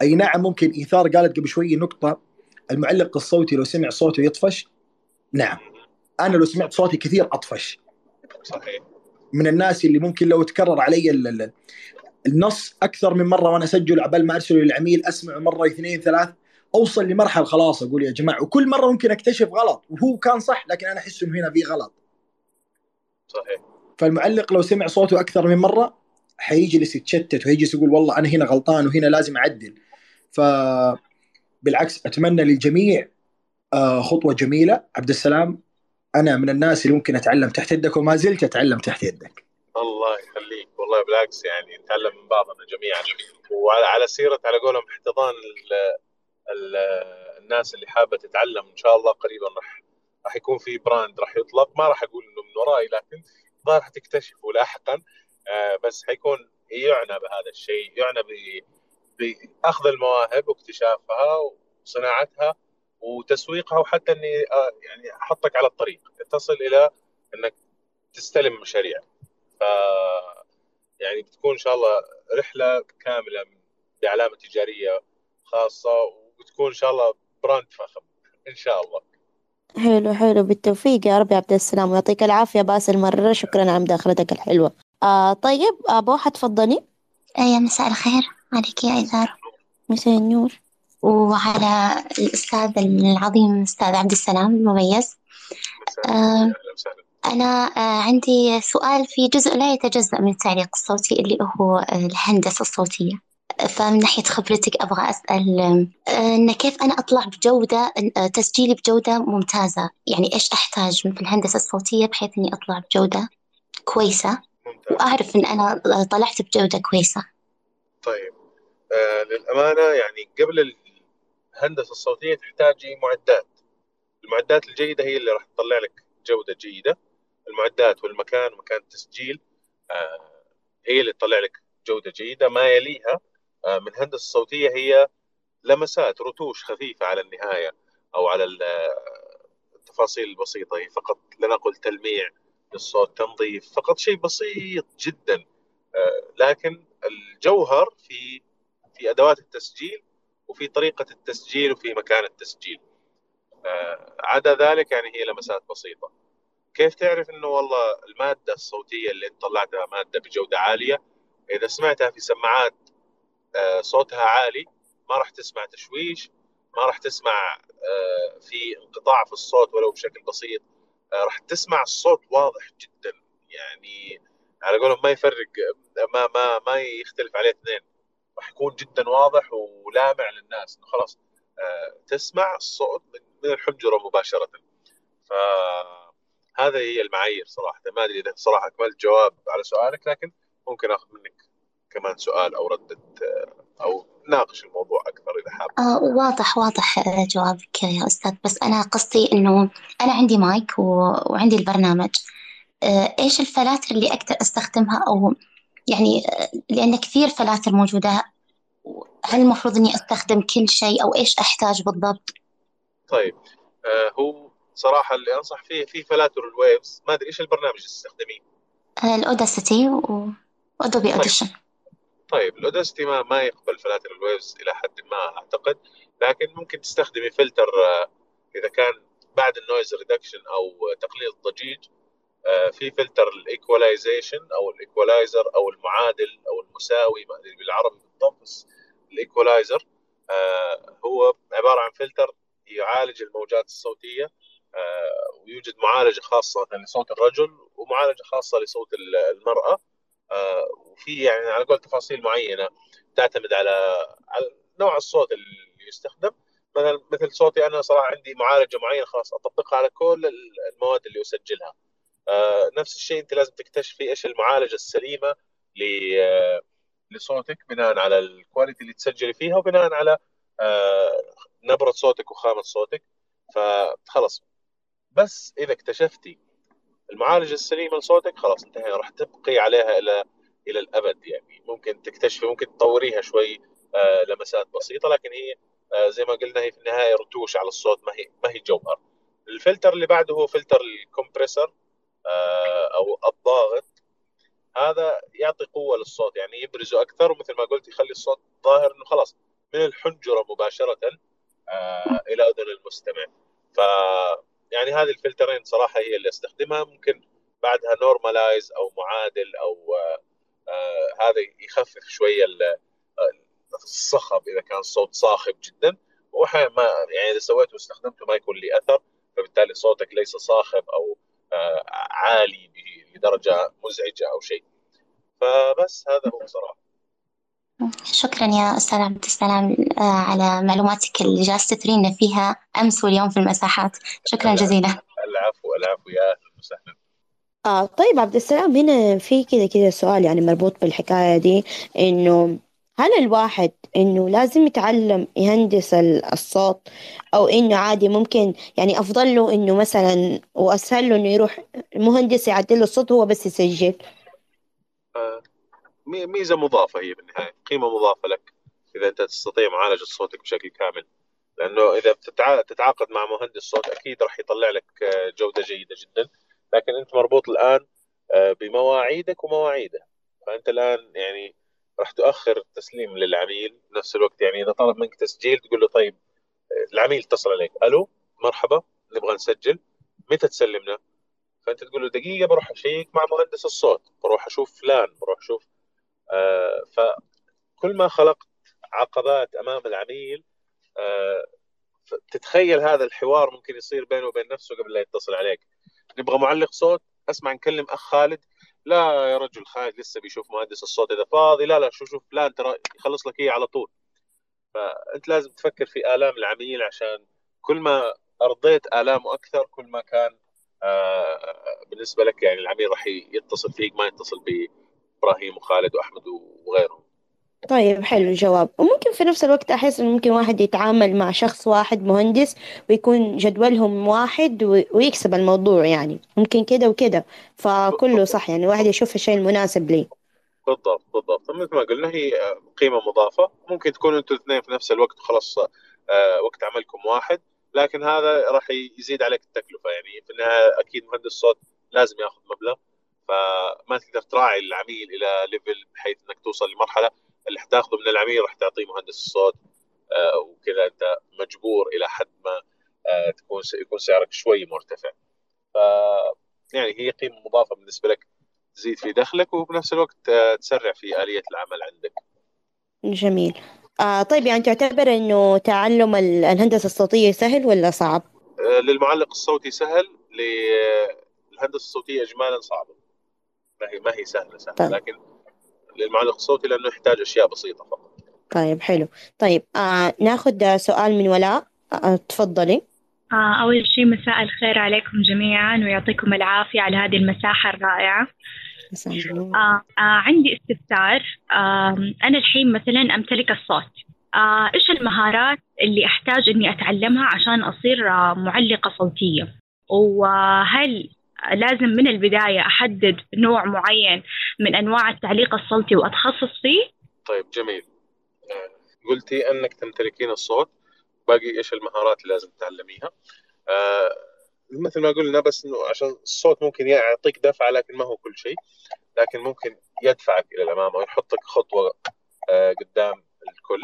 أي نعم ممكن إيثار قالت قبل شوي نقطة، المعلق الصوتي لو سمع صوته يطفش. نعم أنا لو سمعت صوتي كثير أطفش. صحيح. من الناس اللي ممكن لو تكرر علي النص أكثر من مرة وأنا أسجل عبال ما أرسله للعميل، أسمعه مرة اثنين ثلاث، أوصل لمرحلة خلاص أقول يا جماعة، وكل مرة ممكن أكتشف غلط وهو كان صح لكن أنا أحس إنه هنا في غلط. صحيح. فالمعلق لو سمع صوته أكثر من مرة حيجلس يتشتت ويجلس يقول والله أنا هنا غلطان وهنا لازم أعدل. فبالعكس أتمنى للجميع خطوة جميلة. عبد السلام أنا من الناس اللي ممكن أتعلم تحت يدك وما زلت أتعلم تحت يدك. الله يخليك والله بالعكس، يعني نتعلم من بعضنا جميعا. وعلى سيرة على قولهم احتضان الناس اللي حابة تتعلم، إن شاء الله قريبا راح يكون في براند راح يطلق، ما راح أقول إنه من ورائي لكن راح تكتشفه لاحقا. بس حيكون يعنى بهذا الشيء، يعنى بأخذ المواهب واكتشافها وصناعتها وتسويقها، وحتى إني يعني أحطك على الطريق تصل إلى إنك تستلم مشاريع. يعني بتكون إن شاء الله رحلة كاملة بعلامة تجارية خاصة، وبتكون إن شاء الله براند فخم إن شاء الله. حلو حلو، بالتوفيق يا رب يا عبد السلام ويعطيك العافية باسل، مرة شكرا على مداخلتك الحلوة. طيب أبوحة تفضلي. أيوة مساء الخير عليك يا إيثار. مساء النور. وعلى الأستاذ العظيم الأستاذ عبد السلام المميز. أنا عندي سؤال في جزء لا يتجزأ من التعليق الصوتي اللي هو الهندسة الصوتية، فمن ناحية خبرتك أبغى أسأل إن كيف أنا أطلع بجودة تسجيلي بجودة ممتازة، يعني إيش أحتاج من الهندسة الصوتية بحيث إني أطلع بجودة كويسة وأعرف إن أنا طلعت بجودة كويسة؟ طيب للأمانة يعني قبل الهندسة الصوتية تحتاجي معدات. المعدات الجيدة هي اللي راح تطلع لك جودة جيدة. المعدات والمكان ومكان التسجيل هي اللي تطلع لك جودة جيدة. ما يليها من هندسة صوتية هي لمسات رتوش خفيفة على النهاية أو على التفاصيل البسيطة، هي فقط لنقل تلميع للصوت، تنظيف، فقط شيء بسيط جدا. لكن الجوهر في أدوات التسجيل وفي طريقة التسجيل وفي مكان التسجيل. عدا ذلك يعني هي لمسات بسيطة. كيف تعرف إنه والله المادة الصوتية اللي طلعتها مادة بجودة عالية؟ إذا سمعتها في سماعات صوتها عالي ما راح تسمع تشويش، ما راح تسمع في انقطاع في الصوت ولو بشكل بسيط، راح تسمع الصوت واضح جدا. يعني على قولهم ما يفرق، ما يختلف عليه اثنين، راح يكون جدا واضح ولامع للناس انه خلاص تسمع الصوت من الحنجره مباشره. فهذه هي المعايير صراحه. ما ادري اذا صراحه اكملت جواب على سؤالك، لكن ممكن اخذ منك كمان سؤال او ردة او ناقش الموضوع اكثر اذا حاب. واضح جوابك يا استاذ، بس انا قصدي انه انا عندي مايك وعندي البرنامج، ايش الفلاتر اللي اقدر استخدمها؟ او يعني لان كثير فلاتر موجوده، هل المفروض اني استخدم كل شيء او ايش احتاج بالضبط؟ طيب هو صراحه اللي انصح فيه في فلاتر الويفز. ما ادري ايش البرنامج اللي تستخدميه؟ الاوداسيتي وادوبي اوديشن. طيب الأوداسيتي ما يقبل فلاتر الويفز إلى حد ما أعتقد، لكن ممكن تستخدمي فلتر إذا كان بعد النويز ريدكشن أو تقليل الضجيج، في فلتر الإيكولايزيشن أو الإيكولايزر أو المعادل أو المساوي، ما أدري بالعربي بالضبط، بس الإيكولايزر هو عبارة عن فلتر يعالج الموجات الصوتية، ويوجد معالجة خاصة لصوت الرجل ومعالجة خاصة لصوت المرأة، وفي يعني على قول تفاصيل معينة تعتمد على نوع الصوت اللي يستخدم. مثل صوتي أنا صراحة عندي معالجة معينة خاصة أطبقها على كل المواد اللي أسجلها. نفس الشيء أنت لازم تكتشفي إيش المعالجة السليمة لصوتك بناء على الكواليتي اللي تسجلي فيها وبناء على نبرة صوتك وخامة صوتك. فخلص بس إذا اكتشفتي المعالجة السليمة لصوتك خلاص انتهي، راح تبقي عليها إلى الأبد. يعني ممكن تكتشفي، ممكن تطوريها شوي لمسات بسيطة، لكن هي زي ما قلنا هي في النهاية رتوش على الصوت، ما هي جوهر. الفلتر اللي بعده هو فلتر الكمبريسر أو الضاغط. هذا يعطي قوة للصوت، يعني يبرزه أكثر، ومثل ما قلت يخلي الصوت ظاهر إنه خلاص من الحنجرة مباشرة إلى أذن المستمع. يعني هذه الفلترين صراحة هي اللي استخدمها. ممكن بعدها نورمالايز أو معادل أو هذا يخفف شوية الصخب إذا كان الصوت صاخب جدا، وما يعني إذا سويته واستخدمته ما يكون لي أثر، فبالتالي صوتك ليس صاخب أو عالي لدرجة مزعجة أو شيء. فبس هذا هو صراحة. شكرا يا أستاذ عبد السلام على معلوماتك اللي جالسة تثرينا فيها أمس واليوم في المساحات. شكرا جزيلا. العفو يا أهلا وسهلا. طيب عبد السلام، هنا في كذا سؤال يعني مربوط بالحكاية دي، إنه هل الواحد إنه لازم يتعلم يهندس الصوت، أو إنه عادي ممكن يعني أفضل له إنه مثلا وأسهل له إنه يروح مهندس يعدله الصوت هو بس يسجل؟ ميزة مضافة، هي بالنهاية قيمة مضافة لك إذا أنت تستطيع معالجة صوتك بشكل كامل. لأنه إذا تتعاقد مع مهندس صوت أكيد راح يطلع لك جودة جيدة جدا، لكن أنت مربوط الآن بمواعيدك ومواعيده، فأنت الآن يعني راح تؤخر التسليم للعميل. نفس الوقت يعني إذا طلب منك تسجيل تقول له طيب، العميل اتصل عليك، ألو مرحبا نبغى نسجل، متى تسلمنا؟ فأنت تقول له دقيقة بروح أشيك مع مهندس الصوت، بروح أشوف فلان، بروح أشوف. فكل ما خلقت عقبات أمام العميل، تتخيل هذا الحوار ممكن يصير بينه وبين نفسه قبل لا يتصل عليك. نبغى معلق صوت، أسمع نكلم أخ خالد، لا يا رجل خالد لسه بيشوف مهندس الصوت إذا فاضي، لا شوف فلان ترى يخلص لك إيه على طول. فأنت لازم تفكر في آلام العميل، عشان كل ما أرضيت آلامه أكثر كل ما كان بالنسبة لك يعني العميل راح يتصل فيك، ما يتصل بيه إبراهيم وخالد وأحمد وغيرهم. طيب حلو الجواب. وممكن في نفس الوقت أحس إنه ممكن واحد يتعامل مع شخص واحد مهندس ويكون جدولهم واحد ويكسب الموضوع، يعني ممكن كده وكده، فكله صح يعني واحد يشوف الشيء المناسب ليه. بالضبط مثل ما قلنا هي قيمة مضافة. ممكن تكون أنتوا الاثنين في نفس الوقت خلاص وقت عملكم واحد، لكن هذا راح يزيد عليك التكلفة. يعني في النهاية أكيد مهندس صوت لازم ياخذ مبلغ، فما تقدر تراعي العميل الى ليفل بحيث انك توصل لمرحله اللي حتاخذه من العميل راح تعطيه مهندس الصوت وكذا، انت مجبور الى حد ما يكون سعرك شوي مرتفع. ف يعني هي قيمه مضافه بالنسبه لك، تزيد في دخلك وبنفس الوقت تسرع في آلية العمل عندك. جميل. طيب يعني تعتبر انه تعلم الهندسه الصوتيه سهل ولا صعب؟ للمعلق الصوتي سهل، للهندسه الصوتيه اجمالا صعبه، ما هي سهله طيب. لكن للمعلق الصوتي لانه يحتاج اشياء بسيطه فقط. طيب حلو. طيب ناخذ سؤال من ولاء. تفضلي. أول شيء مساء الخير عليكم جميعاً ويعطيكم العافية على هذه المساحة الرائعة. عندي استفسار. أنا الحين مثلاً أمتلك الصوت، إيش المهارات اللي أحتاج إني أتعلمها عشان أصير معلقة صوتية؟ وهل لازم من البداية أحدد نوع معين من أنواع التعليق الصوتي وأتخصص فيه؟ طيب جميل. قلتي أنك تمتلكين الصوت، باقي إيش المهارات اللي لازم تعلميها؟ مثل ما قلنا، بس إنه عشان الصوت ممكن يعطيك دفعة لكن ما هو كل شيء، لكن ممكن يدفعك إلى الأمام أو يحطك خطوة قدام الكل،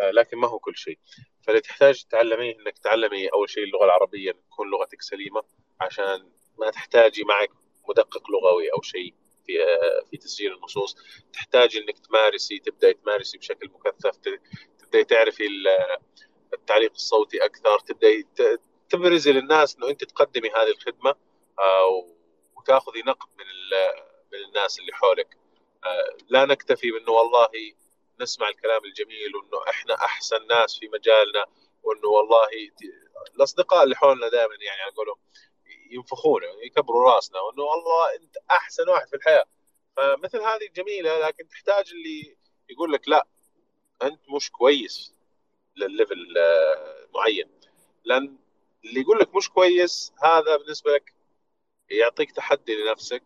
لكن ما هو كل شيء. فاللي تحتاج تعلميه إنك تعلمي أول شيء اللغة العربية، تكون لغتك سليمة عشان ما تحتاجي معك مدقق لغوي أو شيء في تسجيل النصوص. تحتاج إنك تبدأي تمارسي بشكل مكثف، تبدأي تعرفي التعليق الصوتي أكثر، تبدأي تبرزي للناس أنه أنت تقدمي هذه الخدمة وتأخذي نقد من الناس اللي حولك. لا نكتفي بأنه والله نسمع الكلام الجميل وأنه إحنا أحسن ناس في مجالنا، وأنه والله الأصدقاء اللي حولنا دائما يعني أقولهم ينفخونا يكبروا رأسنا وأنه والله أنت أحسن واحد في الحياة. فمثل هذه جميلة، لكن تحتاج اللي يقول لك لا أنت مش كويس للليفل معين، لأن اللي يقول لك مش كويس هذا بالنسبة لك يعطيك تحدي لنفسك،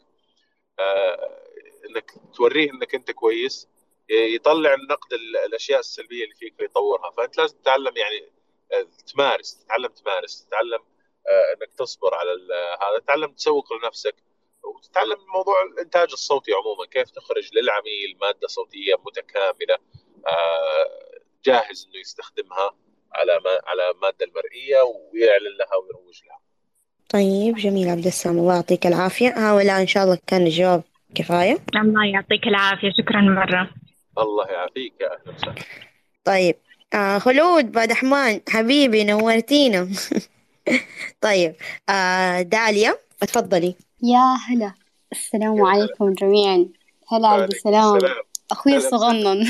إنك توريه إنك أنت كويس، يطلع النقد الأشياء السلبية اللي فيك ويطورها. فأنت لازم تتعلم يعني تتعلم تمارس، تتعلم إنك تصبر على هذا، تتعلم تسوق لنفسك، وتتعلم موضوع الإنتاج الصوتي عموما، كيف تخرج للعميل مادة صوتية متكاملة جاهز إنه يستخدمها على مادة المرئية ويعلن لها ويروج لها. طيب جميل عبد السلام، الله يعطيك العافية. ولا إن شاء الله كان الجواب كفاية. الله يعطيك العافية، شكرا مرة. الله يعافيك، يا أهلا وسهلا. طيب خلود بعد حمان حبيبي نورتينا. طيب داليا اتفضلي. يا هلا، السلام عليكم جميعا. هلا عبد السلام أخوي الصغنن.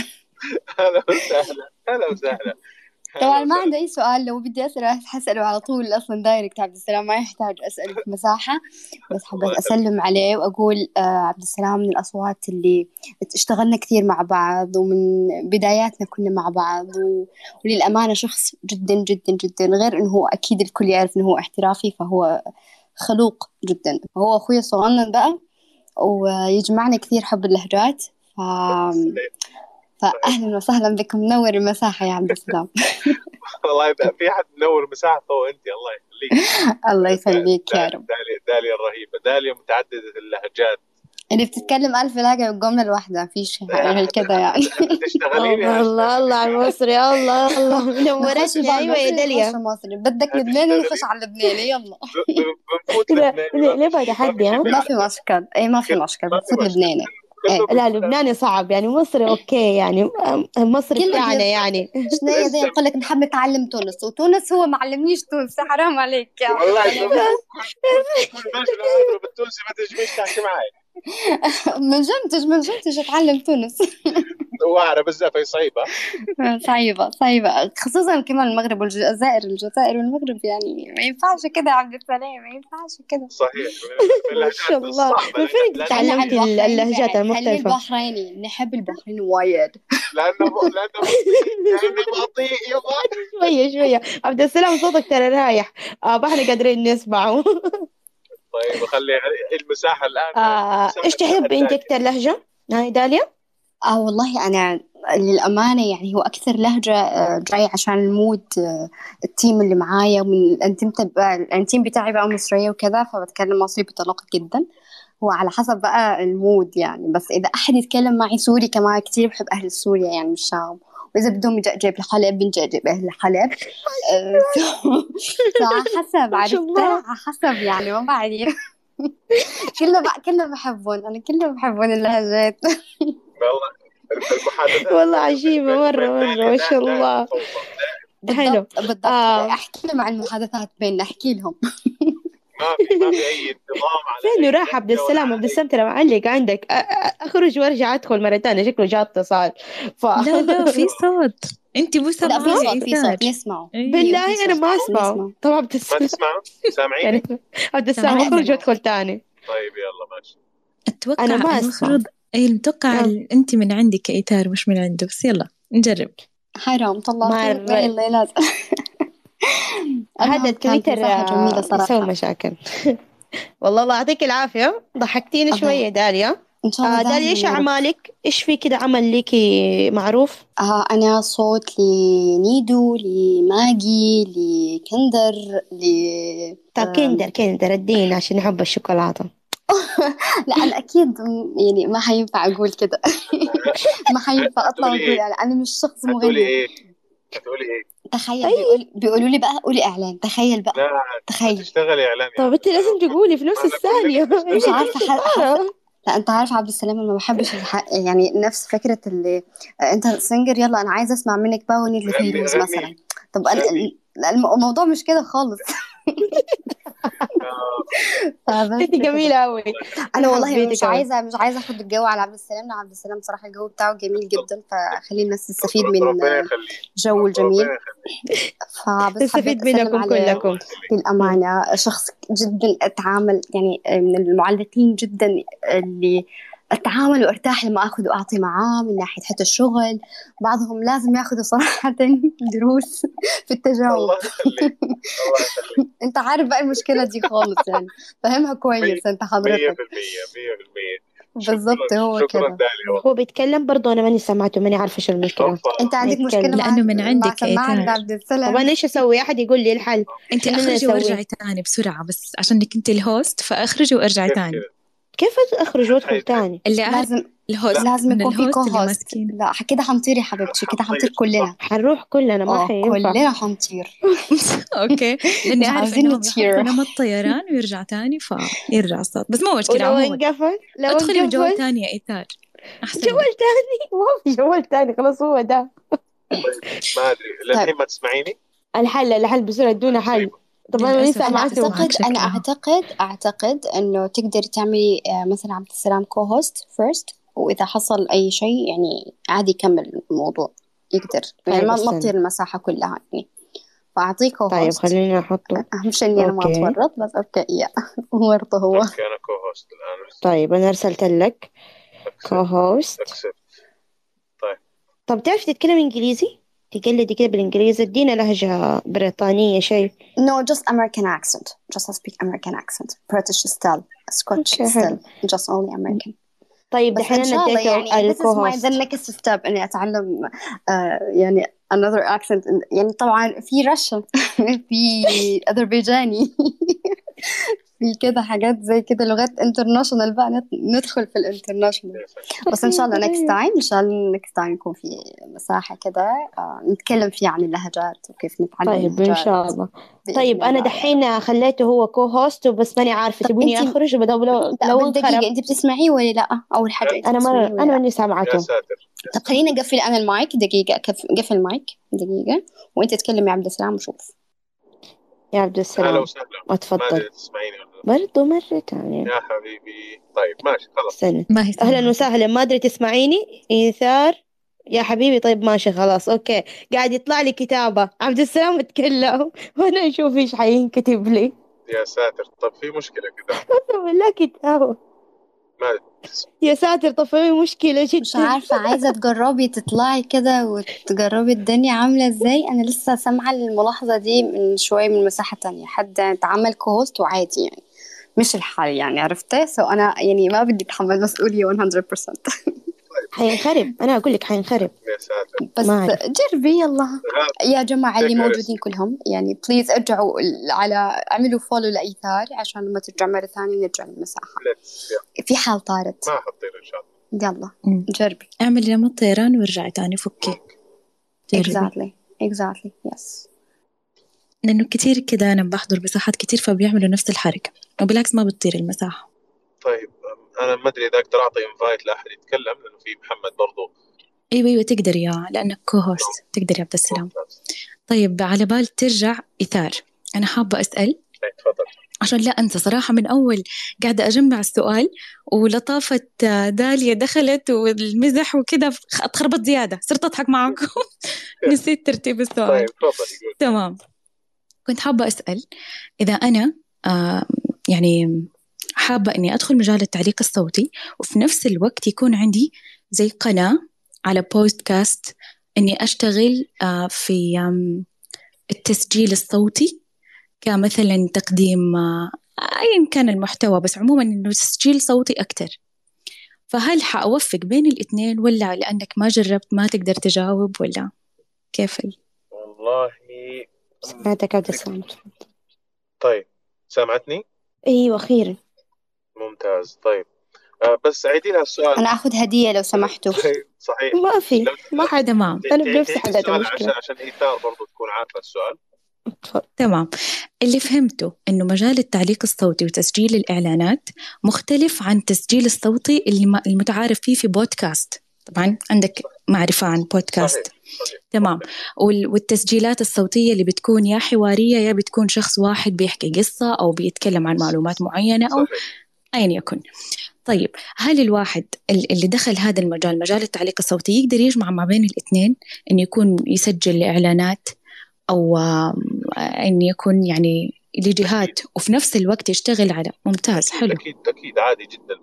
هلا وسهلا. هلا وسهلا. طبعا ما عندي أي سؤال، لو بدي أسأله هسأله على طول أصلا دايركت عبد السلام، ما يحتاج أسأله في مساحة، بس حبيت أسلم عليه وأقول عبد السلام من الأصوات اللي اشتغلنا كثير مع بعض ومن بداياتنا كنا مع بعض، وللأمانة شخص جدا جدا جدا، غير أنه هو أكيد الكل يعرف أنه هو احترافي، فهو خلوق جدا، فهو أخوي صغنن بقى ويجمعنا كثير حب اللهجات. فأهلا وسهلا بكم، نور المساحة يا عبد السلام. والله يبقى في حد منور المساحة هو أنت، الله يخليك. الله يخليك يا رب. داليا الرهيبة، داليا متعددة اللهجات اللي بتتكلم 1000 لهجة بالجملة الواحدة، فيش غير كذا يعني. الله الله على مصر، يا الله الله منورات. أيوة يا داليا مصر، بدك لبنان نخش على لبنان، يلا ليه بقى تحدي؟ ما في مشكل، أي ما في مشكل، بفوت لبناني. لا لبناني صعب يعني، مصري أوكي يعني، مصري بتاعنا يعني. شنو زي نقول لك نحب نتعلم تونس، وتونس هو معلمنيش تونس، حرام عليك يعني. والله بالتونسي ما تجميش تحكي معي. من جمتش أتعلم تونس. وعرب بزاف هي صعيبة. صعيبة خصوصا كمان المغرب والجزائر، الجزائر والمغرب يعني ما ينفعش كده عبد السلام، ما ينفعش كده. صحيح. ما شاء الله. من فين تعلمت اللهجات المختلفة؟ البحريني، نحب البحرين وايد. لأنه بطيء شوية. عبد السلام صوتك ترى رايح، احنا قادرين نسمعه. طيب خلي المساحة الآن. إيش تحب أنت أكتر لهجة؟ هاي داليا. والله أنا للأمانة يعني هو أكثر لهجة جاي عشان المود التيم اللي معايا، التيم بتاعي بقى مصرية وكذا، فبتكلم مصري بطلاقة جدا، وعلى حسب بقى المود يعني. بس إذا أحد يتكلم معي سوري كمان كتير بحب أهل سوريا يعني الشعب، وإذا بدهم بنجيب الحلب بنجيب أهل الحلب فحسب عرفتها حسب يعني ما بعرف كله بحبهم، أنا كله بحبهم اللهجات والله عجيبة مرة ما شاء الله. حلو بالضبط أحكي لهم عن المحادثات بيننا، أحكي لهم ما في أي انتظام على فين راح عبد السلام ترى معلق عندك. أخرج وارجع أدخل مرة تانية، شكله جاء اتصال لا في صوت، أنت مو سامعين؟ في صوت نسمعه بالله، أنا ما أسمعه. طبعا عبد السلام سامعين؟ عبد السلام أخرج وادخل تاني. طيب يلا ماشي. أتوقع أنا ما أسمع، أي متوقع أنت من عندك إيتار مش من عنده، بس يلا نجرب. حرام طلعت يلا لازم هذا التويتر يسوي مشاكل والله. الله يعطيك العافية، ضحكتيني شوية داليا. داليا إيش أعمالك؟ إيش في كده عمل ليكي معروف؟ أنا صوت لنيدو، لماجي، لكندر، كندر الدين عشان نحب الشوكولاتة لا أنا أكيد يعني ما حينفع أقول كده ما حينفع أطلع أقول يعني أنا مش شخص مغني. هتقولي إيه؟ تخيل بيقولوا لي بقى قولي إعلان، تخيل تشتغلي إعلان. طب أنت لازم تقولي في نفس الثانية مش عارفة. لا أنت عارف عبد السلام ما بحبش يعني نفس فكرة اللي أنت سينجر، يلا أنا عايزة أسمع منك باوني اللي فيروز مثلا. طب الموضوع مش كده خالص انت جميله قوي. انا والله مش عايزه اخد الجو على عبد السلام. عبد السلام بصراحه الجو بتاعه جميل جدا، فخلي الناس تستفيد من الجو الجميل، تستفيد منكم كلكم. بالامانه شخص جدا اتعامل يعني من المعلقين جدا اللي اتعامل وارتاح لما اخذ واعطي معاه من ناحيه حتى الشغل. بعضهم لازم ياخذوا صراحه دروس في التجاوب انت عارف بقى المشكله دي خالص يعني، فهمها كويس انت حضرتك 100% بالضبط. هو كده هو بيتكلم برضه، انا ماني سمعته، ماني عارفه شو المشكله. انت عندك مشكله لانه من عندك ايتار. طب انا ايش اسوي؟ احد يقول لي الحل. انت اخرجي وارجعي ثاني بسرعه، بس عشانك انت الهوست فاخرجي وارجعي ثاني. كيف أخرج وادخل تاني؟ لازم يكون في كوهوست. لا كده حنطير يا حبيبتي، كده حنطير كلنا، حنروح كلنا، ما حينفع كلنا حنطير اوكي لاني عارفه انه نمط الطيران ويرجع تاني فيرجع الصوت، بس مو مشكله. لو ادخلي جوال تاني يا إيتار، احسن جوال تاني. ما في جوال تاني خلاص هو ده. ما ادري للحين ما تسمعيني الحل بسرعه دون حل. طبعاً أنا أعتقد إنه تقدري تعملي مثلاً عبد السلام كوهوست فيرست، وإذا حصل أي شيء يعني عادي كمل الموضوع، يقدر يعني ما تطير المساحة كلها يعني. فأعطيه كوهوست. طيب خليني أحطه، أهم شيء إني أنا ما أتورط، بس أبقى إياه ورطه هو. أوكي أنا كوهوست الآن. طيب أنا أرسلت لك كوهوست. طيب تعرف تتكلم إنجليزي؟ تقلدي كده بالإنجليزي، ادينا لهجة بريطانية شيء. No, just American accent. Just speak American accent. British style. Scotch style. Just only American. طيب دحين أنا اديته الكوهوست. This is my next step إني أتعلم يعني another accent. يعني طبعا في Russian في أذربيجاني في كده حاجات زي كده، لغات international بقى ندخل في international. بس إن شاء الله next time يكون في مساحة كده نتكلم فيها عن اللهجات وكيف نتعلم. طيب إن شاء الله. طيب أنا دحين خليته هو كوهوست وبس، ماني عارفة تبوني أخرج لو دقيقة. أنت بتسمعيه ولا لأ؟ أول حاجة أنا ماني سامعته. طب خلينا نقفل أنا المايك دقيقة، قفل المايك دقيقة وأنت تتكلم يا عبد السلام وشوف. يا عبد السلام اتفضل برضو مرة تانية يا حبيبي. طيب ماشي خلاص أهلا وسهلا. ما أدري تسمعيني إيثار يا حبيبي؟ طيب ماشي خلاص أوكي. قاعد يطلع لي كتابة عبد السلام اتكلم وأنا أشوف إيش حينكتب لي. يا ساتر طب في مشكلة كده لا كتابة ما يا ساتر طب في مشكلة جدا مش عارفة. عايزة تجربي تطلعي كده وتجربي الدنيا عاملة ازاي. أنا لسه سامعة الملاحظة دي من شوية من مساحة تانية، حد اتعمل كوهوست وعادي يعني مش الحال يعني عرفتي. أنا يعني ما بدي أتحمل مسؤولية 100%. حينخرب، أنا أقول لك حينخرب. بس جربي يلا يا جماعة اللي موجودين كلهم، يعني بليز ارجعوا على اعملوا فولو لأيثار عشان لما ترجع مرة ثانية نرجع للمساحة في حال طارت. ما حطير إن شاء الله. يلا جربي اعملي لما الطيران وارجعي تاني فكي. exactly yes. لأنه كتير كده أنا بحضر مساحات كتير فبيعملوا نفس الحركة وبالعكس ما بتطير المساحة. طيب أنا ما أدري إذا أقدر أعطي إنفايت لأحد يتكلم لأنه في محمد برضو. أيوة تقدر يا لأنك كوهوست تقدر يا عبد السلام. طيب على بال ترجع إثار أنا حابة أسأل. تفضل. عشان لا أنسى صراحة من أول قاعدة أجمع السؤال ولطافة داليا دخلت والمزح وكده أتخربط زيادة صرت أضحك معكم نسيت ترتيب السؤال. طيب تفضل. تمام كنت حابة أسأل إذا أنا يعني حابة إني أدخل مجال التعليق الصوتي وفي نفس الوقت يكون عندي زي قناة على بودكاست إني أشتغل في التسجيل الصوتي كمثلا تقديم أيا كان المحتوى بس عموما إنه تسجيل صوتي أكتر، فهل حأوفق بين الاثنين ولا لأنك ما جربت ما تقدر تجاوب ولا كيف؟ والله سمعتك عبد السلام. طيب سمعتني؟ ايوه اخيرا. ممتاز. طيب بس عيدي لها السؤال. انا اخذ هديه لو سمحتوا. صحيح ما في ما حدا ما انا بنفسي حليت المشكله عشان إيثار برضو تكون عارفه السؤال. تمام. اللي فهمته انه مجال التعليق الصوتي وتسجيل الاعلانات مختلف عن تسجيل الصوتي اللي المتعارف فيه في بودكاست. طبعا عندك معرفة عن بودكاست. صحيح. تمام. والتسجيلات الصوتية اللي بتكون يا حوارية يا بتكون شخص واحد بيحكي قصة أو بيتكلم عن معلومات معينة أو أين يكن. طيب هل الواحد اللي دخل هذا المجال مجال التعليق الصوتي يقدر يجمع ما بين الاثنين إنه يكون يسجل إعلانات أو إنه يكون يعني لجهات وفي نفس الوقت يشتغل على؟ ممتاز حلو. أكيد عادي جدا.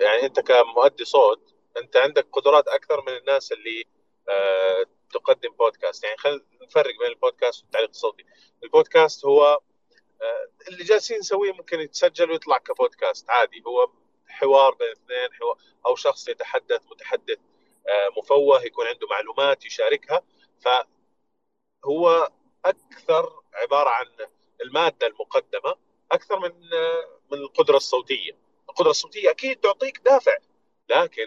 يعني أنت كمؤدي صوت أنت عندك قدرات أكثر من الناس اللي تقدم بودكاست. يعني خلينا نفرق بين البودكاست والتعليق الصوتي. البودكاست هو اللي جالسين نسويه ممكن يتسجل ويطلع كبودكاست عادي، هو حوار بين اثنين أو شخص يتحدث متحدث مفوه يكون عنده معلومات يشاركها، فهو أكثر عبارة عن المادة المقدمة أكثر من القدرة الصوتية. القدرة الصوتية أكيد تعطيك دافع لكن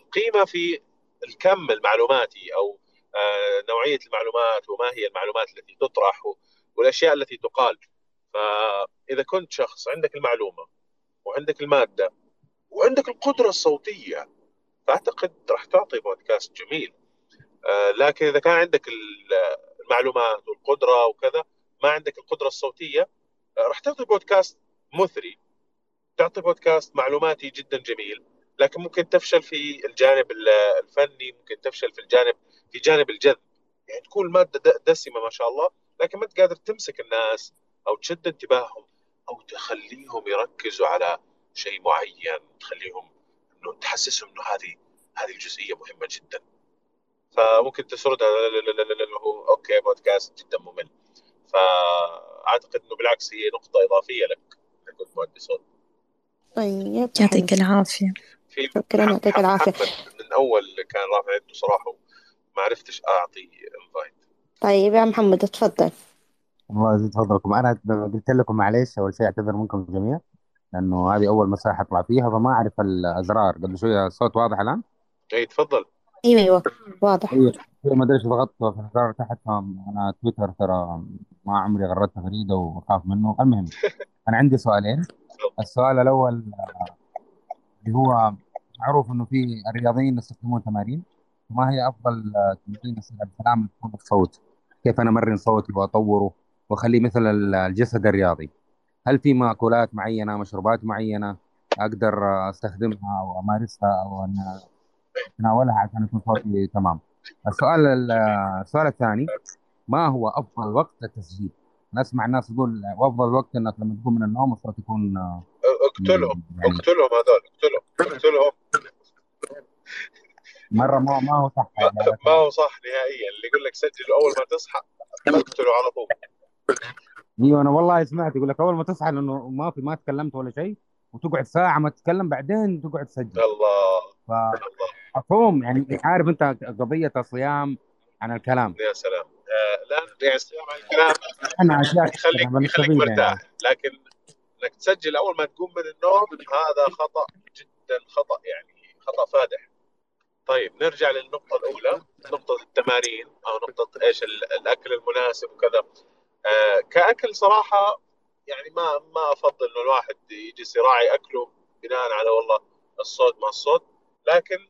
القيمة في الكم المعلوماتي أو نوعية المعلومات وما هي المعلومات التي تطرح والأشياء التي تقال. فإذا كنت شخص عندك المعلومة وعندك المادة وعندك القدرة الصوتية فأعتقد راح تعطي بودكاست جميل. لكن إذا كان عندك المعلومات والقدرة وكذا ما عندك القدرة الصوتية راح تعطي بودكاست مثري، تعطي بودكاست معلوماتي جدا جميل لكن ممكن تفشل في الجانب الفني، ممكن تفشل في جانب الجذب. يعني تكون المادة دسمة ما شاء الله لكن ما انت قادر تمسك الناس أو تشد انتباههم أو تخليهم يركزوا على شيء معين، تخليهم إنه تحسسهم إنه هذه الجزئية مهمة جدا. فممكن تسردها هو أوكي بودكاست جدا ممل. فأعتقد إنه بالعكس هي نقطة إضافية لك كنت مؤدي صوت. طيب يعطيك العافية. يعطيك العافية. من أول كان رافع يده صراحة ما عرفتش أعطي إنفايت. طيب يا محمد تفضل. الله يزيد فضلكم. أنا قلت لكم معليش أول شيء أعتذر منكم جميعا لأنه هذه أول مساحة أطلع فيها فما أعرف الأزرار. قبل شوية الصوت واضح الآن؟ إيه تفضل. أيوة واضح. ما أدري ضغطت في الأزرار تحت. أنا تويتر ترى ما عمري غردت تغريدة وخاف منه. المهم أنا عندي سؤالين. السؤال الأول اللي هو معروف إنه في الرياضيين يستخدمون تمارين، ما هي أفضل تمارين استخدام الصوت؟ كيف أنا مرن صوتي وأطوره وأخليه مثل الجسد الرياضي؟ هل في مأكولات معينة مشروبات معينة أقدر أستخدمها أو أمارسها أو أن أتناولها عشان يكون صوتي تمام؟ السؤال الثاني ما هو أفضل وقت للتسجيل؟ نسمع الناس يقول أفضل وقت إنك لما تقوم من النوم الصوت يكون. اقتلهم هذول مرة ما هو صح. ما هو صح نهائيا. اللي يقول لك سجل أول ما تصحى اقتلوا على طول. إيوه أنا والله سمعت يقول لك أول ما تصحى لأنه ما تكلمت ولا شيء وتقعد ساعة ما تتكلم بعدين تقعد تسجل. الله فمفهوم يعني، عارف انت قضيه الصيام عن الكلام. يا سلام. لا يعني الصيام عن الكلام انا عشان يخليك مرتاح، لكن انك تسجل اول ما تقوم من النوم هذا خطا، جدا خطا، يعني خطا فادح. طيب نرجع للنقطه الاولى، نقطه التمارين او نقطه ايش الاكل المناسب وكذا. كاكل صراحه يعني ما افضل انه الواحد يجلس يراعي اكله بناء على والله الصوت مع الصوت، لكن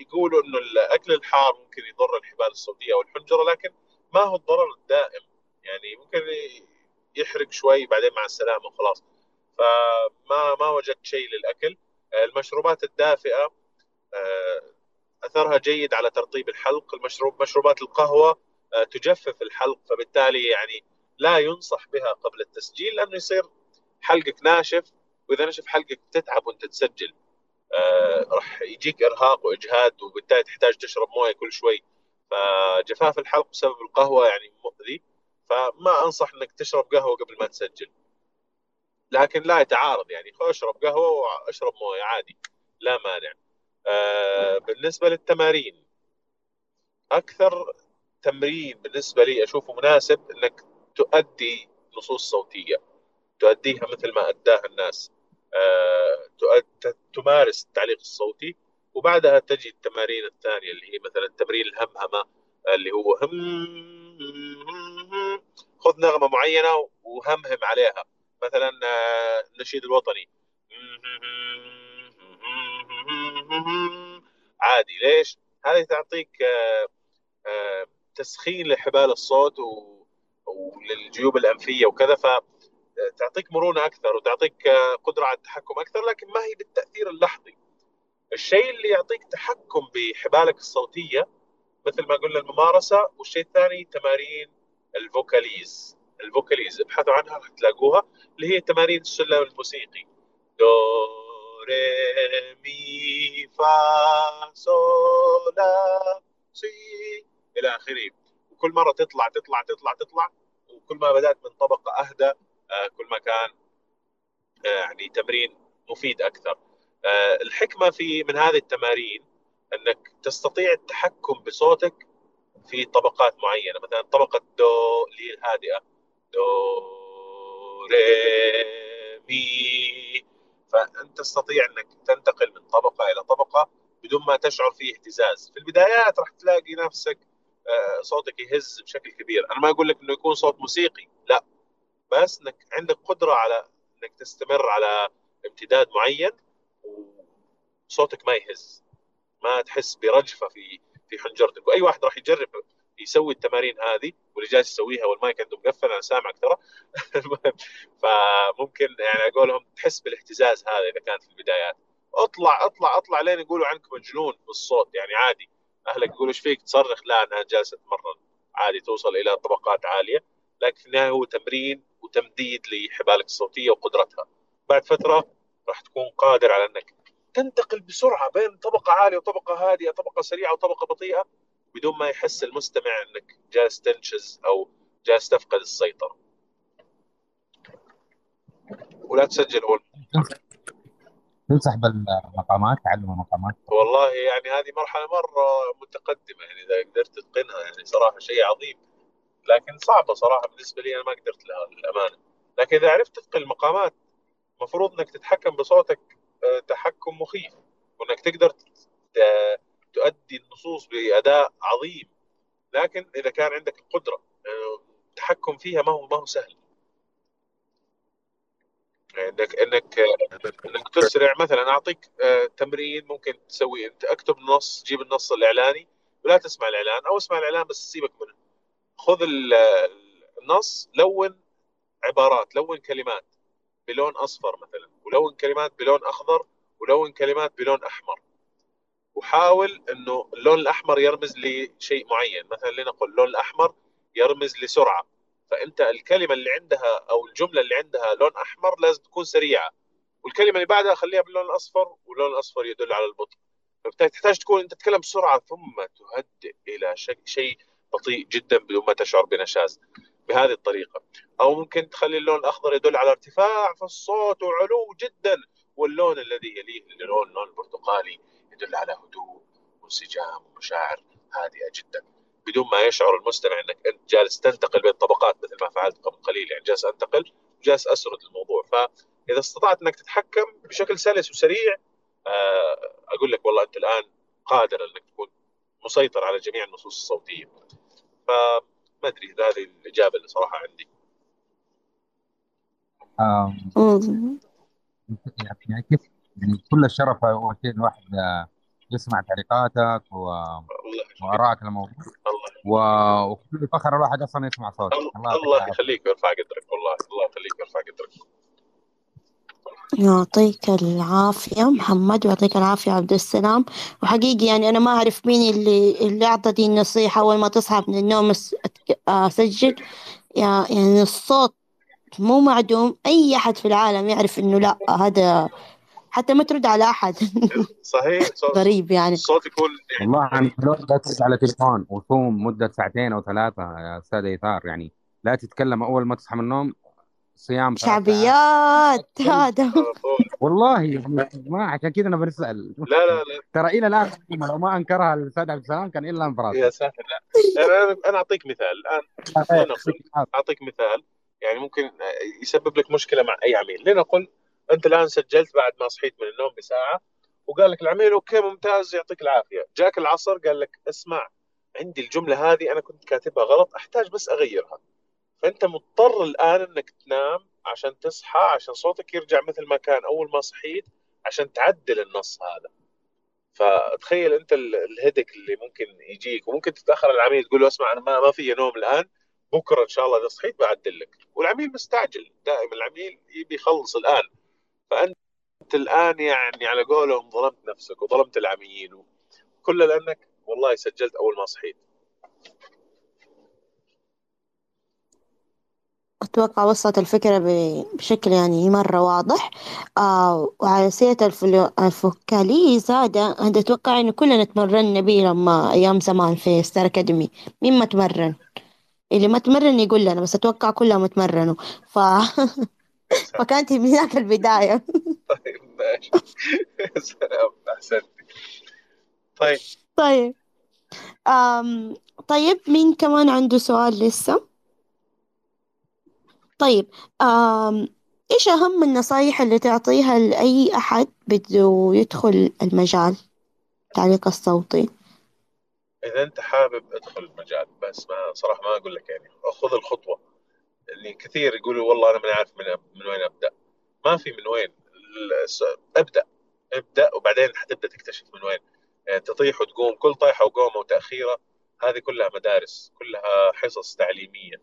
يقولوا انه الاكل الحار ممكن يضر الحبال الصوتيه والحنجره، لكن ما هو الضرر الدائم، يعني ممكن يحرق شوي بعدين مع السلامه وخلاص. فما وجدت شيء للاكل. المشروبات الدافئه اثرها جيد على ترطيب الحلق، مشروبات القهوه تجفف الحلق، فبالتالي يعني لا ينصح بها قبل التسجيل لانه يصير حلقك ناشف، واذا نشف حلقك تتعب وانت تسجل، راح يجيك ارهاق واجهاد، وبالتالي تحتاج تشرب مويه كل شوي. فجفاف الحلق بسبب القهوه يعني مؤذي، فما انصح انك تشرب قهوه قبل ما تسجل، لكن لا يتعارض يعني، اشرب قهوه واشرب مويه عادي، لا مانع. بالنسبه للتمارين، اكثر تمرين بالنسبه لي اشوفه مناسب انك تؤدي نصوص صوتيه، تؤديها مثل ما اداها الناس، تمارس التعليق الصوتي، وبعدها تجي التمارين الثانيه اللي هي مثلا تمرين الهمهمه، اللي هو خذ نغمه معينه وهمهم عليها، مثلا النشيد الوطني عادي. ليش؟ هذه تعطيك تسخين لحبال الصوت وللجيوب الأنفية وكذا، فتعطيك مرونة أكثر وتعطيك قدرة على التحكم أكثر، لكن ما هي بالتأثير اللحظي. الشيء اللي يعطيك تحكم بحبالك الصوتية مثل ما قلنا الممارسة، والشيء الثاني تمارين الفوكاليز. الفوكاليز ابحثوا عنها راح تلاقوها، اللي هي تمارين السلم الموسيقي، دو ري مي فا صول لا سي إلى آخره. وكل مرة تطلع، وكل ما بدأت من طبقة أهدى كل ما كان يعني تمرين مفيد أكثر. الحكمة من هذه التمارين أنك تستطيع التحكم بصوتك في طبقات معينة، مثلا طبقة دو لي الهادئة، دو ري مي، فأنت تستطيع أنك تنتقل من طبقة إلى طبقة بدون ما تشعر فيه اهتزاز. في البدايات راح تلاقي نفسك صوتك يهز بشكل كبير. أنا ما أقول لك أنه يكون صوت موسيقي، لا، بس أنك عندك قدرة على أنك تستمر على امتداد معين وصوتك ما يهز، ما تحس برجفة في حنجرتك. وأي واحد راح يجرب يسوي التمارين هذه، واللي جالس يسويها والمايك عنده مقفل، أنا سامعك ترى فممكن يعني أقولهم تحس بالاهتزاز هذا إذا كانت في البدايات. أطلع لين يقولوا عنك مجنون بالصوت، يعني عادي. أهلك يقولوا إيش فيك تصرخ؟ لا، أنا جالس أتمرن عادي، توصل إلى طبقات عالية. لكن في النهاية هو تمرين وتمديد لحبالك الصوتية وقدرتها. بعد فترة راح تكون قادر على أنك تنتقل بسرعة بين طبقة عالية وطبقة هادئة، طبقة سريعة وطبقة بطيئة، بدون ما يحس المستمع أنك جالس تنشز أو جالس تفقد السيطرة. ولا تسجل أول. تنصح بالمقامات، تعلم المقامات؟ والله يعني هذه مرحلة مرة متقدمة، يعني إذا قدرت تتقنها يعني صراحة شيء عظيم، لكن صعبة صراحة بالنسبة لي، أنا ما قدرت لها للأمانة. لكن إذا عرفت تتقن المقامات، مفروض أنك تتحكم بصوتك تحكم مخيف، وأنك تقدر تؤدي النصوص بأداء عظيم. لكن إذا كان عندك القدرة التحكم فيها، ما هو سهل. انك تسرع. مثلا اعطيك تمرين ممكن تسويه انت، اكتب نص، جيب النص الاعلاني ولا تسمع الاعلان، او اسمع الاعلان بس سيبك منه. خذ النص، لون عبارات، لون كلمات بلون اصفر مثلا، ولون كلمات بلون اخضر، ولون كلمات بلون احمر، وحاول انه اللون الاحمر يرمز لشيء معين. مثلا لنقول اللون الاحمر يرمز لسرعه، فأنت الكلمة اللي عندها أو الجملة اللي عندها لون أحمر لازم تكون سريعة، والكلمة اللي بعدها خليها باللون الأصفر، واللون الأصفر يدل على البطء. فبالتالي تحتاج تكون أنت تتكلم بسرعة ثم تهدئ إلى شيء بطيء جدا بدون ما تشعر بنشاز، بهذه الطريقة. أو ممكن تخلي اللون الأخضر يدل على ارتفاع في الصوت وعلو جدا، واللون الذي يليه اللون البرتقالي يدل على وانسجام ومشاعر هادئة جدا بدون ما يشعر المستمع انك انت جالس تنتقل بين طبقات مثل ما فعلت قبل قليل. يعني جالس انتقل وجالس اسرد الموضوع. فاذا استطعت انك تتحكم بشكل سلس وسريع اقول لك والله انت الان قادر انك تكون مسيطر على جميع النصوص الصوتيه. فما ادري هذه الاجابه اللي صراحه عندي. يعني كيف يعني كل الشرف اول شيء الواحد يسمع تعليقاتك وارائك الموضوع وكل فخر الواحد اصلا يسمع صوتك. الله يخليك ويرفع قدرك. والله الله يخليك ويرفع قدرك. يعطيك العافية محمد ويعطيك العافية عبد السلام. وحقيقي يعني أنا ما أعرف مين اللي أعطى دي النصيحة. أول ما تصحى من النوم أسجل. يعني الصوت مو معدوم، أي أحد في العالم يعرف إنه لا هذا، حتى ما ترد على أحد. صحيح. غريب يعني الصوت يكون والله يعني لا ترد على تليفون وصوم مدة ساعتين أو ثلاثة يا أستاذ إيثار. يعني لا تتكلم أول ما تصحى من النوم. صيام شعبيات هذا والله ما عشان كذا انا بنسال. لا ترى الى الان لو ما انكرها الاستاذ عبد السلام كان الا انفراد. يا ساتر. انا اعطيك مثال الان. اعطيك مثال يعني ممكن يسبب لك مشكله مع اي عميل. لنقل انت الان سجلت بعد ما صحيت من النوم بساعه وقال لك العميل اوكي ممتاز يعطيك العافيه. جاك العصر قال لك اسمع عندي الجمله هذه انا كنت كاتبها غلط احتاج بس اغيرها. فأنت مضطر الآن أنك تنام عشان تصحى عشان صوتك يرجع مثل ما كان أول ما صحيت عشان تعدل النص هذا. فتخيل أنت الهدك اللي ممكن يجيك. وممكن تتأخر العميل تقول له أسمع أنا ما في نوم الآن، بكرة إن شاء الله إذا صحيت بعدل لك. والعميل مستعجل دائما، العميل يبي يخلص الآن. فأنت الآن يعني على قولهم ظلمت نفسك وظلمت العميل وكله لأنك والله سجلت أول ما صحيت. أتوقع وصلت الفكرة بشكل يعني مرة واضح. وعلى سيرة الفوكاليز هذا أتوقع إنه كلنا تمرنا به لما أيام زمان في ستار أكاديمي. مين ما تمرن؟ اللي ما تمرن يقول لنا، بس أتوقع كلهم تمرنوا. فكانت من ذاك البداية. طيب ماشي. سلام. أحسنت. طيب. طيب مين كمان عنده سؤال لسه؟ طيب إيش أهم النصايح اللي تعطيها لأي أحد بده يدخل المجال التعليق الصوتي؟ إذا أنت حابب أدخل المجال بس ما صراحة ما أقول لك يعني أخذ الخطوة. اللي كثير يقولوا والله أنا ما عارف من وين أبدأ. ما في من وين. أبدأ وبعدين حتبدأ تكتشف من وين. يعني تطيح وتقوم، كل طيحة وقومة وتأخيرة هذه كلها مدارس، كلها حصص تعليمية،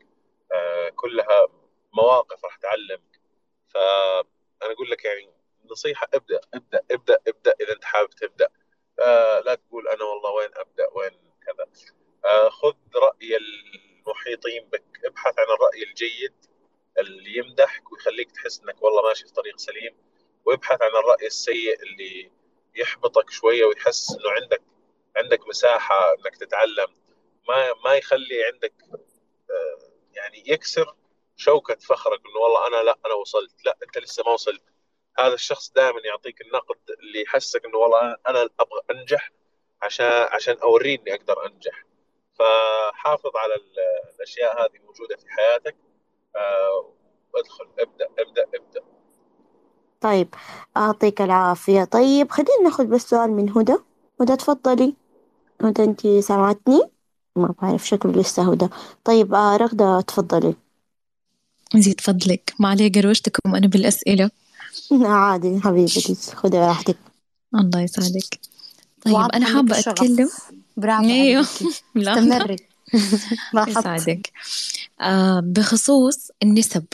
كلها مواقف راح تعلمك. فأنا أقول لك يعني نصيحة ابدأ ابدأ ابدأ ابدأ إذا أنت حابب تبدأ. لا تقول أنا والله وين أبدأ وين كذا. خذ رأي المحيطين بك، ابحث عن الرأي الجيد اللي يمدحك ويخليك تحس أنك والله ماشي في طريق سليم، وابحث عن الرأي السيء اللي يحبطك شوية ويحس أنه عندك مساحة أنك تتعلم، ما يخلي عندك يعني يكسر شوكة فخرك إنه والله أنا وصلت. لا أنت لسه ما وصلت. هذا الشخص دائما يعطيك النقد اللي يحسسك إنه والله أنا أبغى أنجح عشان أوريني أقدر أنجح. فحافظ على الأشياء هذه موجودة في حياتك. أدخل أبدأ أبدأ أبدأ. طيب أعطيك العافية. طيب خلينا نأخذ بس سؤال من هدى تفضلي. هدى أنت سمعتني؟ ما بعرف شكله لسه هدى. طيب رغدة تفضلي. مزيد فضلك ما عليه قروشتكم أنا بالأسئلة. عادي حبيبتي خذي راحتك. الله يسعدك. طيب أنا حابة أتكلم. برافو. استمري. ما يسعدك. بخصوص النسب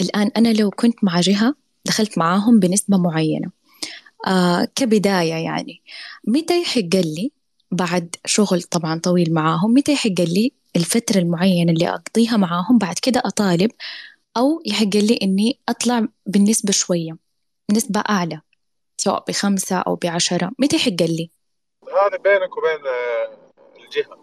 الآن، أنا لو كنت مع جهة دخلت معاهم بنسبة معينة كبداية، يعني متى يحق لي بعد شغل طبعا طويل معاهم، متى يحق لي الفترة المعينة اللي أقضيها معاهم بعد كده أطالب أو يحق لي إني أطلع بالنسبة شوية نسبة أعلى سواء ب5 أو ب10؟ متى يحق لي؟ هذا بينك وبين الجهة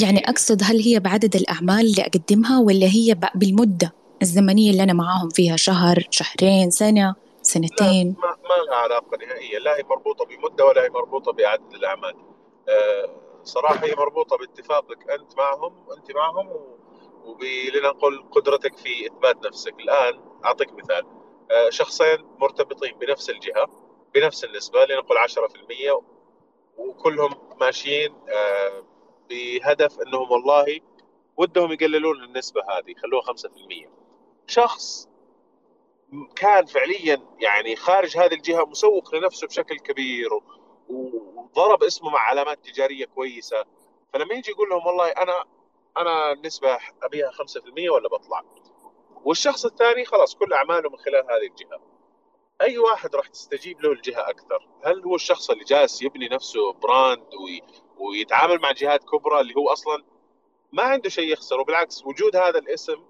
يعني أقصد هل هي بعدد الأعمال اللي أقدمها ولا هي بالمدة الزمنية اللي أنا معاهم فيها، شهر شهرين سنة سنتين؟ لا ما لها علاقة نهائية. لا هي مربوطة بمدة ولا هي مربوطة بعدد الأعمال. صراحة هي مربوطة باتفاقك أنت معهم ولنقل قدرتك في إثبات نفسك. الآن أعطيك مثال، شخصين مرتبطين بنفس الجهة بنفس النسبة لنقل 10%، وكلهم ماشيين بهدف أنهم والله ودهم يقللون النسبة هذه خلوها 5%. شخص كان فعليا يعني خارج هذه الجهة مسوق لنفسه بشكل كبير وضرب اسمه مع علامات تجارية كويسة، فلما يجي يقول لهم والله أنا النسبة أبيها 5% ولا بطلع، والشخص الثاني خلاص كل أعماله من خلال هذه الجهة، أي واحد راح تستجيب له الجهة أكثر؟ هل هو الشخص اللي جالس يبني نفسه براند ويتعامل مع جهات كبرى اللي هو أصلا ما عنده شيء يخسره؟ بالعكس وجود هذا الاسم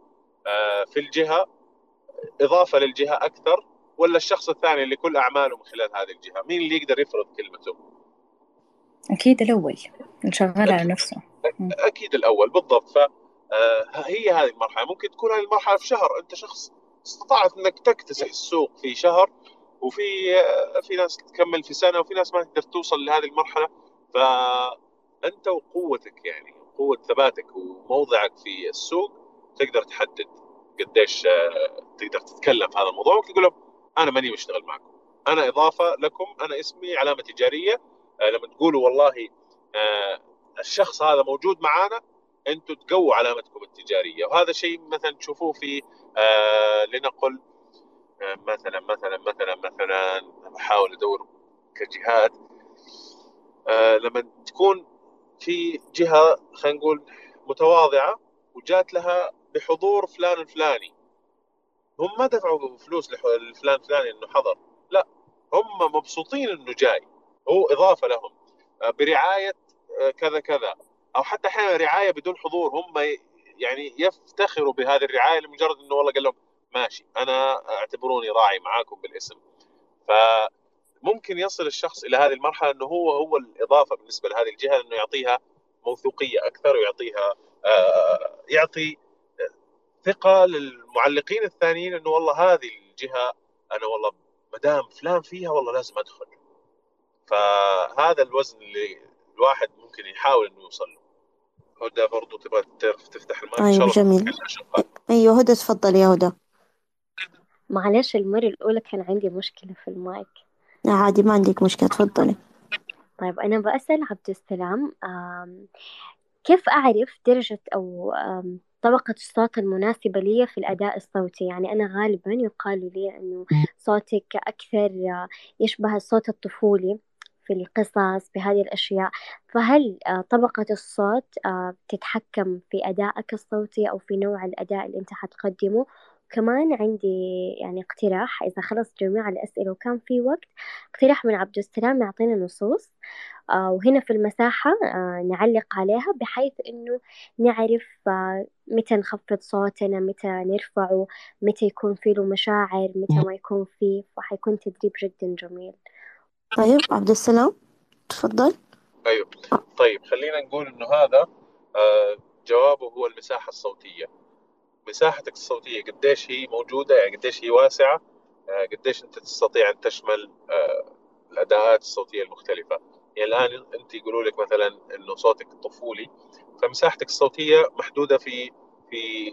في الجهة إضافة للجهة أكثر، ولا الشخص الثاني اللي كل أعماله من خلال هذه الجهة؟ مين اللي يقدر يفرض كلمته؟ أكيد الأول شغال على نفسه، أكيد الأول بالضبط. فهي هذه المرحلة، ممكن تكون هذه المرحلة في شهر، أنت شخص استطعت أنك تكتسح السوق في شهر، وفي ناس تكمل في سنة، وفي ناس ما تقدر توصل لهذه المرحلة. فأنت وقوتك يعني قوة ثباتك وموضعك في السوق تقدر تحدد قديش تقدر تتكلم في هذا الموضوع، ممكن تقول لهم أنا ماني بشتغل معكم، أنا إضافة لكم، أنا اسمي علامة تجارية. لما تقولوا والله الشخص هذا موجود معانا، أنتوا تقووا علامتكم التجارية. وهذا شيء مثلا تشوفوه في لنقل مثلا بحاول أدور كجهات، لما تكون في جهة خلينا نقول متواضعة وجات لها بحضور فلان الفلاني، هم ما دفعوا فلوس لفلان فلاني انه حضر، لا هم مبسوطين انه جاي، هو اضافه لهم برعايه كذا كذا، او حتى احيانا رعايه بدون حضور، هم يعني يفتخروا بهذه الرعايه لمجرد انه والله قال لهم ماشي انا اعتبروني راعي معاكم بالاسم. فممكن يصل الشخص الى هذه المرحله انه هو الاضافه بالنسبه لهذه الجهه، انه يعطيها موثوقيه اكثر، ويعطيها يعطي ثقة للمعلقين الثانيين انه والله هذه الجهة انا والله مدام فلان فيها والله لازم ادخل. فهذا الوزن اللي الواحد ممكن يحاول انه يوصل له. هدى برضو تبغى تفتح المايك؟ أيوة ان شاء الله. ايوه هدى تفضل يا هدى. معلش المرة الاولى كان عندي مشكلة في المايك. لا عادي ما عندك مشكلة تفضلي. طيب انا بأسأل عبد السلام كيف اعرف درجة او طبقة الصوت المناسبة لي في الأداء الصوتي؟ يعني أنا غالباً يقال لي أنه صوتك أكثر يشبه الصوت الطفولي في القصص بهذه الأشياء، فهل طبقة الصوت تتحكم في أدائك الصوتي أو في نوع الأداء اللي أنت حتقدمه؟ كمان عندي يعني اقتراح، إذا خلص جميع الأسئلة وكان في وقت، اقتراح من عبد السلام يعطينا نصوص وهنا في المساحة نعلق عليها، بحيث أنه نعرف متى نخفض صوتنا، متى نرفعه، متى يكون فيه له مشاعر، متى ما يكون فيه، وحيكون تدريب جدا جميل. طيب عبد السلام تفضل. أيوة طيب خلينا نقول أنه هذا جوابه هو المساحة الصوتية. مساحتك الصوتية قديش هي موجودة، يعني قديش هي واسعة، قديش أنت تستطيع أن تشمل الأداءات الصوتية المختلفة. يعني الآن أنت يقولوا لك مثلا إنه صوتك طفولي، فمساحتك الصوتية محدودة في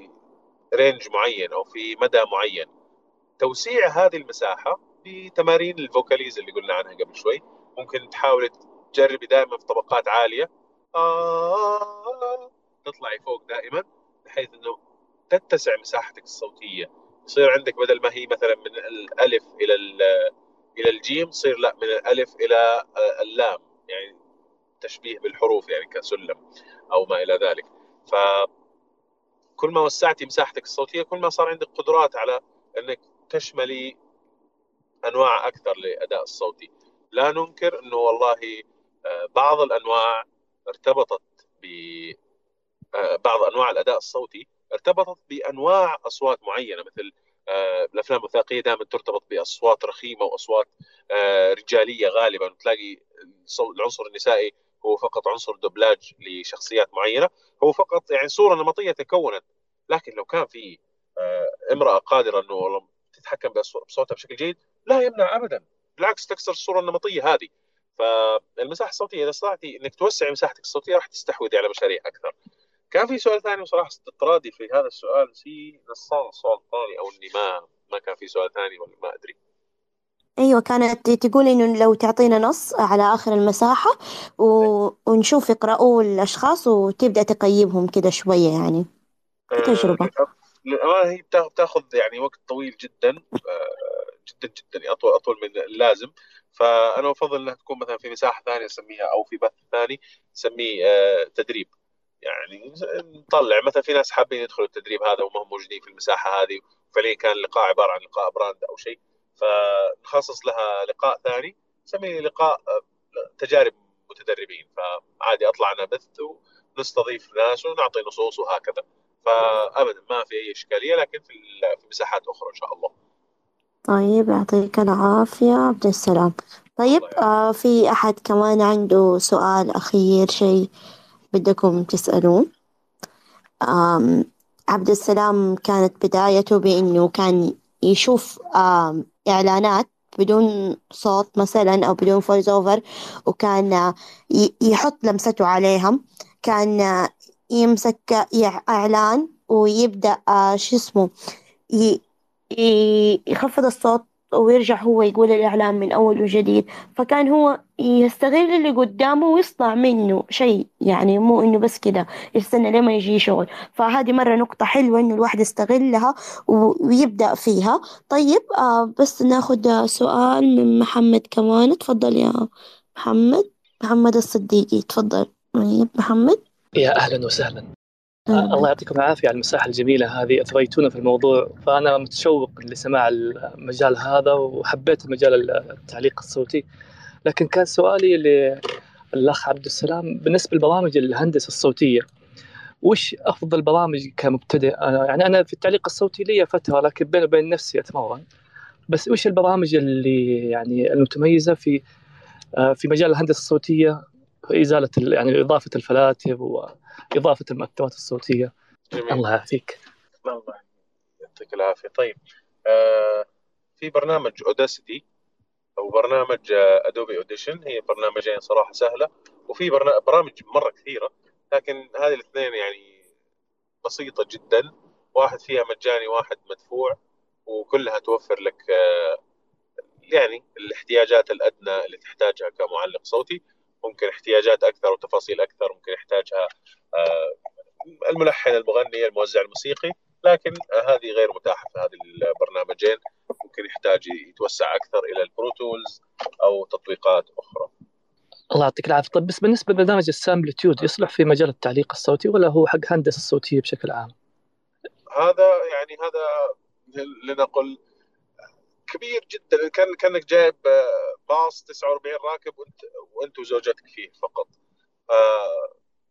رينج معين أو في مدى معين. توسيع هذه المساحة بتمارين الفوكاليز اللي قلنا عنها قبل شوي، ممكن تحاول تجربي دائما في طبقات عالية، تطلعي فوق دائما، بحيث إنه تتسع مساحتك الصوتية، يصير عندك بدل ما هي مثلا من الألف إلى الجيم، تصير لا من الألف إلى اللام، يعني تشبيه بالحروف يعني كسلم أو ما إلى ذلك. فكل ما وسعتي مساحتك الصوتية كل ما صار عندك قدرات على أنك تشملي أنواع أكثر لأداء الصوتي. لا ننكر أنه والله بعض الأنواع ارتبطت بعض أنواع الأداء الصوتي ارتبطت بأنواع أصوات معينة، مثل الأفلام الوثائقية دائما ترتبط بأصوات رخيمة وأصوات رجالية غالبا، وتلاقي العنصر النسائي هو فقط عنصر دوبلاج لشخصيات معينة، هو فقط يعني صورة نمطية تكونت. لكن لو كان في امرأة قادرة أنه تتحكم بصوتها بشكل جيد لا يمنع أبدا، بالعكس تكسر الصورة النمطية هذه. المساحه الصوتيه اذا استطعت انك توسع مساحتك الصوتيه راح تستحوذي على مشاريع اكثر. كان في سؤال ثاني وصراحه استطرادي في هذا السؤال، نصان سؤال ثاني او اني ما كان في سؤال ثاني ولا ما ادري. ايوه كانت تقول انه لو تعطينا نص على اخر المساحه ونشوف يقرأوه الاشخاص وتبدا تقيمهم كده شويه يعني تجربه. ما هي بتاخذ يعني وقت طويل جدا جدا جدا، اطول من اللازم، فانا افضل انها تكون مثلا في مساحه ثانيه نسميها او في بث ثاني نسميه تدريب. يعني نطلع مثلا في ناس حابين يدخلوا التدريب هذا وما هم موجودين في المساحه هذه، فعليا كان اللقاء عباره عن لقاء براند او شيء، فنخصص لها لقاء ثاني نسميه لقاء تجارب متدربين، فعادي اطلع انا بث ونستضيف ناس ونعطي نصوص وهكذا، فابدا ما في اي اشكاليه لكن في مساحات اخرى ان شاء الله. طيب يعطيك العافيه عبد السلام. طيب في احد كمان عنده سؤال اخير شيء بدكم تسالوه؟ عبد السلام كانت بدايته بانه كان يشوف اعلانات بدون صوت مثلا او بدون فويس اوفر، وكان يحط لمسته عليهم، كان يمسك اعلان ويبدا يخفض الصوت ويرجع هو يقول الاعلان من اول وجديد، فكان هو يستغل اللي قدامه ويصنع منه شيء، يعني مو انه بس كده يستنى لما يجي شغل. فهذه مره نقطه حلوه انه الواحد يستغلها ويبدا فيها. طيب بس ناخذ سؤال من محمد كمان. تفضل يا محمد الصديقي، تفضل يا محمد. يا أهلا وسهلا، الله يعطيكم العافية على المساحة الجميلة هذه، أثريتونا في الموضوع، فأنا متشوق لسماع المجال هذا وحبيت المجال التعليق الصوتي. لكن كان سؤالي للأخ عبد السلام بالنسبة لبرامج الهندسة الصوتية، وش أفضل برامج كمبتدئ؟ يعني أنا في التعليق الصوتي لي فترة، لكن بيني وبين نفسي أتمرن، بس وش البرامج اللي يعني المتميزة في مجال الهندسة الصوتية، إزالة يعني إضافة الفلاتر وإضافة المؤثرات الصوتية. جميل. الله يعافيك. الله يعطيك العافية. طيب في برنامج Audacity وبرنامج Adobe Audition، هي برنامجين صراحة سهلة، وفي برامج مرة كثيرة، لكن هذه الاثنين يعني بسيطة جدا، واحد فيها مجاني واحد مدفوع، وكلها توفر لك يعني الاحتياجات الأدنى اللي تحتاجها كمعلق صوتي. ممكن احتياجات أكثر وتفاصيل أكثر ممكن يحتاجها الملحن، المغني، الموزع الموسيقي، لكن هذه غير متاحة في هذه البرنامجين. ممكن يحتاج يتوسع أكثر إلى البروتولز أو تطبيقات أخرى. الله يعطيك العافية. طب بس بالنسبة لبرنامج السامبلتيود يصلح في مجال التعليق الصوتي ولا هو حق هندسة الصوتية بشكل عام؟ هذا لنقل كبير جدا، كانك جايب باص 49 راكب وانت وزوجتك فيه فقط.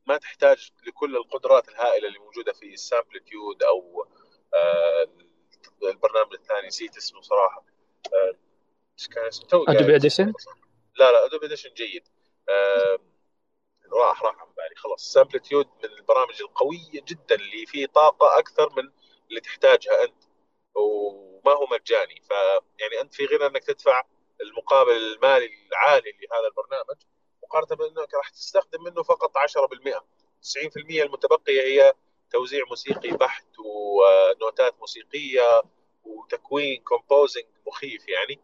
ما تحتاج لكل القدرات الهائله اللي موجوده في السامبلتيود او البرنامج الثاني نسيت اسمه صراحه. ايش كان اسمه؟ ادوبي اديشن. لا ادوبي اديشن جيد. راح عن بالي خلاص. السامبلتيود من البرامج القويه جدا اللي فيه طاقه اكثر من اللي تحتاجها انت، وما هو مجاني، فيعني أنت في غنى أنك تدفع المقابل المالي العالي لهذا البرنامج مقارنة بأنك راح تستخدم منه فقط 10%، 90% المتبقية هي توزيع موسيقي بحت ونوتات موسيقية وتكوين كومبوزنج مخيف، يعني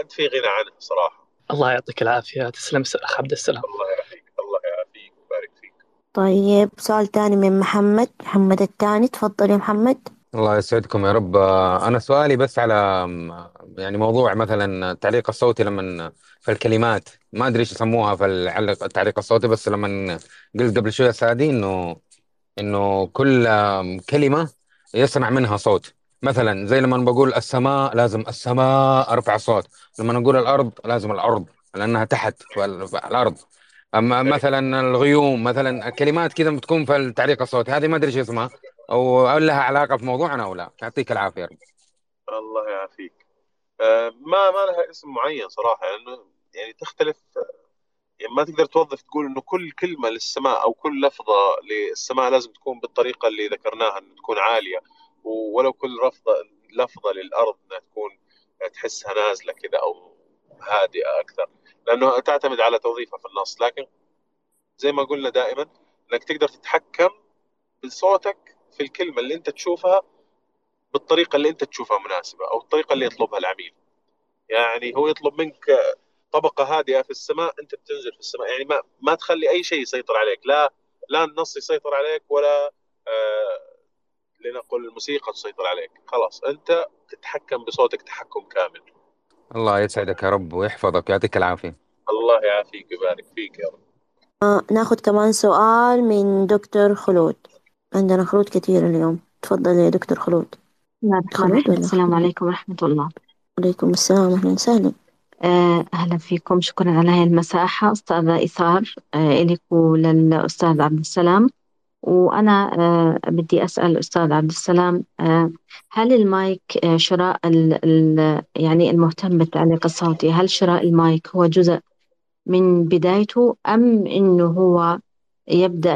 أنت في غنى عنه صراحة. الله يعطيك العافية، تسلم أخ عبد السلام. الله يعافيك، الله يعافيك وبارك فيك. طيب سؤال تاني من محمد التاني. تفضل يا محمد. الله يسعدكم يا رب. أنا سؤالي بس على يعني موضوع مثلا التعليق الصوتي، لما في الكلمات ما أدري إيش يسموها في التعليق الصوتي، بس لما قلت قبل شوية سادي إنه كل كلمة يسمع منها صوت، مثلا زي لما بقول السماء لازم السماء أرفع صوت، لما نقول الأرض لازم الأرض لأنها تحت الأرض، أما مثلا الغيوم، مثلا الكلمات كذا بتكون في التعليق الصوتي، هذه ما أدري إيش اسمها أو لها علاقة في موضوعنا أو لا. يعطيك العافية. الله يعافيك. ما لها اسم معين صراحة، لأنه يعني تختلف، يعني ما تقدر توظف تقول إنه كل كلمة للسماء أو كل لفظة للسماء لازم تكون بالطريقة اللي ذكرناها إنه تكون عالية، ولو كل لفظة للأرض إنها تكون تحسها نازلة كذا أو هادئة أكثر. لانه تعتمد على توظيفها في النص. لكن زي ما قلنا دائما انك تقدر تتحكم بصوتك في الكلمه اللي انت تشوفها بالطريقه اللي انت تشوفها مناسبه او الطريقه اللي يطلبها العميل. يعني هو يطلب منك طبقه هادئه في السماء، انت بتنزل في السماء. يعني ما تخلي اي شيء يسيطر عليك، لا النص يسيطر عليك ولا لنقول الموسيقى تسيطر عليك. خلاص انت تتحكم بصوتك تحكم كامل. الله يسعدك يا رب ويحفظك ويعطيك العافيه. الله يعافيك ويبارك فيك يا رب. ناخذ كمان سؤال من دكتور خلود. عندنا خلود كثير اليوم، تفضل يا دكتور خلود. السلام عليكم ورحمه الله. وعليكم السلام، اهلا وسهلا. اهلا فيكم، شكرا على هاي المساحه استاذه اثار، الك وللاستاذ عبد السلام. وأنا بدي أسأل الأستاذ عبد السلام، هل المايك شراء يعني المهتم بالتعليق الصوتي، هل شراء المايك هو جزء من بدايته أم إنه هو يبدأ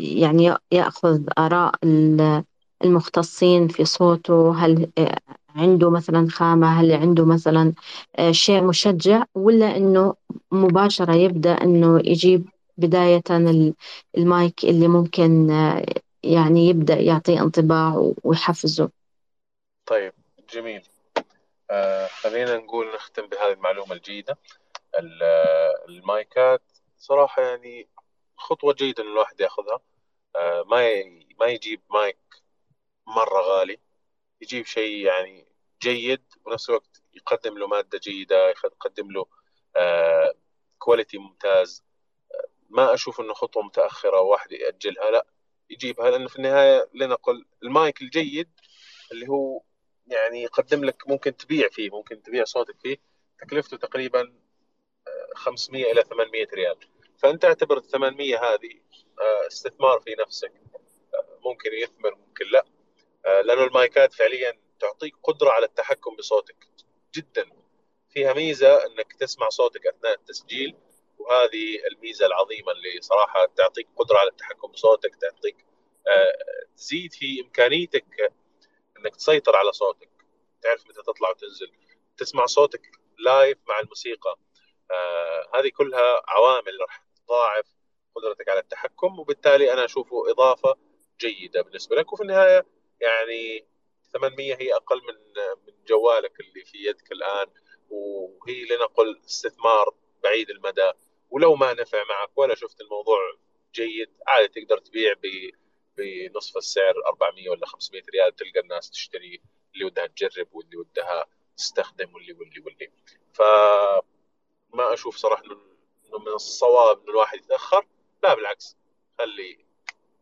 يعني يأخذ آراء المختصين في صوته؟ هل عنده مثلا خامة، هل عنده مثلا شيء مشجع، ولا إنه مباشرة يبدأ إنه يجيب بداية المايك اللي ممكن يعني يبدأ يعطيه انطباع ويحفزه؟ طيب جميل. خلينا نقول نختم بهذه المعلومة الجيدة. المايكات صراحة يعني خطوة جيدة إن الواحد يأخذها، ما يجيب مايك مرة غالي، يجيب شيء يعني جيد ونفس الوقت يقدم له مادة جيدة، يقدم له كواليتي ممتاز. ما أشوف أنه خطوة متأخرة واحد يأجلها، لا يجيبها، لأنه في النهاية لنقل المايك الجيد اللي هو يعني يقدم لك، ممكن تبيع فيه، ممكن تبيع صوتك فيه، تكلفته تقريبا 500 إلى 800 ريال. فأنت اعتبر ال 800 هذه استثمار في نفسك، ممكن يثمر ممكن لا، لأنه المايكات فعليا تعطيك قدرة على التحكم بصوتك جدا. فيها ميزة أنك تسمع صوتك أثناء التسجيل، وهذه الميزة العظيمة اللي صراحة تعطيك قدرة على التحكم بصوتك، تعطيك تزيد في إمكانيتك أنك تسيطر على صوتك، تعرف متى تطلع وتنزل، تسمع صوتك لايف مع الموسيقى. هذه كلها عوامل راح تضاعف قدرتك على التحكم، وبالتالي أنا أشوفه إضافة جيدة بالنسبة لك. وفي النهاية يعني 800 هي أقل من جوالك اللي في يدك الآن، وهي لنقل استثمار بعيد المدى. ولو ما نفع معك ولا شفت الموضوع جيد، عادي تقدر تبيع بنصف السعر، 400 ولا 500 ريال، تلقى الناس تشتري، اللي ودها تجرب واللي ودها تستخدم واللي. فما أشوف صراحة إنه من الصواب إنه الواحد يتأخر، لا بالعكس، خلي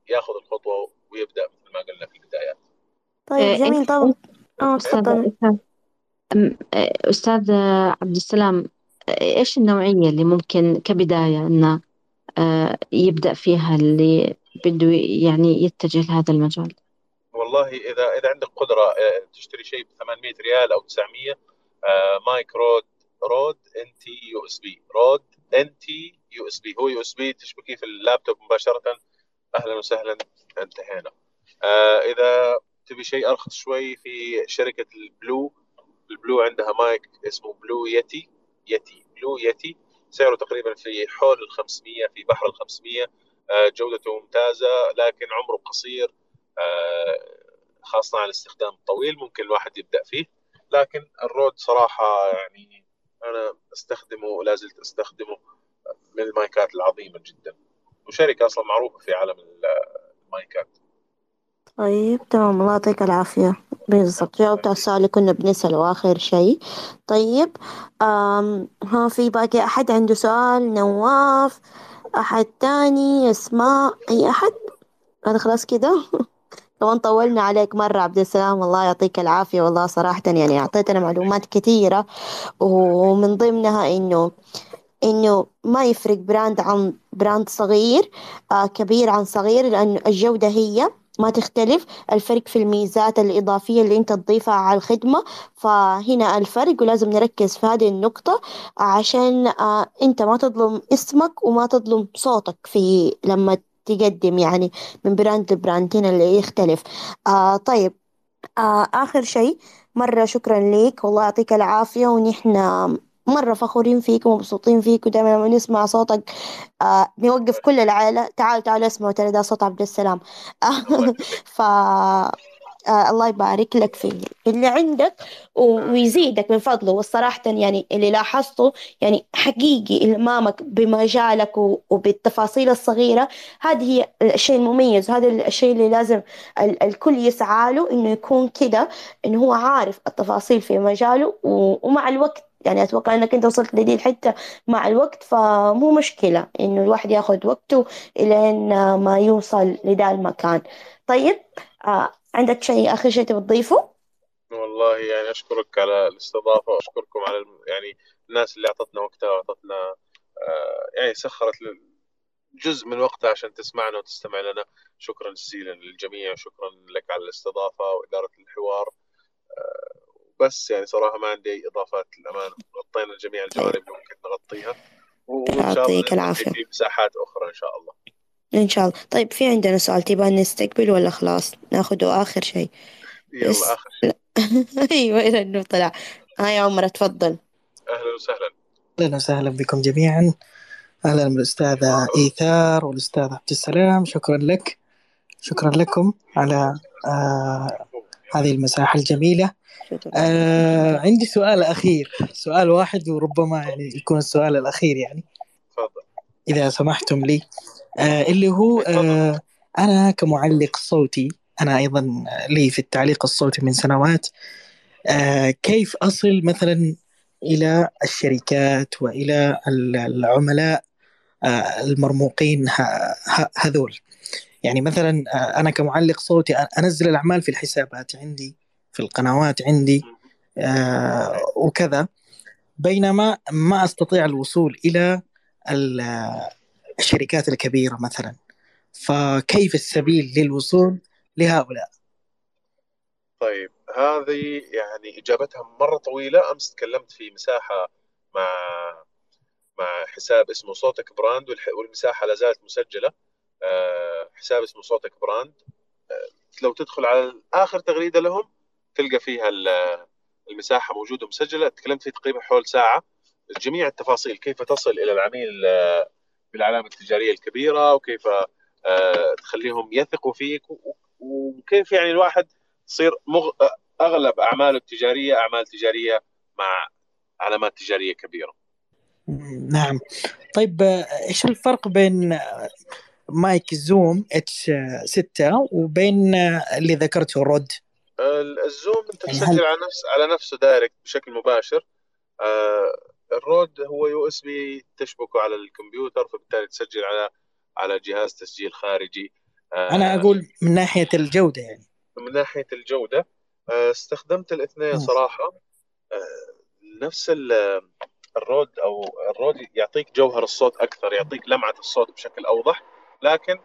يأخذ الخطوة ويبدأ مثل ما قلنا في البدايات. طيب جميل. طبعا أستاذ عبد السلام، إيش النوعية اللي ممكن كبداية إنه يبدأ فيها اللي بده يعني يتجه لهذا المجال؟ والله إذا عندك قدرة تشتري شيء ب 800 ريال أو 900، مايك رود NT USB، رود NT USB، هو USB تشبكيه في اللابتوب مباشرة، أهلا وسهلا انتهينا. إذا تبي شيء أرخص شوي، في شركة البلو عندها مايك اسمه بلو يتي، سعره تقريبا في حول 500، في بحر 500. جودته ممتازة لكن عمره قصير، خاصة على الاستخدام الطويل ممكن الواحد يبدأ فيه. لكن الرود صراحة يعني أنا استخدمه ولازلت استخدمه، من المايكات العظيمة جدا، وشركة أصلا معروفة في عالم المايكات. طيب تمام، الله يعطيك العافية. بالضبط، جاوبت على السؤال اللي كنا بنسأله آخر شيء. طيب ها، في باقي أحد عنده سؤال؟ نواف، أحد تاني، اسماء، أي أحد؟ أنا خلاص كده طبعا طولنا عليك مرة عبد السلام، الله يعطيك العافية. والله صراحة يعني أعطيتنا معلومات كثيرة، ومن ضمنها إنه ما يفرق براند عن براند، صغير كبير عن صغير، لأن الجودة هي ما تختلف. الفرق في الميزات الإضافية اللي أنت تضيفها على الخدمة، فهنا الفرق، ولازم نركز في هذه النقطة عشان أنت ما تظلم اسمك وما تظلم صوتك في لما تقدم يعني من براند لبراند، هنا اللي يختلف. طيب آخر شيء، مرة شكرا لك والله يعطيك العافية، ونحن مرة فخورين فيك ومبسوطين فيك، ودائما لما نسمع صوتك بنوقف كل العائلة، تعالوا تعالوا اسمعوا ترى ده صوت عبد السلام. ف الله يبارك لك في اللي عندك ويزيدك من فضله. والصراحة يعني اللي لاحظته يعني حقيقي إلمامك بمجالك وبالتفاصيل الصغيرة، هذه هي الشيء المميز، وهذا الشيء اللي لازم الكل يسعى له، إنه يكون كده، إنه هو عارف التفاصيل في مجاله. ومع الوقت يعني أتوقع إنك أنت وصلت لدي الحتة مع الوقت، فمو مشكلة إنه الواحد ياخد وقته لين ما يوصل لدا المكان. طيب عندك شيء آخر شيء تبي تضيفه؟ والله يعني أشكرك على الاستضافة، وأشكركم على يعني الناس اللي أعطتنا وقتها وأعطتنا يعني سخرت جزء من وقتها عشان تسمعنا وتستمع لنا. شكرا جزيلا للجميع، شكرا لك على الاستضافة وإدارة الحوار. بس يعني صراحة ما عندي إضافات للأمانة، غطينا جميع الجوانب اللي ممكن نغطيها، وإن شاء الله في مساحات أخرى إن شاء الله. إن شاء الله. طيب في عندنا سؤال تبغى نستقبل ولا خلاص ناخده آخر شيء؟ يلا آخر شيء. أيوة إلى إنه طلع. هاي عمر تفضل. أهلا وسهلا. أهلا وسهلا بكم جميعا. أهلا بالأستاذة إيثار والأستاذ عبد السلام، شكرا لك، شكرا لكم على هذه المساحة الجميلة. عندي سؤال أخير، سؤال واحد وربما يعني يكون السؤال الأخير يعني إذا سمحتم لي، اللي هو أنا كمعلق صوتي، أنا أيضا لي في التعليق الصوتي من سنوات، كيف أصل مثلا إلى الشركات وإلى العملاء المرموقين هذول؟ يعني مثلا أنا كمعلق صوتي أنزل الأعمال في الحسابات عندي، في القنوات عندي وكذا، بينما ما أستطيع الوصول إلى الشركات الكبيرة مثلا، فكيف السبيل للوصول لهؤلاء؟ طيب هذه يعني إجابتها مرة طويلة. أمس تكلمت في مساحة مع حساب اسمه صوتك براند، والمساحة لازالت مسجلة. حساب اسمه صوتك براند، لو تدخل على آخر تغريدة لهم تلقى فيها المساحة موجودة مسجلة. تكلمت فيه تقريبا حول ساعة، جميع التفاصيل كيف تصل إلى العميل بالعلامة التجارية الكبيرة، وكيف تخليهم يثقوا فيك، وكيف يعني الواحد تصير أغلب أعماله التجارية أعمال تجارية مع علامات تجارية كبيرة. نعم. طيب إيش الفرق بين مايك زوم H6 وبين اللي ذكرته رود؟ الزوم أنت تسجل على نفسه دايركت بشكل مباشر. الرود هو USB تشبكه على الكمبيوتر، فبالتالي تسجل على جهاز تسجيل خارجي. أنا أقول من ناحية الجودة، يعني من ناحية الجودة استخدمت الاثنين صراحة. نفس الرود يعطيك جوهر الصوت أكثر، يعطيك لمعة الصوت بشكل أوضح، لكن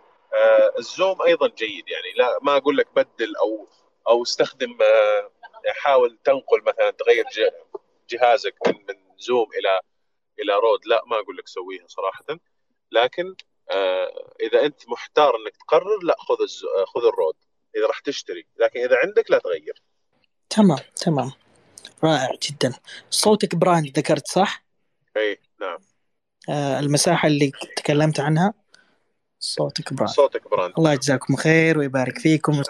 الزوم أيضا جيد. يعني لا ما أقول لك بدل أو استخدم، حاول تنقل مثلا تغير جهازك من زوم إلى رود، لا ما أقول لك سويها صراحة، لكن إذا أنت محتار أنك تقرر لا خذ الرود إذا راح تشتري، لكن إذا عندك لا تغير. تمام رائع جدا. صوتك براند ذكرت صح؟ أي نعم. المساحة اللي تكلمت عنها صوتك براند. الله يجزاكم خير ويبارك فيكم،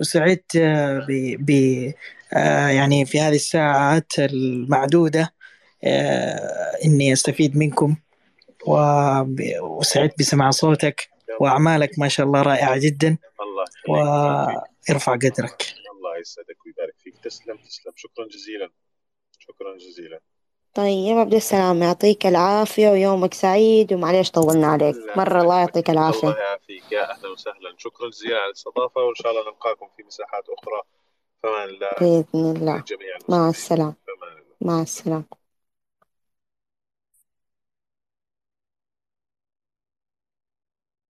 وسعدت ب يعني في هذه الساعات المعدودة إني أستفيد منكم، وسعدت بسمع صوتك وأعمالك ما شاء الله رائعة جدا. الله ويرفع قدرك. الله يسعدك ويبارك فيك. تسلم. شكرا جزيلا. طيب عبد السلام يعطيك العافية ويومك سعيد، ومعليش طولنا عليك مرة. الله يعطيك العافية. الله يعافيك. يا أهلا وسهلا. شكرا جزيلا على الاستضافة، وإن شاء الله نلقاكم في مساحات أخرى. بإذن الله. مع السلامة. مع السلامة.